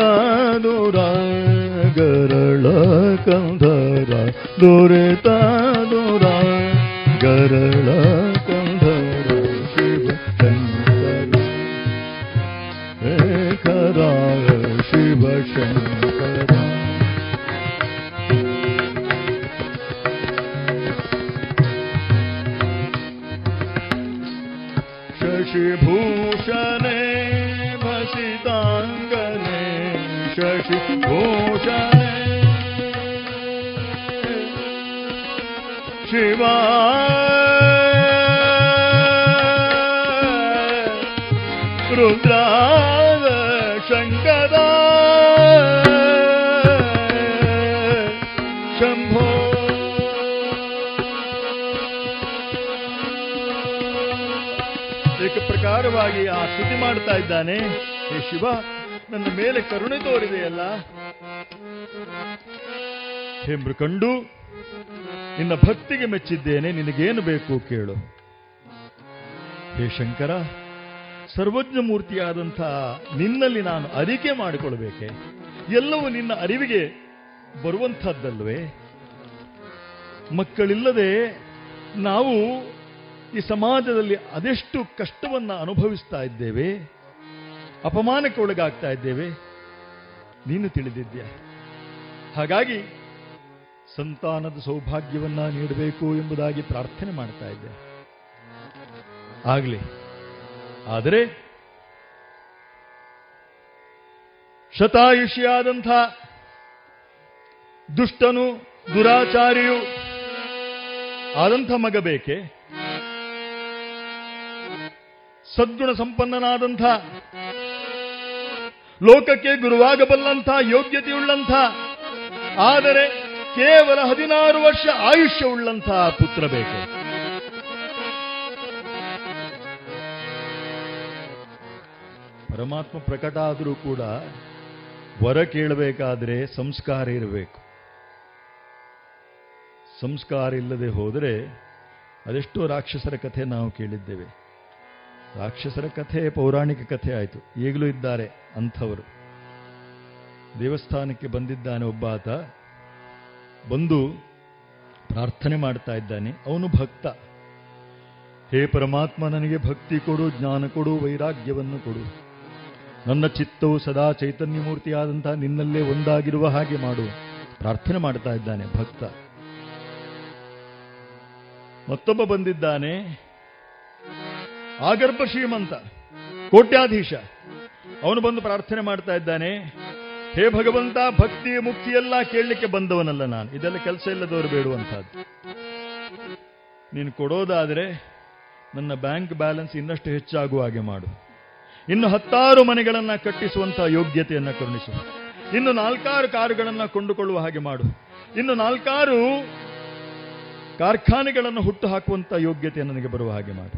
ದುರಾಗರಳ ಕಂಧರ ದುರಿತ ದುರಾಗರಳ ಕಂಧರ ಶಿವ ಶಂಕರ ಶೇಖರ ಶಿವ ಶಂಕರ. ಶಶಿಭೂಷಣೆ ಭಸಿತಾಂಗ ಶಶಿಭೂಷಣೆ ಶಿವ ರುದ್ರ ಶಂಕರ ಶಂಭೋ ಏಕ ಪ್ರಕಾರವಾಗಿ ಆ ಸ್ತುತಿ ಮಾಡ್ತಾ ಇದ್ದಾನೆ. ಹೇ ಶಿವ, ನನ್ನ ಮೇಲೆ ಕರುಣೆ ತೋರಿದೆಯಲ್ಲ, ಹೇ ಮೃಕಂಡು, ನಿನ್ನ ಭಕ್ತಿಗೆ ಮೆಚ್ಚಿದ್ದೇನೆ, ನಿನಗೇನು ಬೇಕು ಕೇಳು. ಹೇ ಶಂಕರ, ಸರ್ವಜ್ಞ ಮೂರ್ತಿಯಾದಂಥ ನಿನ್ನಲ್ಲಿ ನಾನು ಅರಿಕೆ ಮಾಡಿಕೊಳ್ಬೇಕೆ? ಎಲ್ಲವೂ ನಿನ್ನ ಅರಿವಿಗೆ ಬರುವಂಥದ್ದಲ್ವೇ? ಮಕ್ಕಳಿಲ್ಲದೆ ನಾವು ಈ ಸಮಾಜದಲ್ಲಿ ಅದೆಷ್ಟು ಕಷ್ಟವನ್ನು ಅನುಭವಿಸ್ತಾ ಇದ್ದೇವೆ, ಅಪಮಾನಕ್ಕೆ ಒಳಗಾಗ್ತಾ ಇದ್ದೇವೆ, ನೀನು ತಿಳಿದಿದ್ದೀಯ. ಹಾಗಾಗಿ ಸಂತಾನದ ಸೌಭಾಗ್ಯವನ್ನ ನೀಡಬೇಕು ಎಂಬುದಾಗಿ ಪ್ರಾರ್ಥನೆ ಮಾಡ್ತಾ ಇದ್ದೆ. ಆಗಲಿ, ಆದರೆ ಶತಾಯುಷಿಯಾದಂಥ ದುಷ್ಟನು ದುರಾಚಾರಿಯು ಆದಂಥ ಮಗ ಬೇಕೆ? ಸದ್ಗುಣ ಸಂಪನ್ನನಾದಂಥ, ಲೋಕಕ್ಕೆ ಗುರುವಾಗಬಲ್ಲಂಥ ಯೋಗ್ಯತೆಯುಳ್ಳಂಥ, ಆದರೆ ಕೇವಲ ಹದಿನಾರು ವರ್ಷ ಆಯುಷ್ಯವುಳ್ಳಂಥ ಪುತ್ರ ಬೇಕು. ಪರಮಾತ್ಮ ಪ್ರಕಟ ಆದರೂ ಕೂಡ ವರ ಕೇಳಬೇಕಾದ್ರೆ ಸಂಸ್ಕಾರ ಇರಬೇಕು. ಸಂಸ್ಕಾರ ಇಲ್ಲದೆ ಹೋದರೆ ಅದೆಷ್ಟೋ ರಾಕ್ಷಸರ ಕಥೆ ನಾವು ಕೇಳಿದ್ದೇವೆ. ರಾಕ್ಷಸರ ಕಥೆ ಪೌರಾಣಿಕ ಕಥೆ ಆಯಿತು, ಈಗಲೂ ಇದ್ದಾರೆ ಅಂಥವರು. ದೇವಸ್ಥಾನಕ್ಕೆ ಬಂದಿದ್ದಾನೆ ಒಬ್ಬ ಆತ, ಬಂದು ಪ್ರಾರ್ಥನೆ ಮಾಡ್ತಾ ಇದ್ದಾನೆ. ಅವನು ಭಕ್ತ. ಹೇ ಪರಮಾತ್ಮ, ನನಗೆ ಭಕ್ತಿ ಕೊಡು, ಜ್ಞಾನ ಕೊಡು, ವೈರಾಗ್ಯವನ್ನು ಕೊಡು, ನನ್ನ ಚಿತ್ತವು ಸದಾ ಚೈತನ್ಯ ಮೂರ್ತಿಯಾದಂತಹ ನಿನ್ನಲ್ಲೇ ಒಂದಾಗಿರುವ ಹಾಗೆ ಮಾಡು, ಪ್ರಾರ್ಥನೆ ಮಾಡ್ತಾ ಇದ್ದಾನೆ ಭಕ್ತ. ಮತ್ತೊಬ್ಬ ಬಂದಿದ್ದಾನೆ ಆಗರ್ಭ ಶ್ರೀಮಂತ, ಕೋಟ್ಯಾಧೀಶ. ಅವನು ಬಂದು ಪ್ರಾರ್ಥನೆ ಮಾಡ್ತಾ ಇದ್ದಾನೆ, ಹೇ ಭಗವಂತ, ಭಕ್ತಿ ಮುಕ್ತಿಯೆಲ್ಲ ಕೇಳಲಿಕ್ಕೆ ಬಂದವನಲ್ಲ ನಾನು, ಇದೆಲ್ಲ ಕೆಲಸ ಇಲ್ಲದವರು ಬೇಡುವಂಥದ್ದು. ನೀನು ಕೊಡೋದಾದರೆ ನನ್ನ ಬ್ಯಾಂಕ್ ಬ್ಯಾಲೆನ್ಸ್ ಇನ್ನಷ್ಟು ಹೆಚ್ಚಾಗುವ ಹಾಗೆ ಮಾಡು, ಇನ್ನು ಹತ್ತಾರು ಮನೆಗಳನ್ನು ಕಟ್ಟಿಸುವಂಥ ಯೋಗ್ಯತೆಯನ್ನು ಕರುಣಿಸು, ಇನ್ನು ನಾಲ್ಕಾರು ಕಾರುಗಳನ್ನು ಕೊಂಡುಕೊಳ್ಳುವ ಹಾಗೆ ಮಾಡು, ಇನ್ನು ನಾಲ್ಕಾರು ಕಾರ್ಖಾನೆಗಳನ್ನು ಹುಟ್ಟು ಹಾಕುವಂಥ ಯೋಗ್ಯತೆಯನ್ನು ನನಗೆ ಬರುವ ಹಾಗೆ ಮಾಡು,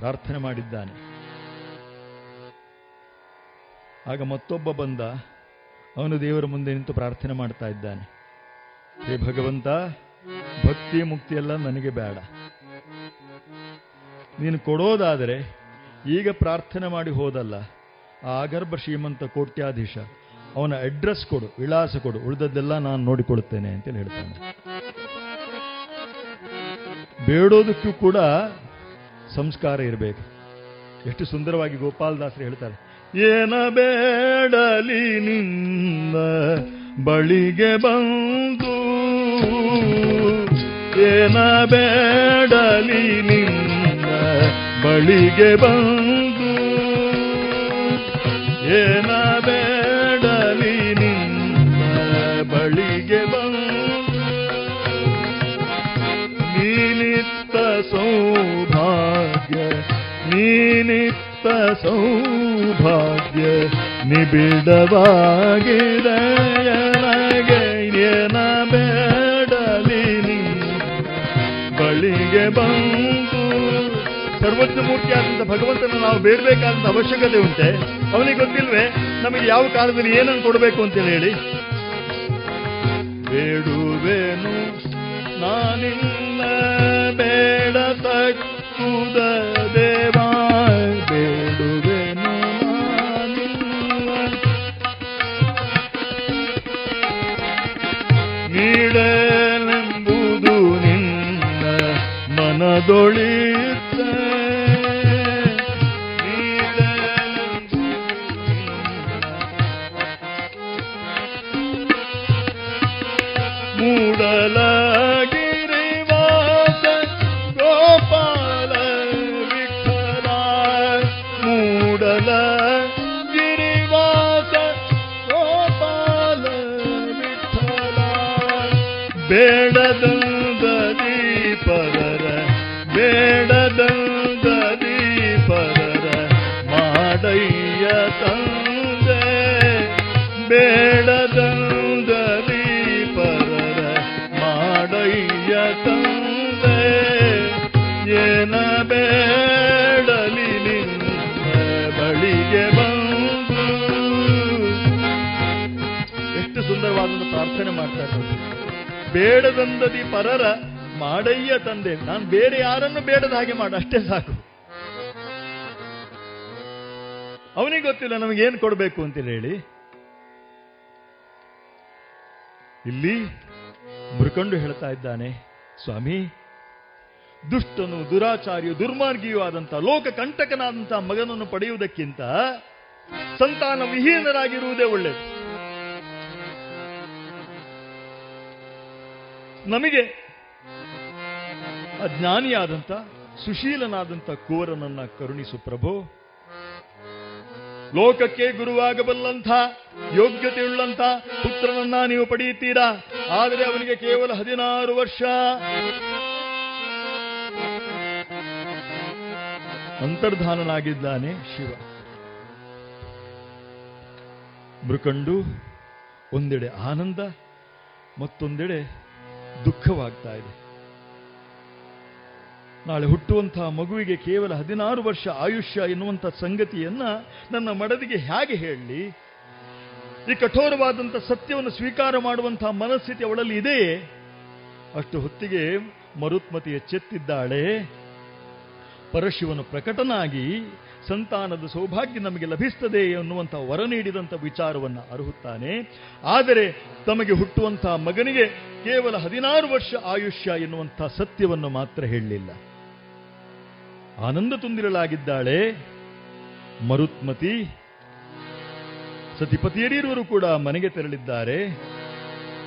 ಪ್ರಾರ್ಥನೆ ಮಾಡಿದ್ದಾನೆ. ಆಗ ಮತ್ತೊಬ್ಬ ಬಂದ, ಅವನು ದೇವರ ಮುಂದೆ ನಿಂತು ಪ್ರಾರ್ಥನೆ ಮಾಡ್ತಾ ಇದ್ದಾನೆ, ಹೇ ಭಗವಂತ, ಭಕ್ತಿ ಮುಕ್ತಿಯೆಲ್ಲ ನನಗೆ ಬೇಡ, ನೀನು ಕೊಡೋದಾದರೆ ಈಗ ಪ್ರಾರ್ಥನೆ ಮಾಡಿ ಹೋದಲ್ಲ ಆ ಆಗರ್ಭ ಶ್ರೀಮಂತ ಕೋಟ್ಯಾಧೀಶ, ಅವನ ಅಡ್ರೆಸ್ ಕೊಡು, ವಿಳಾಸ ಕೊಡು, ಉಳಿದದ್ದೆಲ್ಲ ನಾನು ನೋಡಿಕೊಡುತ್ತೇನೆ ಅಂತೇಳಿ ಹೇಳ್ತಾನೆ. ಬೇಡೋದಕ್ಕೂ ಕೂಡ ಸಂಸ್ಕಾರ ಇರಬೇಕು. ಎಷ್ಟು ಸುಂದರವಾಗಿ ಗೋಪಾಲದಾಸರು ಹೇಳ್ತಾರೆ, ಏನ ಬೇಡಲಿ ನಿನ್ನ ಬಳಿಗೆ ಬಂದು, ಏನ ಬೇಡಲಿ ನಿನ್ನ ಬಳಿಗೆ ಬಂದು, ಏನ ಬೇಡಲಿ ನಿನ್ನ ಬಳಿಗೆ ಬಂದು, ನೀನಿತ್ತ ಸೌಭಾಗ್ಯ ನೀನಿತ್ತ ಸೌಭಾಗ್ಯ ನಿಬಿಡವಾಗಿದೆಯನಗೆ, ಏನ ಬೇಡಲಿ ನಿನ್ನ ಬಳಿಗೆ ಬಂದು. ಸರ್ವ ಪ್ರಪಂಚ ಮೂರ್ತಿಯಾದಂಥ ಭಗವಂತನ ನಾವು ಬೇಡಬೇಕಾದಂಥ ಅವಶ್ಯಕತೆ ಉಂಟೆ? ಅವನಿಗೆ ಗೊತ್ತಿಲ್ವೇ ನಮಗೆ ಯಾವ ಕಾಲದಲ್ಲಿ ಏನನ್ನು ಕೊಡಬೇಕು ಅಂತೇಳಿ? ಹೇಳಿ ಬೇಡುವೆನು ನಾನಿನ್ನ ಬೇಡತಕ್ಕುದ ದೇವಾ, ಬೇಡುವೆನು ನಾನಿನ್ನ ನೀಡಲೆಂಬುದು ನಿನ್ನ ಮನದೊಳಿ ಬೇಡದಂದದಿ ಪರರ ಮಾಡಯ್ಯ ತಂದೆ. ನಾನು ಬೇರೆ ಯಾರನ್ನು ಬೇಡದ ಹಾಗೆ ಮಾಡು, ಅಷ್ಟೇ ಸಾಕು. ಅವನಿಗೆ ಗೊತ್ತಿಲ್ಲ ನಮಗೇನು ಕೊಡಬೇಕು ಅಂತೇಳಿ. ಹೇಳಿ ಇಲ್ಲಿ ಮೃಕಂಡು ಹೇಳ್ತಾ ಇದ್ದಾನೆ, ಸ್ವಾಮಿ, ದುಷ್ಟನು ದುರಾಚಾರಿಯು ದುರ್ಮಾರ್ಗಿಯೂ ಆದಂಥ ಲೋಕ ಕಂಟಕನಾದಂತಹ ಮಗನನ್ನು ಪಡೆಯುವುದಕ್ಕಿಂತ ಸಂತಾನ ವಿಹೀನರಾಗಿರುವುದೇ ಒಳ್ಳೆಯದು. ನಮಗೆ ಅಜ್ಞಾನಿಯಾದಂಥ ಸುಶೀಲನಾದಂಥ ಕೋರನನ್ನ ಕರುಣಿಸು ಪ್ರಭೋ. ಲೋಕಕ್ಕೆ ಗುರುವಾಗಬಲ್ಲಂಥ ಯೋಗ್ಯತೆಯುಳ್ಳಂಥ ಪುತ್ರನನ್ನ ನೀವು ಪಡೆಯುತ್ತೀರಾ, ಆದರೆ ಅವನಿಗೆ ಕೇವಲ ಹದಿನಾರು ವರ್ಷ. ಅಂತರ್ಧಾನನಾಗಿದ್ದಾನೆ ಶಿವ. ಮೃಕಂಡು ಒಂದೆಡೆ ಆನಂದ, ಮತ್ತೊಂದೆಡೆ ದುಃಖವಾಗ್ತಾ ಇದೆ. ನಾಳೆ ಹುಟ್ಟುವಂತಹ ಮಗುವಿಗೆ ಕೇವಲ ಹದಿನಾರು ವರ್ಷ ಆಯುಷ್ಯ ಎನ್ನುವಂಥ ಸಂಗತಿಯನ್ನ ನನ್ನ ಮಡದಿಗೆ ಹೇಗೆ ಹೇಳಲಿ? ಈ ಕಠೋರವಾದಂಥ ಸತ್ಯವನ್ನು ಸ್ವೀಕಾರ ಮಾಡುವಂತಹ ಮನಸ್ಥಿತಿ ಅವಳಲ್ಲಿ ಇದೆಯೇ? ಅಷ್ಟು ಹೊತ್ತಿಗೆ ಮರುತ್ಮತಿ ಎಚ್ಚೆತ್ತಿದ್ದಾಳೆ. ಪರಶಿವನು ಪ್ರಕಟನಾಗಿ ಸಂತಾನದ ಸೌಭಾಗ್ಯ ನಮಗೆ ಲಭಿಸ್ತದೆ ಎನ್ನುವಂಥ ವರ ನೀಡಿದಂಥ ವಿಚಾರವನ್ನು ಅರಿಹುತ್ತಾನೆ. ಆದರೆ ತಮಗೆ ಹುಟ್ಟುವಂತಹ ಮಗನಿಗೆ ಕೇವಲ ಹದಿನಾರು ವರ್ಷ ಆಯುಷ್ಯ ಎನ್ನುವಂಥ ಸತ್ಯವನ್ನು ಮಾತ್ರ ಹೇಳಲಿಲ್ಲ. ಆನಂದ ತುಂದಿರಲಾಗಿದ್ದಾಳೆ ಮರುತ್ಮತಿ. ಸತಿಪತಿಯರಿರುವರು ಕೂಡ ಮನೆಗೆ ತೆರಳಿದ್ದಾರೆ.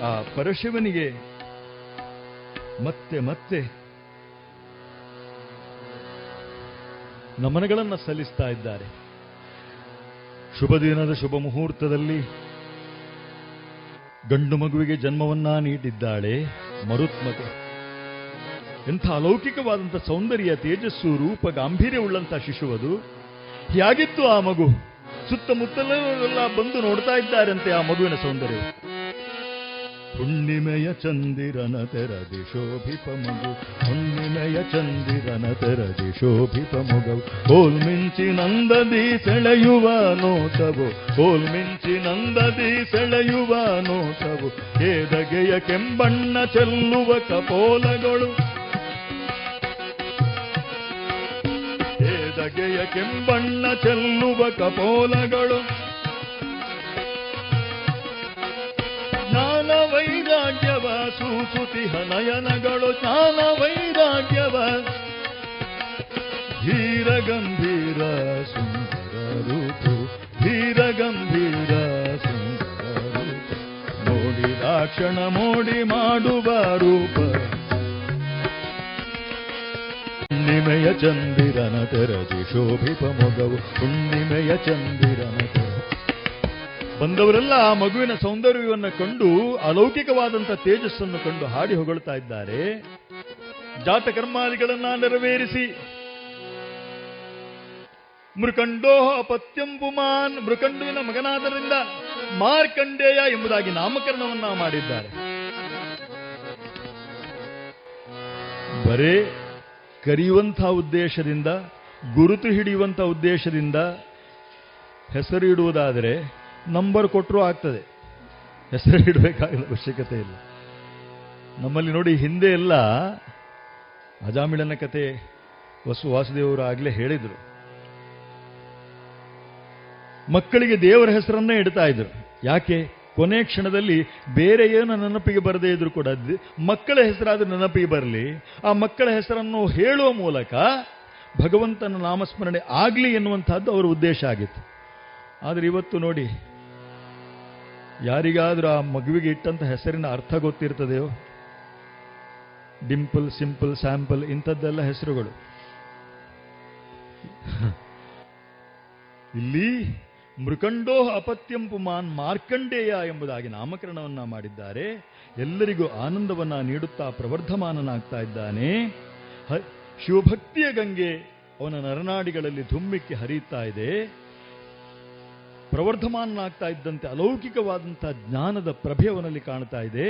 ಆ ಪರಶಿವನಿಗೆ ಮತ್ತೆ ಮತ್ತೆ ನಮನಗಳನ್ನು ಸಲ್ಲಿಸ್ತಾ ಇದ್ದಾರೆ. ಶುಭ ದಿನದ ಶುಭ ಮುಹೂರ್ತದಲ್ಲಿ ಗಂಡು ಮಗುವಿಗೆ ಜನ್ಮವನ್ನ ನೀಡಿದ್ದಾಳೆ ಮರುತ್ಮತೆ. ಎಂಥ ಅಲೌಕಿಕವಾದಂಥ ಸೌಂದರ್ಯ, ತೇಜಸ್ಸು, ರೂಪ ಗಾಂಭೀರ್ಯವುಳ್ಳಂಥ ಶಿಶುವದು. ಹೇಗಿತ್ತು ಆ ಮಗು? ಸುತ್ತಮುತ್ತಲೆಲ್ಲ ಬಂದು ನೋಡ್ತಾ ಇದ್ದಾರಂತೆ ಆ ಮಗುವಿನ ಸೌಂದರ್ಯ. ಹುಣ್ಣಿಮೆಯ ಚಂದಿರನ ತೆರದಿ ಶೋಭಿಪ ಮಗು, ಹುಣ್ಣಿಮೆಯ ಚಂದಿರನ ತೆರದಿ ಶೋಭಿಪ ಮಗವು, ಹೋಲ್ಮಿಂಚಿ ನಂದದಿ ಸೆಳೆಯುವ ನೋಟವು, ಹೋಲ್ಮಿಂಚಿ ನಂದದಿ ಸೆಳೆಯುವ ನೋಟವು, ಕೇದಗೆಯ ಕೆಂಬಣ್ಣ ಚೆಲ್ಲುವ ಕಪೋಲಗಳು, ಕೇದಗೆಯ ಕೆಂಬಣ್ಣ ಚೆಲ್ಲುವ ಕಪೋಲಗಳು, ಜ್ಞಾನ ವೈರಾಗ್ಯವ ಸೂಸುತಿಹ ನಯನಗಳು, ಜ್ಞಾನ ವೈರಾಗ್ಯವ ಧೀರ ಗಂಭೀರ ಸುಂದರ ರೂಪು, ಧೀರ ಗಂಭೀರ ಸುಂದರ ರೂಪು, ನೋಡಿ ದಾಕ್ಷಣ ಮೋಡಿ ಮಾಡುವ ರೂಪ, ಹುಣ್ಣಿಮೆಯ ಚಂದಿರನ ತೆರದಿ ಶೋಭಿಪ ಮೊಗವು, ಹುಣ್ಣಿಮೆಯ ಚಂದಿರನ. ಬಂದವರೆಲ್ಲ ಆ ಮಗುವಿನ ಸೌಂದರ್ಯವನ್ನು ಕಂಡು, ಅಲೌಕಿಕವಾದಂಥ ತೇಜಸ್ಸನ್ನು ಕಂಡು ಹಾಡಿ ಹೊಗಳ್ತಾ ಇದ್ದಾರೆ. ಜಾತಕರ್ಮಾದಿಗಳನ್ನ ನೆರವೇರಿಸಿ ಮೃಕಂಡೋ ಅಪತ್ಯಂ ಪುಮಾನ್, ಮೃಕಂಡುವಿನ ಮಗನಾದರಿಂದ ಮಾರ್ಕಂಡೇಯ ಎಂಬುದಾಗಿ ನಾಮಕರಣವನ್ನ ಮಾಡಿದ್ದಾರೆ. ಬರೇ ಕರೆಯುವಂತಹ ಉದ್ದೇಶದಿಂದ ಗುರುತು ಹಿಡಿಯುವಂಥ ಉದ್ದೇಶದಿಂದ ಹೆಸರಿಡುವುದಾದರೆ ನಂಬರ್ ಕೊಟ್ಟರೂ ಆಗ್ತದೆ, ಹೆಸರಿಡಬೇಕಾಗದ ಅವಶ್ಯಕತೆ ಇಲ್ಲ. ನಮ್ಮಲ್ಲಿ ನೋಡಿ, ಹಿಂದೆ ಎಲ್ಲ ಅಜಾಮಿಳನ ಕತೆ ವಸು ವಾಸುದೇವರು ಆಗಲೇ ಹೇಳಿದರು, ಮಕ್ಕಳಿಗೆ ದೇವರ ಹೆಸರನ್ನೇ ಇಡ್ತಾ ಇದ್ರು. ಯಾಕೆ? ಕೊನೆ ಕ್ಷಣದಲ್ಲಿ ಬೇರೆ ಏನೋ ನೆನಪಿಗೆ ಬರದೇ ಇದ್ರು ಕೂಡ ಮಕ್ಕಳ ಹೆಸರಾದ್ರೂ ನೆನಪಿಗೆ ಬರಲಿ, ಆ ಮಕ್ಕಳ ಹೆಸರನ್ನು ಹೇಳುವ ಮೂಲಕ ಭಗವಂತನ ನಾಮಸ್ಮರಣೆ ಆಗಲಿ ಎನ್ನುವಂತಹದ್ದು ಅವರ ಉದ್ದೇಶ ಆಗಿತ್ತು. ಆದರೆ ಇವತ್ತು ನೋಡಿ, ಯಾರಿಗಾದ್ರೂ ಆ ಮಗುವಿಗೆ ಇಟ್ಟಂಥ ಹೆಸರಿನ ಅರ್ಥ ಗೊತ್ತಿರ್ತದೆಯೋ? ಡಿಂಪಲ್, ಸಿಂಪಲ್, ಸ್ಯಾಂಪಲ್, ಇಂಥದ್ದೆಲ್ಲ ಹೆಸರುಗಳು. ಇಲ್ಲಿ ಮೃಕಂಡೋ ಅಪತ್ಯಂ ಪುಮಾನ್ ಮಾರ್ಕಂಡೇಯ ಎಂಬುದಾಗಿ ನಾಮಕರಣವನ್ನ ಮಾಡಿದ್ದಾರೆ. ಎಲ್ಲರಿಗೂ ಆನಂದವನ್ನ ನೀಡುತ್ತಾ ಪ್ರವರ್ಧಮಾನನಾಗ್ತಾ ಇದ್ದಾನೆ. ಶಿವಭಕ್ತಿಯ ಗಂಗೆ ಅವನ ನರನಾಡಿಗಳಲ್ಲಿ ಧುಮ್ಮಿಕ್ಕಿ ಹರಿಯುತ್ತಾ ಇದೆ. ಪ್ರವರ್ಧಮಾನನಾಗ್ತಾ ಇದ್ದಂತೆ ಅಲೌಕಿಕವಾದಂತಹ ಜ್ಞಾನದ ಪ್ರಭೆ ಅವನಲ್ಲಿ ಕಾಣ್ತಾ ಇದೆ.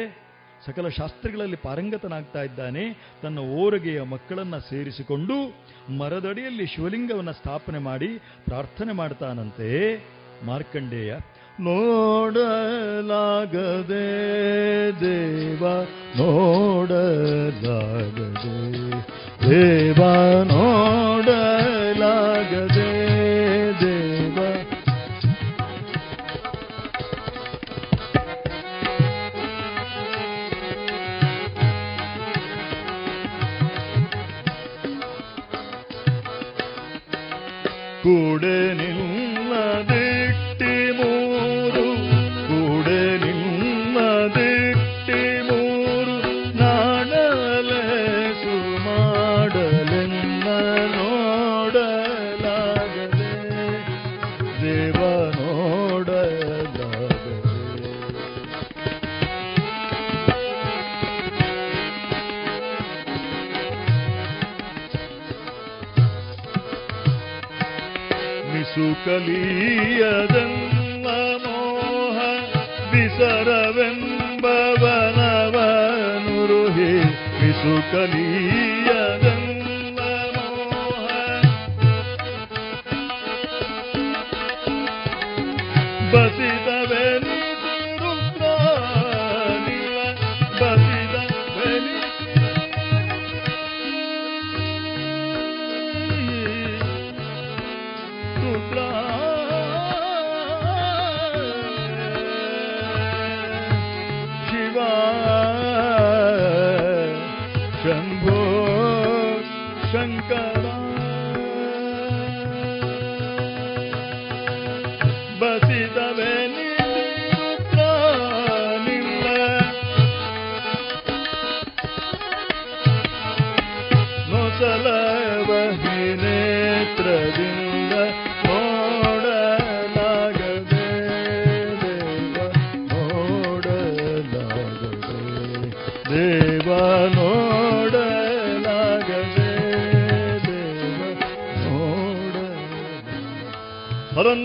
ಸಕಲ ಶಾಸ್ತ್ರಗಳಲ್ಲಿ ಪಾರಂಗತನಾಗ್ತಾ ಇದ್ದಾನೆ. ತನ್ನ ಓರಗೆಯ ಮಕ್ಕಳನ್ನು ಸೇರಿಸಿಕೊಂಡು ಮರದಡಿಯಲ್ಲಿ ಶಿವಲಿಂಗವನ್ನು ಸ್ಥಾಪನೆ ಮಾಡಿ ಪ್ರಾರ್ಥನೆ ಮಾಡ್ತಾನಂತೆ ಮಾರ್ಕಂಡೇಯ. ನೋಡಲಾಗದೆ ದೇವ ನೋಡಲಾಗದೆ ದೇವ ನೋಡಲಾಗದೆ ಕೂಡೆ ನಿನ್ನ ದಿಟ್ಟಿ ಮೂರು ಕೂಡೆ ನಿನ್ನ ದಿಟ್ಟಿ ಮೂರು ನಾಡಲೆ ಸುಮಾಡಲೆನ್ನ ನೋಡಲಾಗದೆ ದೇವ ನೋಡಲಾಗದೆ ಸುಕಲಿಯದನ್ನ ಮೋಹ ವಿಸರವೆಂಬವನವನುರುಹಿ ವಿಸುಕಲಿಯದನ್ನ ಮೋಹ ಬಸಿದವೆನು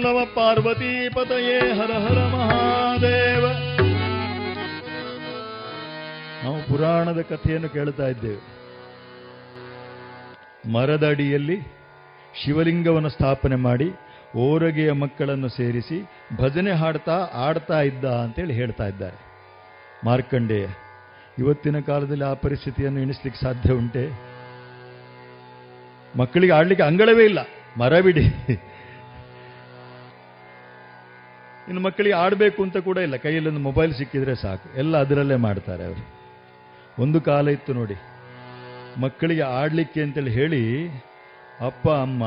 ನಮ ಪಾರ್ವತೀ ಪತಯೇ ಹರ ಹರ ಮಹಾದೇವ. ನಾವು ಪುರಾಣದ ಕಥೆಯನ್ನು ಕೇಳ್ತಾ ಇದ್ದೇವೆ. ಮರದಡಿಯಲ್ಲಿ ಶಿವಲಿಂಗವನ್ನು ಸ್ಥಾಪನೆ ಮಾಡಿ ಓರಗೆಯ ಮಕ್ಕಳನ್ನು ಸೇರಿಸಿ ಭಜನೆ ಹಾಡ್ತಾ ಆಡ್ತಾ ಇದ್ದ ಅಂತೇಳಿ ಹೇಳ್ತಾ ಇದ್ದಾರೆ ಮಾರ್ಕಂಡೇಯ. ಇವತ್ತಿನ ಕಾಲದಲ್ಲಿ ಆ ಪರಿಸ್ಥಿತಿಯನ್ನು ಎಣಿಸ್ಲಿಕ್ಕೆ ಸಾಧ್ಯ ಉಂಟೆ? ಮಕ್ಕಳಿಗೆ ಆಡ್ಲಿಕ್ಕೆ ಅಂಗಳವೇ ಇಲ್ಲ, ಮರ ಬಿಡಿ. ಇನ್ನು ಮಕ್ಕಳಿಗೆ ಆಡಬೇಕು ಅಂತ ಕೂಡ ಇಲ್ಲ, ಕೈಯಲ್ಲೊಂದು ಮೊಬೈಲ್ ಸಿಕ್ಕಿದ್ರೆ ಸಾಕು, ಎಲ್ಲ ಅದರಲ್ಲೇ ಮಾಡ್ತಾರೆ ಅವರು. ಒಂದು ಕಾಲ ಇತ್ತು ನೋಡಿ, ಮಕ್ಕಳಿಗೆ ಆಡಲಿಕ್ಕೆ ಅಂತೇಳಿ ಹೇಳಿ ಅಪ್ಪ ಅಮ್ಮ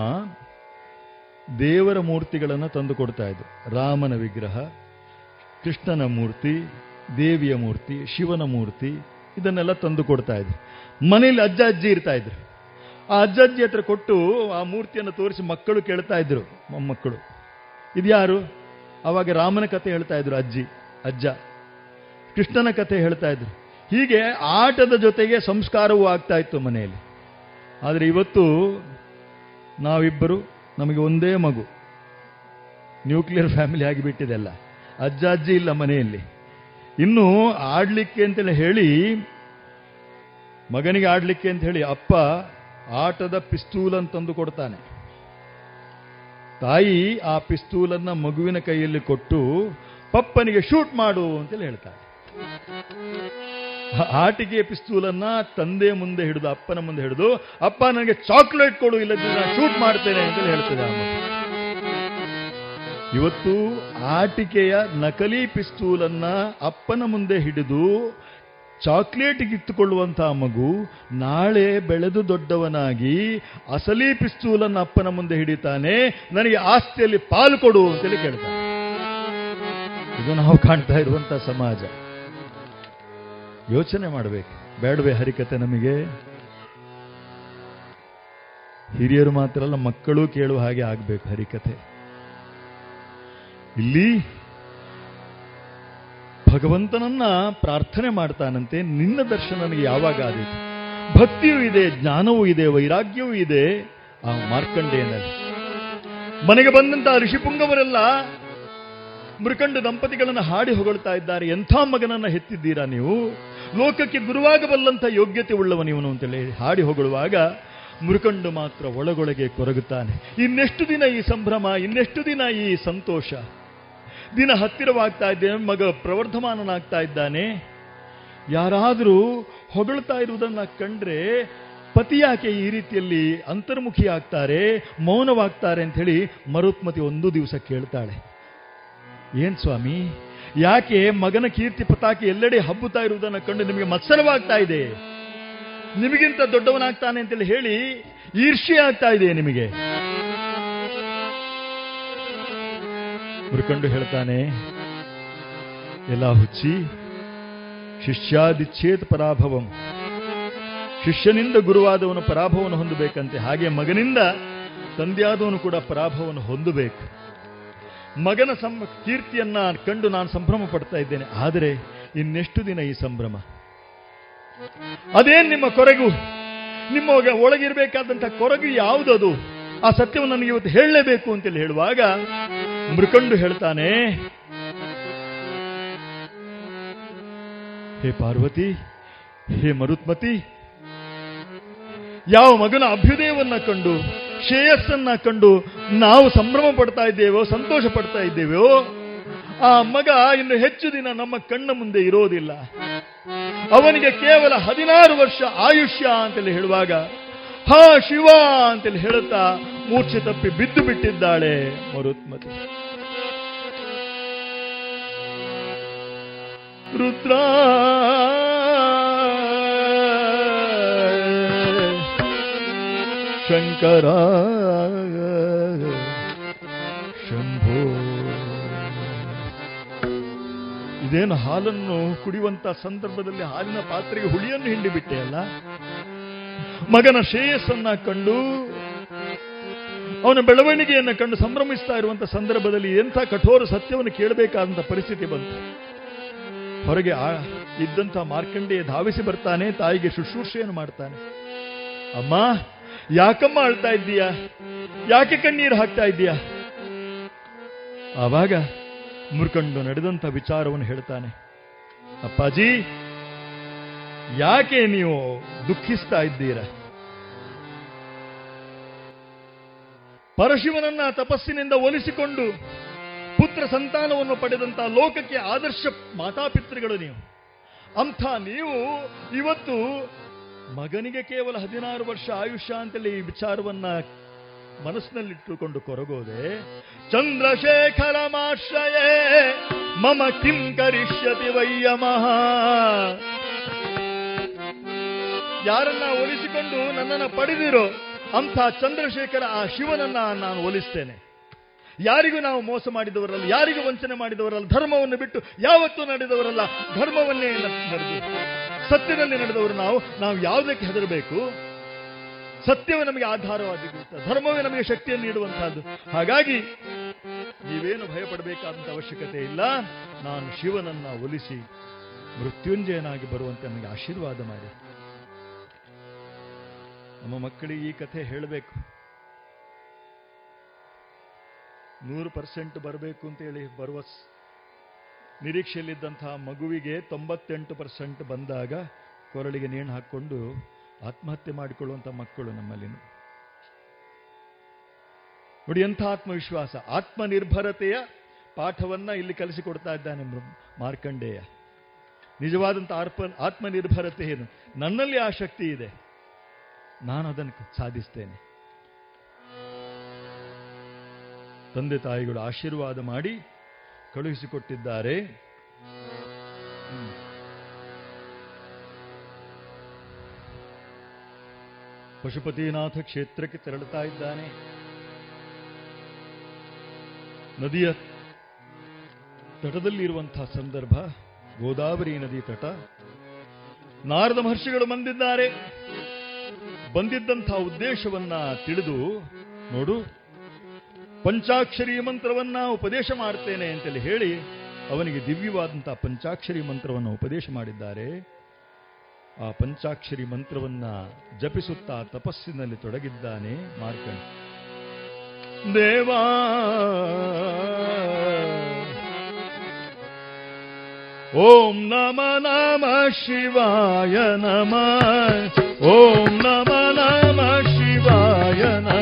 ದೇವರ ಮೂರ್ತಿಗಳನ್ನು ತಂದು ಕೊಡ್ತಾ ಇದ್ರು. ರಾಮನ ವಿಗ್ರಹ, ಕೃಷ್ಣನ ಮೂರ್ತಿ, ದೇವಿಯ ಮೂರ್ತಿ, ಶಿವನ ಮೂರ್ತಿ, ಇದನ್ನೆಲ್ಲ ತಂದು ಕೊಡ್ತಾ ಇದ್ರು. ಮನೇಲಿ ಅಜ್ಜ ಅಜ್ಜಿ ಇರ್ತಾ ಇದ್ರು. ಆ ಅಜ್ಜ ಅಜ್ಜಿ ಹತ್ರ ಕೊಟ್ಟು ಆ ಮೂರ್ತಿಯನ್ನು ತೋರಿಸಿ ಮಕ್ಕಳು ಕೇಳ್ತಾ ಇದ್ರು, ಮೊಮ್ಮಕ್ಕಳು, ಇದ್ಯಾರು? ಆವಾಗ ರಾಮನ ಕಥೆ ಹೇಳ್ತಾ ಇದ್ರು ಅಜ್ಜಿ ಅಜ್ಜ, ಕೃಷ್ಣನ ಕಥೆ ಹೇಳ್ತಾ ಇದ್ರು. ಹೀಗೆ ಆಟದ ಜೊತೆಗೆ ಸಂಸ್ಕಾರವೂ ಆಗ್ತಾ ಇತ್ತು ಮನೆಯಲ್ಲಿ. ಆದರೆ ಇವತ್ತು ನಾವಿಬ್ಬರು, ನಮಗೆ ಒಂದೇ ಮಗು, ನ್ಯೂಕ್ಲಿಯರ್ ಫ್ಯಾಮಿಲಿ ಆಗಿಬಿಟ್ಟಿದೆಲ್ಲ, ಅಜ್ಜ ಅಜ್ಜಿ ಇಲ್ಲ ಮನೆಯಲ್ಲಿ. ಇನ್ನು ಆಡ್ಲಿಕ್ಕೆ ಅಂತೇಳಿ ಹೇಳಿ ಮಗನಿಗೆ ಆಡ್ಲಿಕ್ಕೆ ಅಂತ ಹೇಳಿ ಅಪ್ಪ ಆಟದ ಪಿಸ್ತೂಲ್ ಅಂತಂದು ಕೊಡ್ತಾನೆ. ತಾಯಿ ಆ ಪಿಸ್ತೂಲನ್ನು ಮಗುವಿನ ಕೈಯಲ್ಲಿ ಕೊಟ್ಟು ಪಪ್ಪನಿಗೆ ಶೂಟ್ ಮಾಡು ಅಂತೇಳಿ ಹೇಳ್ತಾರೆ. ಆಟಿಕೆಯ ಪಿಸ್ತೂಲನ್ನ ತಂದೆ ಮುಂದೆ ಹಿಡಿದು, ಅಪ್ಪನ ಮುಂದೆ ಹಿಡಿದು, ಅಪ್ಪ ನನಗೆ ಚಾಕ್ಲೇಟ್ ಕೊಡು, ಇಲ್ಲದಿದ್ರೆ ನಾನು ಶೂಟ್ ಮಾಡ್ತೇನೆ ಅಂತೇಳಿ ಹೇಳ್ತಿದ್ದ. ಇವತ್ತು ಆಟಿಕೆಯ ನಕಲಿ ಪಿಸ್ತೂಲನ್ನ ಅಪ್ಪನ ಮುಂದೆ ಹಿಡಿದು ಚಾಕ್ಲೇಟ್ ಕಿತ್ತುಕೊಳ್ಳುವಂತಹ ಮಗು ನಾಳೆ ಬೆಳೆದು ದೊಡ್ಡವನಾಗಿ ಅಸಲಿ ಪಿಸ್ತೂಲನ್ನು ಅಪ್ಪನ ಮುಂದೆ ಹಿಡಿತಾನೆ, ನನಗೆ ಆಸ್ತಿಯಲ್ಲಿ ಪಾಲು ಕೊಡು ಅಂತೇಳಿ ಕೇಳ್ತಾನೆ. ಇದು ನಾವು ಕಾಣ್ತಾ ಇರುವಂತಹ ಸಮಾಜ. ಯೋಚನೆ ಮಾಡಬೇಕು, ಬೇಡವೇ ಹರಿಕತೆ ನಮಗೆ? ಹಿರಿಯರು ಮಾತ್ರ ಅಲ್ಲ, ಮಕ್ಕಳು ಕೇಳುವ ಹಾಗೆ ಆಗಬೇಕು ಹರಿಕತೆ. ಇಲ್ಲಿ ಭಗವಂತನನ್ನ ಪ್ರಾರ್ಥನೆ ಮಾಡ್ತಾನಂತೆ, ನಿನ್ನ ದರ್ಶನ ನನಗೆ ಯಾವಾಗ ಆದೀತು? ಭಕ್ತಿಯೂ ಇದೆ, ಜ್ಞಾನವೂ ಇದೆ, ವೈರಾಗ್ಯವೂ ಇದೆ ಆ ಮಾರ್ಕಂಡೇಯನಲ್ಲಿ. ಮನೆಗೆ ಬಂದಂತಹ ಋಷಿಪುಂಗವರೆಲ್ಲ ಮೃಕಂಡ ದಂಪತಿಗಳನ್ನು ಹಾಡಿ ಹೊಗಳ್ತಾ ಇದ್ದಾರೆ, ಎಂಥ ಮಗನನ್ನ ಹೆತ್ತಿದ್ದೀರಾ ನೀವು, ಲೋಕಕ್ಕೆ ಗುರುವಾಗಬಲ್ಲಂಥ ಯೋಗ್ಯತೆ ಉಳ್ಳವನಿವನು ಅಂತೇಳಿ ಹಾಡಿ ಹೊಗಳುವಾಗ ಮೃಕಂಡು ಮಾತ್ರ ಒಳಗೊಳಗೆ ಕೊರಗುತ್ತಾನೆ. ಇನ್ನೆಷ್ಟು ದಿನ ಈ ಸಂಭ್ರಮ, ಇನ್ನೆಷ್ಟು ದಿನ ಈ ಸಂತೋಷ? ದಿನ ಹತ್ತಿರವಾಗ್ತಾ ಇದ್ದೇನೆ, ಮಗ ಪ್ರವರ್ಧಮಾನನಾಗ್ತಾ ಇದ್ದಾನೆ. ಯಾರಾದರೂ ಹೊಗಳ್ತಾ ಇರುವುದನ್ನು ಕಂಡ್ರೆ ಪತಿ ಯಾಕೆ ಈ ರೀತಿಯಲ್ಲಿ ಅಂತರ್ಮುಖಿ ಆಗ್ತಾರೆ, ಮೌನವಾಗ್ತಾರೆ ಅಂತ ಹೇಳಿ ಮರುತ್ಮತಿ ಒಂದು ದಿವಸ ಕೇಳ್ತಾಳೆ, ಏನ್ ಸ್ವಾಮಿ ಯಾಕೆ ಮಗನ ಕೀರ್ತಿ ಪತಾಕೆ ಎಲ್ಲೆಡೆ ಹಬ್ಬುತ್ತಾ ಇರುವುದನ್ನು ಕಂಡು ನಿಮಗೆ ಮತ್ಸರವಾಗ್ತಾ ಇದೆ, ನಿಮಗಿಂತ ದೊಡ್ಡವನಾಗ್ತಾನೆ ಅಂತೇಳಿ ಹೇಳಿ ಈರ್ಷ್ಯೆ ಆಗ್ತಾ ಇದೆ ನಿಮಗೆ? ಮೃಕಂಡು ಹೇಳ್ತಾನೆ, ಎಲ್ಲ ಹುಚ್ಚಿ, ಶಿಷ್ಯಾದಿಚ್ಛೇತ್ ಪರಾಭವಂ, ಶಿಷ್ಯನಿಂದ ಗುರುವಾದವನು ಪರಾಭವವನ್ನು ಹೊಂದಬೇಕಂತೆ, ಹಾಗೆ ಮಗನಿಂದ ತಂದೆಯಾದವನು ಕೂಡ ಪರಾಭವವನ್ನು ಹೊಂದಬೇಕು. ಮಗನ ಸಂ ಕೀರ್ತಿಯನ್ನ ಕಂಡು ನಾನು ಸಂಭ್ರಮ ಪಡ್ತಾ ಇದ್ದೇನೆ, ಆದರೆ ಇನ್ನೆಷ್ಟು ದಿನ ಈ ಸಂಭ್ರಮ? ಅದೇನು ನಿಮ್ಮ ಕೊರಗು, ನಿಮ್ಮ ಒಳಗಿರಬೇಕಾದಂತಹ ಕೊರಗು ಯಾವುದದು? ಆ ಸತ್ಯವನ್ನು ನನಗೆ ಇವತ್ತು ಹೇಳಲೇಬೇಕು ಅಂತೇಳಿ ಹೇಳುವಾಗ ಮೃಕಂಡು ಹೇಳ್ತಾನೆ, ಹೇ ಪಾರ್ವತಿ, ಹೇ ಮರುತ್ಮತಿ, ಯಾವ ಮಗನ ಅಭ್ಯುದಯವನ್ನ ಕಂಡು ಶ್ರೇಯಸ್ಸನ್ನ ಕಂಡು ನಾವು ಸಂಭ್ರಮ ಪಡ್ತಾ ಇದ್ದೇವೋ, ಸಂತೋಷ ಪಡ್ತಾ ಇದ್ದೇವೋ, ಆ ಮಗ ಇನ್ನು ಹೆಚ್ಚು ದಿನ ನಮ್ಮ ಕಣ್ಣ ಮುಂದೆ ಇರೋದಿಲ್ಲ, ಅವನಿಗೆ ಕೇವಲ ಹದಿನಾರು ವರ್ಷ ಆಯುಷ್ಯ ಅಂತೇಳಿ ಹೇಳುವಾಗ ಹಾ ಶಿವ ಅಂತೇಳಿ ಹೇಳುತ್ತಾ ಮೂರ್ಛೆ ತಪ್ಪಿ ಬಿದ್ದು ಬಿಟ್ಟಿದ್ದಾಳೆ ಮರುತ್ಮತಿ. ರುದ್ರ ಶಂಕರ ಶಂಭೋ. ಇದೇನು ಹಾಲನ್ನು ಕುಡಿಯುವಂತ ಸಂದರ್ಭದಲ್ಲಿ ಹಾಲಿನ ಪಾತ್ರೆಗೆ ಹುಳಿಯನ್ನು ಹಿಂಡಿಬಿಟ್ಟೆ ಅಲ್ಲ? ಮಗನ ಶ್ರೇಯಸ್ಸನ್ನ ಕಂಡು ಅವನ ಬೆಳವಣಿಗೆಯನ್ನು ಕಂಡು ಸಂಭ್ರಮಿಸ್ತಾ ಇರುವಂತಹ ಸಂದರ್ಭದಲ್ಲಿ ಎಂಥ ಕಠೋರ ಸತ್ಯವನ್ನು ಕೇಳಬೇಕಾದಂತಹ ಪರಿಸ್ಥಿತಿ ಬಂತು. ಹೊರಗೆ ಇದ್ದಂಥ ಮಾರ್ಕಂಡೇಯ ಧಾವಿಸಿ ಬರ್ತಾನೆ, ತಾಯಿಗೆ ಶುಶ್ರೂಷೆಯನ್ನು ಮಾಡ್ತಾನೆ. ಅಮ್ಮ, ಯಾಕಮ್ಮ ಅಳ್ತಾ ಇದ್ದೀಯಾ, ಯಾಕೆ ಕಣ್ಣೀರು ಹಾಕ್ತಾ ಇದ್ದೀಯಾ? ಆವಾಗ ಮೃಕಂಡು ನಡೆದಂಥ ವಿಚಾರವನ್ನು ಹೇಳ್ತಾನೆ, ಅಪ್ಪಾಜಿ ಯಾಕೆ ನೀವು ದುಃಖಿಸ್ತಾ ಇದ್ದೀರಾ? ಪರಶಿವನನ್ನ ತಪಸ್ಸಿನಿಂದ ಒಲಿಸಿಕೊಂಡು ಪುತ್ರ ಸಂತಾನವನ್ನು ಪಡೆದಂತಹ ಲೋಕಕ್ಕೆ ಆದರ್ಶ ಮಾತಾಪಿತೃಗಳು ನೀವು. ಅಂಥ ನೀವು ಇವತ್ತು ಮಗನಿಗೆ ಕೇವಲ ಹದಿನಾರು ವರ್ಷ ಆಯುಷ್ಯ ಅಂತೇಳಿ ಈ ವಿಚಾರವನ್ನ ಮನಸ್ಸಿನಲ್ಲಿಟ್ಟುಕೊಂಡು ಕೊರಗೋದೆ. ಚಂದ್ರಶೇಖರ ಮಾಶ್ರಯೇ ಮಮ ಕಿಂ ಕರಿಷ್ಯತಿ ವಯ್ಯಮಃ. ಯಾರನ್ನ ಒಲಿಸಿಕೊಂಡು ನನ್ನನ್ನ ಪಡೆದಿರೋ ಅಂಥ ಚಂದ್ರಶೇಖರ ಆ ಶಿವನನ್ನ ನಾನು ಒಲಿಸ್ತೇನೆ. ಯಾರಿಗೂ ನಾವು ಮೋಸ ಮಾಡಿದವರಲ್ಲ, ಯಾರಿಗೂ ವಂಚನೆ ಮಾಡಿದವರಲ್ಲ, ಧರ್ಮವನ್ನು ಬಿಟ್ಟು ಯಾವತ್ತೂ ನಡೆದವರಲ್ಲ, ಧರ್ಮವನ್ನೇ ನಡೆದು ಸತ್ಯದಲ್ಲಿ ನಡೆದವರು ನಾವು. ನಾವು ಯಾವುದಕ್ಕೆ ಹೆದರಬೇಕು? ಸತ್ಯವೇ ನಮಗೆ ಆಧಾರವಾಗಿರುತ್ತೆ, ಧರ್ಮವೇ ನಮಗೆ ಶಕ್ತಿಯನ್ನು ನೀಡುವಂತಹದ್ದು. ಹಾಗಾಗಿ ನೀವೇನು ಭಯಪಡಬೇಕಾದಂಥ ಅವಶ್ಯಕತೆ ಇಲ್ಲ. ನಾನು ಶಿವನನ್ನ ಒಲಿಸಿ ಮೃತ್ಯುಂಜಯನಾಗಿ ಬರುವಂತೆ ನನಗೆ ಆಶೀರ್ವಾದ ಮಾಡಿ. ನಮ್ಮ ಮಕ್ಕಳಿಗೆ ಈ ಕಥೆ ಹೇಳಬೇಕು. ನೂರು ಪರ್ಸೆಂಟ್ ಬರಬೇಕು ಅಂತೇಳಿ ಬರುವ ನಿರೀಕ್ಷೆಯಲ್ಲಿದ್ದಂತಹ ಮಗುವಿಗೆ ತೊಂಬತ್ತೆಂಟು ಪರ್ಸೆಂಟ್ ಬಂದಾಗ ಕೊರಳಿಗೆ ನೇಣು ಹಾಕ್ಕೊಂಡು ಆತ್ಮಹತ್ಯೆ ಮಾಡಿಕೊಳ್ಳುವಂಥ ಮಕ್ಕಳು ನಮ್ಮಲ್ಲಿನ. ನೋಡಿ ಎಂಥ ಆತ್ಮವಿಶ್ವಾಸ, ಆತ್ಮನಿರ್ಭರತೆಯ ಪಾಠವನ್ನು ಇಲ್ಲಿ ಕಲಿಸಿಕೊಡ್ತಾ ಇದ್ದಾನೆ ಮಾರ್ಕಂಡೇಯ. ನಿಜವಾದಂಥ ಆತ್ಮ ಆತ್ಮನಿರ್ಭರತೆ ಏನು? ನನ್ನಲ್ಲಿ ಆ ಶಕ್ತಿ ಇದೆ, ನಾನು ಅದನ್ನು ಸಾಧಿಸ್ತೇನೆ. ತಂದೆ ತಾಯಿಗಳು ಆಶೀರ್ವಾದ ಮಾಡಿ ಕಳುಹಿಸಿಕೊಟ್ಟಿದ್ದಾರೆ. ಪಶುಪತಿನಾಥ ಕ್ಷೇತ್ರಕ್ಕೆ ತೆರಳುತ್ತಾ ಇದ್ದಾನೆ. ನದಿಯ ತಟದಲ್ಲಿರುವಂತಹ ಸಂದರ್ಭ, ಗೋದಾವರಿ ನದಿ ತಟ. ನಾರದ ಮಹರ್ಷಿಗಳು ಬಂದಿದ್ದಾರೆ. ಬಂದಿದ್ದಂಥ ಉದ್ದೇಶವನ್ನ ತಿಳಿದು, ನೋಡು ಪಂಚಾಕ್ಷರಿ ಮಂತ್ರವನ್ನ ಉಪದೇಶ ಮಾಡ್ತೇನೆ ಅಂತೇಳಿ ಹೇಳಿ ಅವನಿಗೆ ದಿವ್ಯವಾದಂತಹ ಪಂಚಾಕ್ಷರಿ ಮಂತ್ರವನ್ನು ಉಪದೇಶ ಮಾಡಿದ್ದಾರೆ. ಆ ಪಂಚಾಕ್ಷರಿ ಮಂತ್ರವನ್ನ ಜಪಿಸುತ್ತಾ ತಪಸ್ಸಿನಲ್ಲಿ ತೊಡಗಿದ್ದಾನೆ ಮಾರ್ಕಂಡ. ದೇವಾ ಓಂ ನಮ ನಮ ಶಿವಾಯ ನಮ, ಓಂ ನಮ ನಮ ಶಿವಾಯ ನಮ.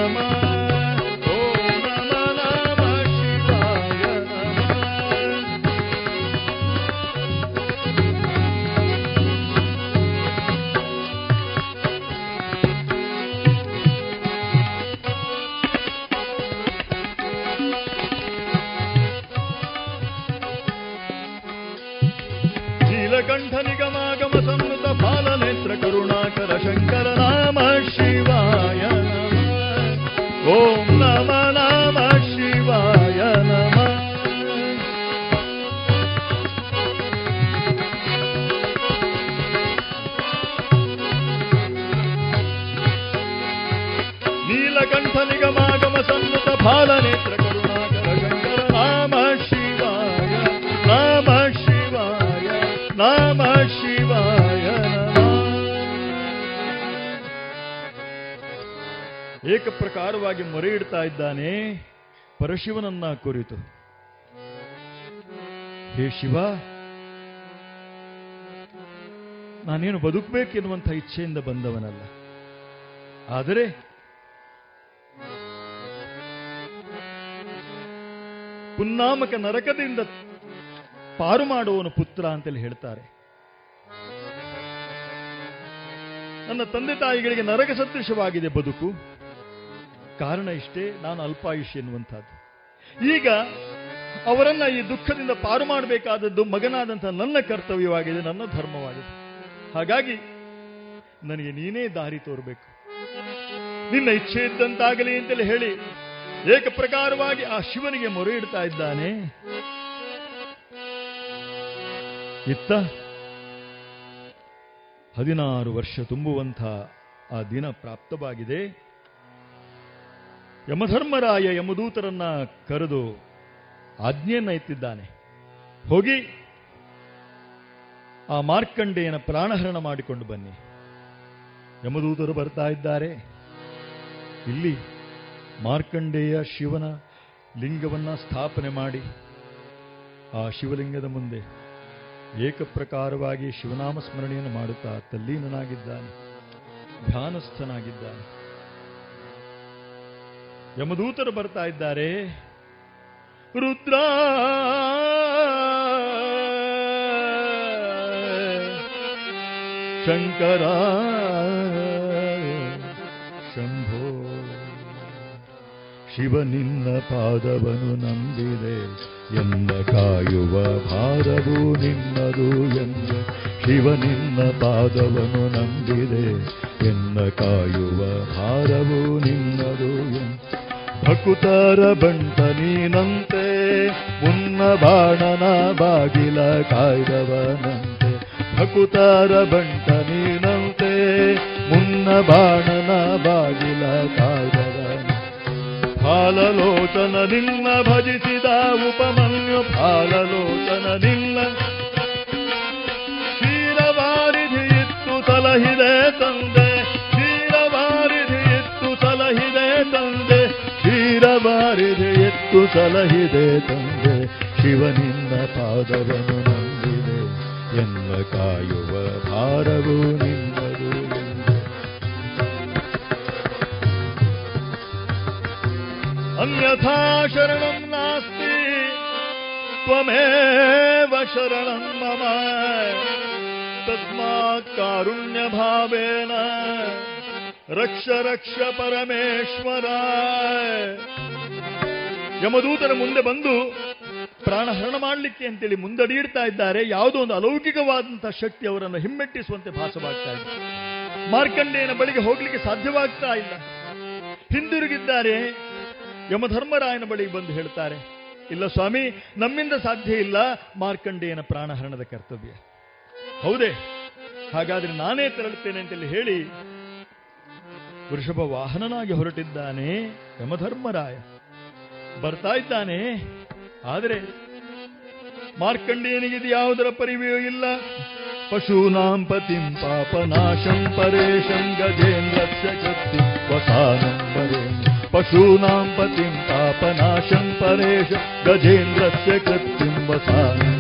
ಪ್ರಕಾರವಾಗಿ ಮೊರೆ ಇಡ್ತಾ ಇದ್ದಾನೆ ಪರಶಿವನನ್ನ ಕುರಿತು. ಹೇ ಶಿವ, ನಾನೇನು ಬದುಕಬೇಕೆನ್ನುವಂಥ ಇಚ್ಛೆಯಿಂದ ಬಂದವನಲ್ಲ, ಆದರೆ ಪುನ್ನಾಮಕ ನರಕದಿಂದ ಪಾರು ಮಾಡುವವನು ಪುತ್ರ ಅಂತೇಳಿ ಹೇಳ್ತಾರೆ. ನನ್ನ ತಂದೆ ತಾಯಿಗಳಿಗೆ ನರಕ ಸದೃಶವಾಗಿದೆ ಬದುಕು, ಕಾರಣ ಇಷ್ಟೇ, ನಾನು ಅಲ್ಪಾಯುಷ್ ಎನ್ನುವಂಥದ್ದು. ಈಗ ಅವರನ್ನ ಈ ದುಃಖದಿಂದ ಪಾರು ಮಾಡಬೇಕಾದದ್ದು ಮಗನಾದಂತಹ ನನ್ನ ಕರ್ತವ್ಯವಾಗಿದೆ, ನನ್ನ ಧರ್ಮವಾಗಿದೆ. ಹಾಗಾಗಿ ನನಗೆ ನೀನೇ ದಾರಿ ತೋರಬೇಕು, ನಿನ್ನ ಇಚ್ಛೆ ಇದ್ದಂತಾಗಲಿ ಅಂತೇಳಿ ಹೇಳಿ ಏಕ ಪ್ರಕಾರವಾಗಿ ಆ ಶಿವನಿಗೆ ಮೊರೆ ಇಡ್ತಾ ಇದ್ದಾನೆ. ಇತ್ತ ಹದಿನಾರು ವರ್ಷ ತುಂಬುವಂಥ ಆ ದಿನ ಪ್ರಾಪ್ತವಾಗಿದೆ. ಯಮಧರ್ಮರಾಯ ಯಮದೂತರನ್ನ ಕರೆದು ಆಜ್ಞೆಯನ್ನ ಇತ್ತಿದ್ದಾನೆ, ಹೋಗಿ ಆ ಮಾರ್ಕಂಡೇಯನ ಪ್ರಾಣಹರಣ ಮಾಡಿಕೊಂಡು ಬನ್ನಿ. ಯಮದೂತರು ಬರ್ತಾ ಇದ್ದಾರೆ. ಇಲ್ಲಿ ಮಾರ್ಕಂಡೇಯ ಶಿವನ ಲಿಂಗವನ್ನ ಸ್ಥಾಪನೆ ಮಾಡಿ ಆ ಶಿವಲಿಂಗದ ಮುಂದೆ ಏಕಪ್ರಕಾರವಾಗಿ ಶಿವನಾಮ ಸ್ಮರಣೆಯನ್ನು ಮಾಡುತ್ತಾ ತಲ್ಲೀನನಾಗಿದ್ದಾನೆ, ಧ್ಯಾನಸ್ಥನಾಗಿದ್ದಾನೆ. ಯಮದೂತರು ಬರ್ತಾ ಇದ್ದಾರೆ. ರುದ್ರ ಶಂಕರ ಶಂಭೋ, ಶಿವ ನಿನ್ನ ಪಾದವನು ನಂಬಿದೆ ಎಂದ ಕಾಯುವ ಭಾರವು ನಿನ್ನದು ಎಂದ, ಶಿವ ನಿನ್ನ ಪಾದವನು ನಂಬಿದೆ ಎನ್ನ ಕಾಯುವ ಭಾರವು ನಿನ್ನದು ಎಂದ. ಭಕುತರ ಬಂಟ ನೀನಂತೆ ಮುನ್ನ ಬಾಣನ ಬಾಗಿಲ ಕಾಯ್ದವನಂತೆ, ಭಕುತರ ಬಂಟ ನೀನಂತೆ ಮುನ್ನ ಬಾಣನ ಬಾಗಿಲ ಕಾಯ್ದವನ. ಫಾಲಲೋಚನ ನಿನ್ನ ಭಜಿಸಿದ ಉಪಮನ್ಯು, ಫಾಲಲೋಚನ ನಿನ್ನ ಕ್ಷೀರವಾರಿಧಿ ಇತ್ತು ಸಲಹಿದೆ ತಂದೆ, ಕ್ಷೀರವಾರಿಧಿ ಇತ್ತು ಸಲಹಿದೆ ತಂದೆ, ಕ್ಷೀರವಾರಿಧಿ ಇತ್ತು ಸಲಹಿದೆ ತಂದೆ. ಶಿವನಿನ್ನ ಪಾದವನು ನಂಬಿದೆ ಎನ್ನ ಕಾಯುವ ಭಾರವು ನಿನ್ನದು. ಅನ್ಯಥಾ ಶರಣಂ ನಾಸ್ತಿ ತ್ವಮೇವ ಶರಣಂ ಮಮ ತಸ್ಮಾತ್ ಕಾರುಣ್ಯ ಭಾವೇನ ರಕ್ಷ ರಕ್ಷ ಪರಮೇಶ್ವರ. ಯಮದೂತರ ಮುಂದೆ ಬಂದು ಪ್ರಾಣಹರಣ ಮಾಡಲಿಕ್ಕೆ ಅಂತೇಳಿ ಮುಂದಡಿಯಿಡ್ತಾ ಇದ್ದಾರೆ. ಯಾವುದೋ ಒಂದು ಅಲೌಕಿಕವಾದಂತಹ ಶಕ್ತಿ ಅವರನ್ನು ಹಿಮ್ಮೆಟ್ಟಿಸುವಂತೆ ಭಾಸವಾಗ್ತಾ ಇದೆ. ಮಾರ್ಕಂಡೇಯನ ಬಳಿಗೆ ಹೋಗ್ಲಿಕ್ಕೆ ಸಾಧ್ಯವಾಗ್ತಾ ಇಲ್ಲ, ಹಿಂದಿರುಗಿದ್ದಾರೆ. ಯಮಧರ್ಮರಾಯನ ಬಳಿಗೆ ಬಂದು ಹೇಳ್ತಾರೆ, ಇಲ್ಲ ಸ್ವಾಮಿ, ನಮ್ಮಿಂದ ಸಾಧ್ಯ ಇಲ್ಲ ಮಾರ್ಕಂಡೇಯನ ಪ್ರಾಣಹರಣದ ಕರ್ತವ್ಯ. ಹೌದೇ, ಹಾಗಾದ್ರೆ ನಾನೇ ತೆರಳುತ್ತೇನೆ ಅಂತೇಳಿ ಹೇಳಿ ವೃಷಭ ವಾಹನನಾಗಿ ಹೊರಟಿದ್ದಾನೆ ಯಮಧರ್ಮರಾಯ. ಬರ್ತಾ ಇದ್ದಾನೆ, ಆದರೆ ಮಾರ್ಕಂಡೇಯನಿಗಿದು ಯಾವುದರ ಪರಿವೆಯೂ ಇಲ್ಲ. ಪಶೂನಾಂ ಪತಿಂ ಪಾಪನಾಶಂ ಪರೇಶಂ ಗಜೇಂದ್ರಸ್ಯಕೃತ್ತಿ ವಸಾನಂ ವರೇಣ. ಪಶೂನಾಂ ಪತಿಂ ಪಾಪನಾಶಂ ಪರೇಶಂ ಗಜೇಂದ್ರಸ್ಯಕೃತ್ತಿ ವಸಾನಂ.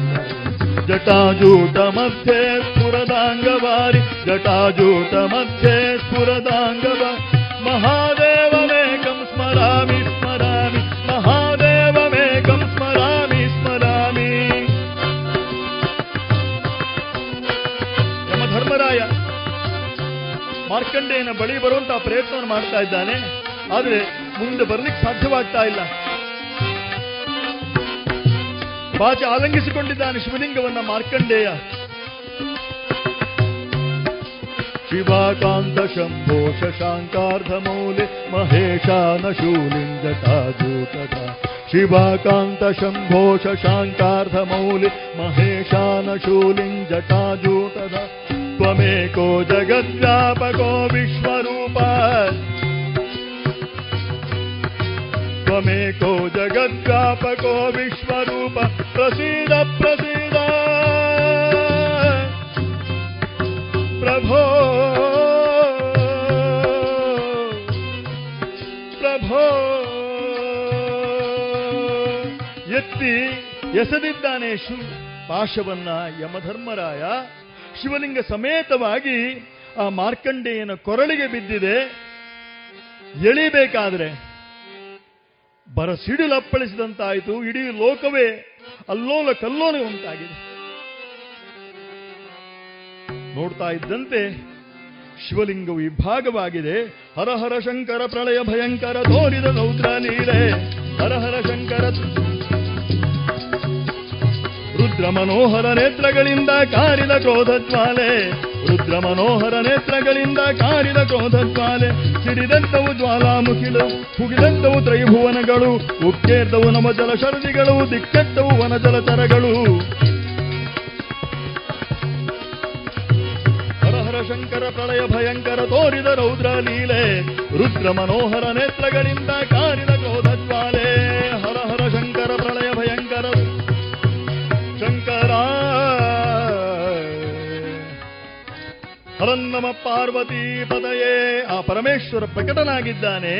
ಜಟಾಜೂಟ ಮಧ್ಯೆ ಸ್ಫುರದಾಂಗವಾರಿ ಜಟಾಜೂಟ ಮಧ್ಯೆ ಸ್ಫುರದಾಂಗವಾರಿ. ಮಹಾದೇವಮೇಕಂ ಸ್ಮರಾಮಿ ಸ್ಮರಾಮಿ ಮಹಾದೇವಮೇಕಂ ಸ್ಮರಾಮಿ ಸ್ಮರಾಮಿ. ಯಮಧರ್ಮರಾಯ ಮಾರ್ಕಂಡೇಯನ ಬಳಿ ಬರುವಂತಹ ಪ್ರಯತ್ನವನ್ನು ಮಾಡ್ತಾ ಇದ್ದಾನೆ, ಆದರೆ ಮುಂದೆ ಬರಲಿಕ್ಕೆ ಸಾಧ್ಯವಾಗ್ತಾ ಇಲ್ಲ. ಬಾಚ ಆಲಂಗಿಸಿಕೊಂಡಿದ್ದಾನೆ ಶಿವಲಿಂಗವನ್ನ ಮಾರ್ಕಂಡೇಯ. ಶಿವಾಕಾಂತ ಶಂಭೋ ಶಶಾಂಕಾರ್ಧಮೌಲಿ ಮಹೇಶಾನ ಶೂಲಿಂಗಟಾಜೂಟಕ. ಶಿವಾಕಾಂತ ಶಂಭೋ ಶಶಾಂಕಾರ್ಧಮೌಲಿ ಮಹೇಶಾನ ಶೂಲಿಂಗಟಾಜೂಟಕ. ತ್ವಮೇಕೋ ಜಗದ್ವ್ಯಾಪಕೋ ವಿಶ್ವರೂಪ. ತ್ವಮೇಕೋ ಜಗದ್ವ್ಯಾಪಕೋ ವಿಶ್ವರೂಪ. ಪ್ರಸೀದ ಪ್ರಸೀದ ಪ್ರಭೋ ಪ್ರಭೋ. ಎತ್ತಿ ಎಸೆದಿದ್ದಾನೆ ಶಿವ ಪಾಶವನ್ನ ಯಮಧರ್ಮರಾಯ. ಶಿವಲಿಂಗ ಸಮೇತವಾಗಿ ಆ ಮಾರ್ಕಂಡೇಯನ ಕೊರಳಿಗೆ ಬಿದ್ದಿದೆ. ಎಳಿಬೇಕಾದ್ರೆ ಬರ ಸಿಡಿಲಪ್ಪಳಿಸಿದಂತಾಯಿತು. ಇಡೀ ಲೋಕವೇ ಅಲ್ಲೋಲ ಕಲ್ಲೋಲ ಉಂಟಾಗಿದೆ. ನೋಡ್ತಾ ಇದ್ದಂತೆ ಶಿವಲಿಂಗವು ವಿಭಾಗವಾಗಿದೆ. ಹರ ಹರ ಶಂಕರ ಪ್ರಳಯ ಭಯಂಕರ ತೋರಿದ ರೌದ್ರ ಲೀಲೆ. ಹರ ಹರ ಶಂಕರ ರುದ್ರ ಮನೋಹರ ನೇತ್ರಗಳಿಂದ ಕಾರಿದ ಕ್ರೋಧ ಜ್ವಾಲೆ. ರುದ್ರ ಮನೋಹರ ನೇತ್ರಗಳಿಂದ ಕಾರಿದ ಕ್ರೋಧ ಜ್ವಾಲೆ. ಸಿಡಿದಂತವು ಜ್ವಾಲಾಮುಖಿಲು ಮುಗಿದಂತವು ತ್ರೈಭುವನಗಳು. ಉಕ್ಕೇರ್ದವು ನಮ ಜಲ ಶರದಿಗಳು ದಿಕ್ಕೆತ್ತವು ವನ ಜಲಚರಗಳು. ಶಂಕರ ಪ್ರಳಯ ಭಯಂಕರ ತೋರಿದ ರೌದ್ರ ಲೀಲೆ. ರುದ್ರ ಮನೋಹರ ನೇತ್ರಗಳಿಂದ ಕಾರಿದ ಕ್ರೋಧ ಜ್ವಾಲೆ. ಹರ ಹರ ಶಂಕರ ಪ್ರಳಯ ಭಯಂಕರ ಶಂಕರ. ಹರನ್ನಮ ಪಾರ್ವತಿ ಪದಯೇ. ಆ ಪರಮೇಶ್ವರ ಪ್ರಕಟನಾಗಿದ್ದಾನೆ,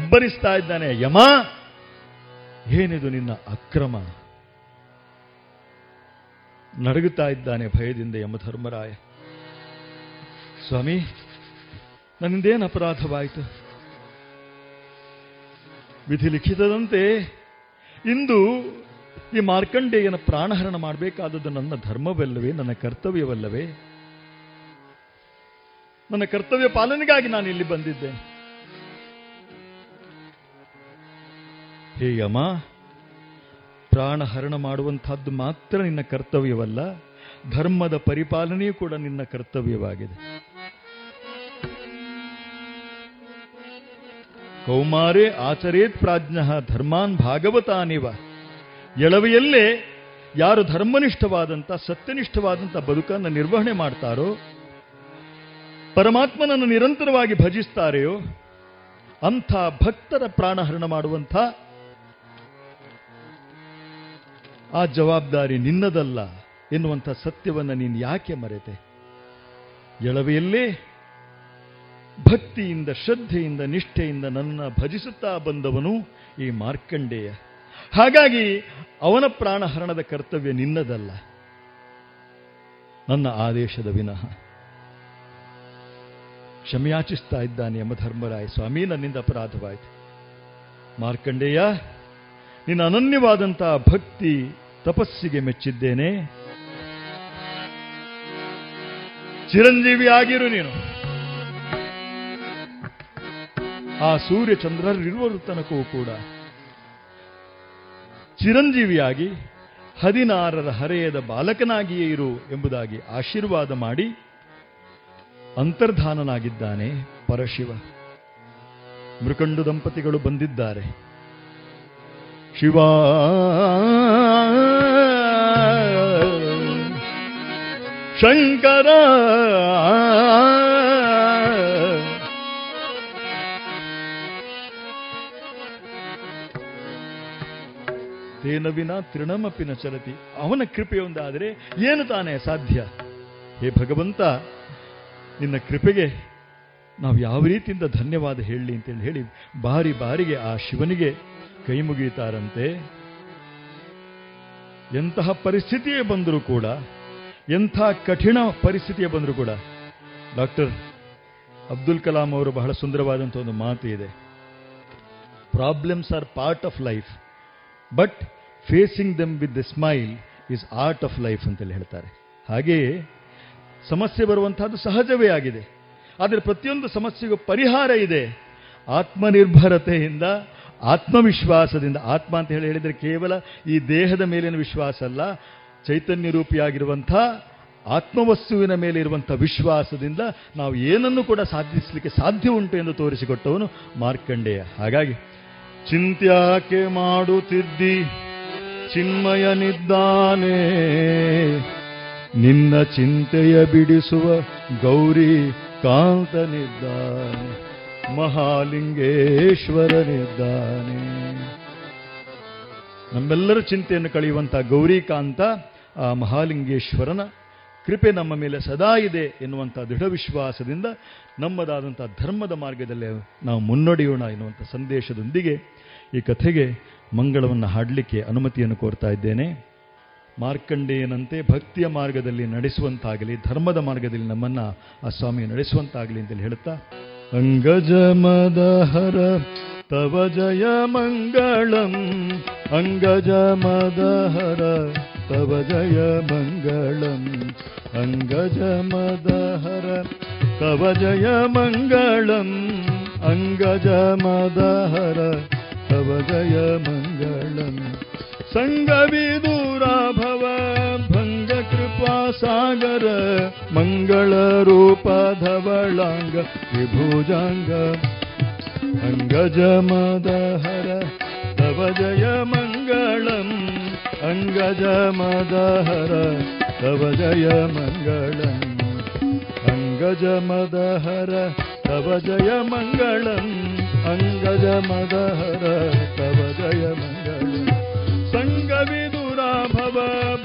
ಅಬ್ಬರಿಸ್ತಾ ಇದ್ದಾನೆ. ಯಮ, ಏನಿದು ನಿನ್ನ ಅಕ್ರಮ? ನಡುಗುತ್ತಾ ಇದ್ದಾನೆ ಭಯದಿಂದ ಯಮಧರ್ಮರಾಯ. ಸ್ವಾಮಿ, ನನ್ನಿಂದೇನು ಅಪರಾಧವಾಯಿತು? ವಿಧಿ ಲಿಖಿತದಂತೆ ಇಂದು ಈ ಮಾರ್ಕಂಡೇಯನ ಪ್ರಾಣಹರಣ ಮಾಡಬೇಕಾದದ್ದು ನನ್ನ ಧರ್ಮವಲ್ಲವೇ? ನನ್ನ ಕರ್ತವ್ಯವಲ್ಲವೇ? ನನ್ನ ಕರ್ತವ್ಯ ಪಾಲನೆಗಾಗಿ ನಾನು ಇಲ್ಲಿ ಬಂದಿದ್ದೇನೆ. ಹೇ ಯಮ, ಪ್ರಾಣಹರಣ ಮಾಡುವಂಥದ್ದು ಮಾತ್ರ ನಿನ್ನ ಕರ್ತವ್ಯವಲ್ಲ, ಧರ್ಮದ ಪರಿಪಾಲನೆಯೂ ಕೂಡ ನಿನ್ನ ಕರ್ತವ್ಯವಾಗಿದೆ. ಕೌಮಾರೇ ಆಚರೇತ್ ಪ್ರಾಜ್ಞಃ ಧರ್ಮಾನ್ ಭಾಗವತಾನಿವ. ಎಳವೆಯಲ್ಲೇ ಯಾರು ಧರ್ಮನಿಷ್ಠವಾದಂಥ ಸತ್ಯನಿಷ್ಠವಾದಂಥ ಬದುಕನ್ನು ನಿರ್ವಹಣೆ ಮಾಡ್ತಾರೋ, ಪರಮಾತ್ಮನನ್ನು ನಿರಂತರವಾಗಿ ಭಜಿಸ್ತಾರೆಯೋ, ಅಂಥ ಭಕ್ತರ ಪ್ರಾಣಹರಣ ಮಾಡುವಂಥ ಆ ಜವಾಬ್ದಾರಿ ನಿನ್ನದಲ್ಲ ಎನ್ನುವಂಥ ಸತ್ಯವನ್ನು ನೀನು ಯಾಕೆ ಮರೆತೆ? ಎಳವೆಯಲ್ಲೇ ಭಕ್ತಿಯಿಂದ ಶ್ರದ್ಧೆಯಿಂದ ನಿಷ್ಠೆಯಿಂದ ನನ್ನ ಭಜಿಸುತ್ತಾ ಬಂದವನು ಈ ಮಾರ್ಕಂಡೇಯ. ಹಾಗಾಗಿ ಅವನ ಪ್ರಾಣಹರಣದ ಕರ್ತವ್ಯ ನಿನ್ನದಲ್ಲ, ನನ್ನ ಆದೇಶದ ವಿನಃ. ಕ್ಷಮೆಯಾಚಿಸ್ತಾ ಇದ್ದಾನೆ ಯಮಧರ್ಮರಾಯ. ಸ್ವಾಮಿ, ನನ್ನಿಂದ ಅಪರಾಧವಾಯಿತು. ಮಾರ್ಕಂಡೇಯ, ನಿನ್ನ ಅನನ್ಯವಾದಂಥ ಭಕ್ತಿ ತಪಸ್ಸಿಗೆ ಮೆಚ್ಚಿದ್ದೇನೆ. ಚಿರಂಜೀವಿ ಆಗಿರು ನೀನು. ಆ ಸೂರ್ಯಚಂದ್ರರಿರುವ ತನಕವೂ ಕೂಡ ಚಿರಂಜೀವಿಯಾಗಿ ಹದಿನಾರರ ಹರೆಯದ ಬಾಲಕನಾಗಿಯೇ ಇರು ಎಂಬುದಾಗಿ ಆಶೀರ್ವಾದ ಮಾಡಿ ಅಂತರ್ಧಾನನಾಗಿದ್ದಾನೆ ಪರಶಿವ. ಮೃಕಂಡು ದಂಪತಿಗಳು ಬಂದಿದ್ದಾರೆ. ಶಿವ ಶಂಕರ ತೇನ ವಿನ ತೃಣಮಪಿನ ಚಲತಿ. ಅವನ ಕೃಪೆಯೊಂದಾದರೆ ಏನು ತಾನೇ ಸಾಧ್ಯ? ಹೇ ಭಗವಂತ, ನಿನ್ನ ಕೃಪೆಗೆ ನಾವು ಯಾವ ರೀತಿಯಿಂದ ಧನ್ಯವಾದ ಹೇಳಲಿ ಅಂತೇಳಿ ಹೇಳಿ ಬಾರಿ ಬಾರಿಗೆ ಆ ಶಿವನಿಗೆ ಕೈ ಮುಗಿಯುತ್ತಾರಂತೆ. ಎಂತಹ ಪರಿಸ್ಥಿತಿಯೇ ಬಂದರೂ ಕೂಡ, ಎಂಥ ಕಠಿಣ ಪರಿಸ್ಥಿತಿಯೇ ಬಂದರೂ ಕೂಡ, ಡಾಕ್ಟರ್ ಅಬ್ದುಲ್ ಕಲಾಂ ಅವರು ಬಹಳ ಸುಂದರವಾದಂಥ ಒಂದು ಮಾತು ಇದೆ. Problems are part of life, but facing them with the smile is art of life ಅಂತೇಳಿ ಹೇಳ್ತಾರೆ. ಹಾಗೆಯೇ ಸಮಸ್ಯೆ ಬರುವಂತಹದ್ದು ಸಹಜವೇ ಆಗಿದೆ, ಆದರೆ ಪ್ರತಿಯೊಂದು ಸಮಸ್ಯೆಗೂ ಪರಿಹಾರ ಇದೆ. ಆತ್ಮನಿರ್ಭರತೆಯಿಂದ, ಆತ್ಮವಿಶ್ವಾಸದಿಂದ. ಆತ್ಮ ಅಂತ ಹೇಳಿ ಹೇಳಿದರೆ ಕೇವಲ ಈ ದೇಹದ ಮೇಲಿನ ವಿಶ್ವಾಸ ಅಲ್ಲ, ಚೈತನ್ಯ ರೂಪಿಯಾಗಿರುವಂಥ ಆತ್ಮವಸ್ತುವಿನ ಮೇಲೆ ಇರುವಂಥ ವಿಶ್ವಾಸದಿಂದ ನಾವು ಏನನ್ನು ಕೂಡ ಸಾಧಿಸಲಿಕ್ಕೆ ಸಾಧ್ಯ ಉಂಟು ಎಂದು ತೋರಿಸಿಕೊಟ್ಟವನು ಮಾರ್ಕಂಡೇಯ. ಹಾಗಾಗಿ ಚಿಂತ್ಯಾಕೆ ಮಾಡುತ್ತಿದ್ದಿ, ಚಿನ್ಮಯನಿದ್ದಾನೆ. ನಿನ್ನ ಚಿಂತೆಯ ಬಿಡಿಸುವ ಗೌರಿ ಕಾಂತನಿದ್ದಾನೆ, ಮಹಾಲಿಂಗೇಶ್ವರನಿದ್ದಾನೆ. ನಮ್ಮೆಲ್ಲರ ಚಿಂತೆಯನ್ನು ಕಳೆಯುವಂಥ ಗೌರಿಕಾಂತ ಆ ಮಹಾಲಿಂಗೇಶ್ವರನ ಕೃಪೆ ನಮ್ಮ ಮೇಲೆ ಸದಾ ಇದೆ ಎನ್ನುವಂಥ ದೃಢ ವಿಶ್ವಾಸದಿಂದ ನಮ್ಮದಾದಂಥ ಧರ್ಮದ ಮಾರ್ಗದಲ್ಲಿ ನಾವು ಮುನ್ನಡೆಯೋಣ ಎನ್ನುವಂಥ ಸಂದೇಶದೊಂದಿಗೆ ಈ ಕಥೆಗೆ ಮಂಗಳವನ್ನು ಹಾಡಲಿಕ್ಕೆ ಅನುಮತಿಯನ್ನು ಕೋರ್ತಾ ಇದ್ದೇನೆ. ಮಾರ್ಕಂಡೇಯನಂತೆ ಭಕ್ತಿಯ ಮಾರ್ಗದಲ್ಲಿ ನಡೆಸುವಂತಾಗಲಿ, ಧರ್ಮದ ಮಾರ್ಗದಲ್ಲಿ ನಮ್ಮನ್ನು ಆ ಸ್ವಾಮಿ ನಡೆಸುವಂತಾಗಲಿ ಅಂತೇಳಿ ಹೇಳ್ತಾ, ಅಂಗಜ ಮದಹರ ತವ ಜಯ ಮಂಗಳಂ, ಅಂಗಜ ಮದಹರ ತವ ಜಯ ಮಂಗಳಂ, ಅಂಗಜ ಮದಹರ ತವ ಜಯ ಮಂಗಳಂ, ಅಂಗಜ ಮದಹರ ತವ ಜಯ ಮಂಗಳಂ. ಸಂಗವಿದೂರಾಭವ ಭಂಗ ಕೃಪಾ ಸಾಗರ, ಮಂಗಳ ರೂಪ ಧವಳಾಂಗ ವಿಭುಜಾಂಗ, ಅಂಗಜ ಮದಹರ ತವ ಜಯ ಮಂಗಳಂ, ಅಂಗಜ ಮದಹರ ತವ ಜಯ ಮಂಗಳಂ, ಅಂಗಜ ಮದಹರ ತವ ಜಯ ಮಂಗಳಂ, ಅಂಗಜ ಮದಹರ ತವ ಜಯ ಮಂಗಳಂ. ಸಂಗವಿದುರಾಭವ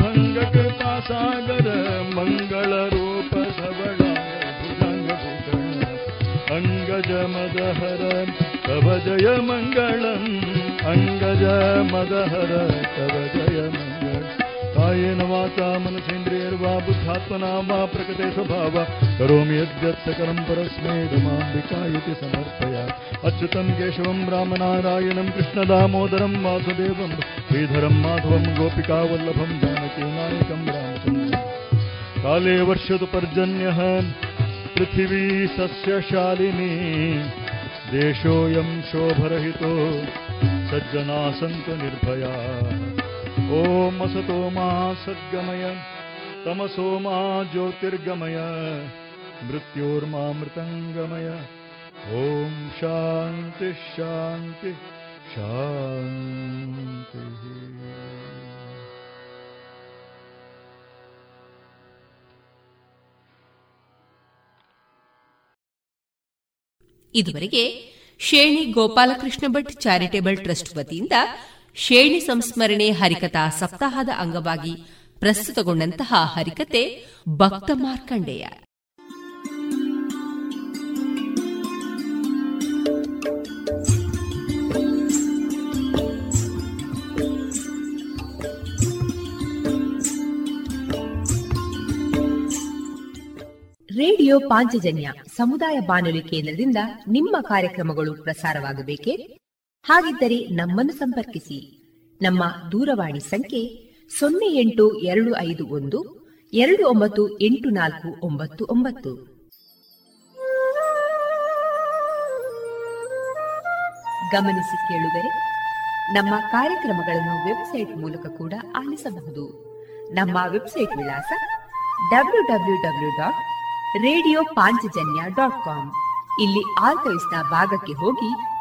ಭಂಗ ಕೃಪಾ ಸಾಗರ, ಮಂಗಳ ರೂಪ ಸವಳ ಅಂಗಜ ಮದಹರ ತವ ಜಯ ಮಂಗಳಂ, ಅಂಗಜ ಮದಹರ ತವ ಜಯ ಮಂಗಳಂ. ಕಾಯೇನ ವಾಚಾ ಮನಸೇಂದ್ರಿಯರ್ವಾ ಬುದ್ಧಾತ್ಮನಾ ವಾ ಪ್ರಕೃತೆ ಸ್ವಭಾವ, ಕರೋಮಿ ಯದ್ಯತ್ ಸಕಲಂ ಪರಸ್ಮೈ ನಮಾಭಿಕಾಯತಿ ಸಮರ್ಪಯಾಮಿ. ಅಚ್ಯುತಂ ಕೇಶವಂ ರಾಮನಾರಾಯಣಂ ಕೃಷ್ಣ ದಾಮೋದರಂ ವಾಸುದೇವಂ ಶ್ರೀಧರಂ ಮಾಧವಂ ಗೋಪಿಕಾ ವಲ್ಲಭಂ ಜಾನಕೀನಾಯಕಂ ರಾಮಚಂದ್ರಂ. ಕಾಲೇ ವರ್ಷದು ಪರ್ಜನ್ಯಃ ಪೃಥಿವೀ ಸಸ್ಯಶಾಲಿನೀ, ದೇಶೋಯಂ ಶೋಭರಹಿತೋ ಸಜ್ಜನಾ ಸಂತು ನಿರ್ಭಯಾಃ. ಓಂ ಅಸತೋ ಮಾ ಸದ್ಗಮಯ, ತಮಸೋ ಮಾ ಜ್ಯೋತಿರ್ಗಮಯ, ಮೃತ್ಯೋರ್ಮಾ ಮೃತಂಗಮಯ. ಓಂ ಶಾಂತಿ ಶಾಂತಿ ಶಾಂತಿ. ಇದುವರೆಗೆ ಶೇಣಿ ಗೋಪಾಲಕೃಷ್ಣ ಭಟ್ ಚಾರಿಟೇಬಲ್ ಟ್ರಸ್ಟ್ ವತಿಯಿಂದ ಶೇಣಿ ಸಂಸ್ಮರಣೆ ಹರಿಕಥಾ ಸಪ್ತಾಹದ ಅಂಗವಾಗಿ ಪ್ರಸ್ತುತಗೊಂಡಂತಹ ಹರಿಕತೆ ಭಕ್ತ ಮಾರ್ಕಂಡೇಯ. ರೇಡಿಯೋ ಪಾಂಚಜನ್ಯ ಸಮುದಾಯ ಬಾನುಲಿ ಕೇಂದ್ರದಿಂದ ನಿಮ್ಮ ಕಾರ್ಯಕ್ರಮಗಳು ಪ್ರಸಾರವಾಗಬೇಕೇ? ಹಾಗಿದ್ದರೆ ನಮ್ಮನ್ನು ಸಂಪರ್ಕಿಸಿ. ನಮ್ಮ ದೂರವಾಣಿ ಸಂಖ್ಯೆ ಸೊನ್ನೆ ಎಂಟು ಎರಡು ಐದು ಒಂದು ಎರಡು ಒಂಬತ್ತು ಎಂಟು ನಾಲ್ಕು ಒಂಬತ್ತು ಒಂಬತ್ತು. ಗಮನಿಸಿ ಕೇಳುವರೆ, ನಮ್ಮ ಕಾರ್ಯಕ್ರಮಗಳನ್ನು ವೆಬ್ಸೈಟ್ ಮೂಲಕ ಕೂಡ ಆಲಿಸಬಹುದು. ನಮ್ಮ ವೆಬ್ಸೈಟ್ ವಿಳಾಸ W W W dot radio ಪಾಂಚಜನ್ಯ dot com. ಇಲ್ಲಿ ಆರ್ಕೈವ್ಸ್ನ ಭಾಗಕ್ಕೆ ಹೋಗಿ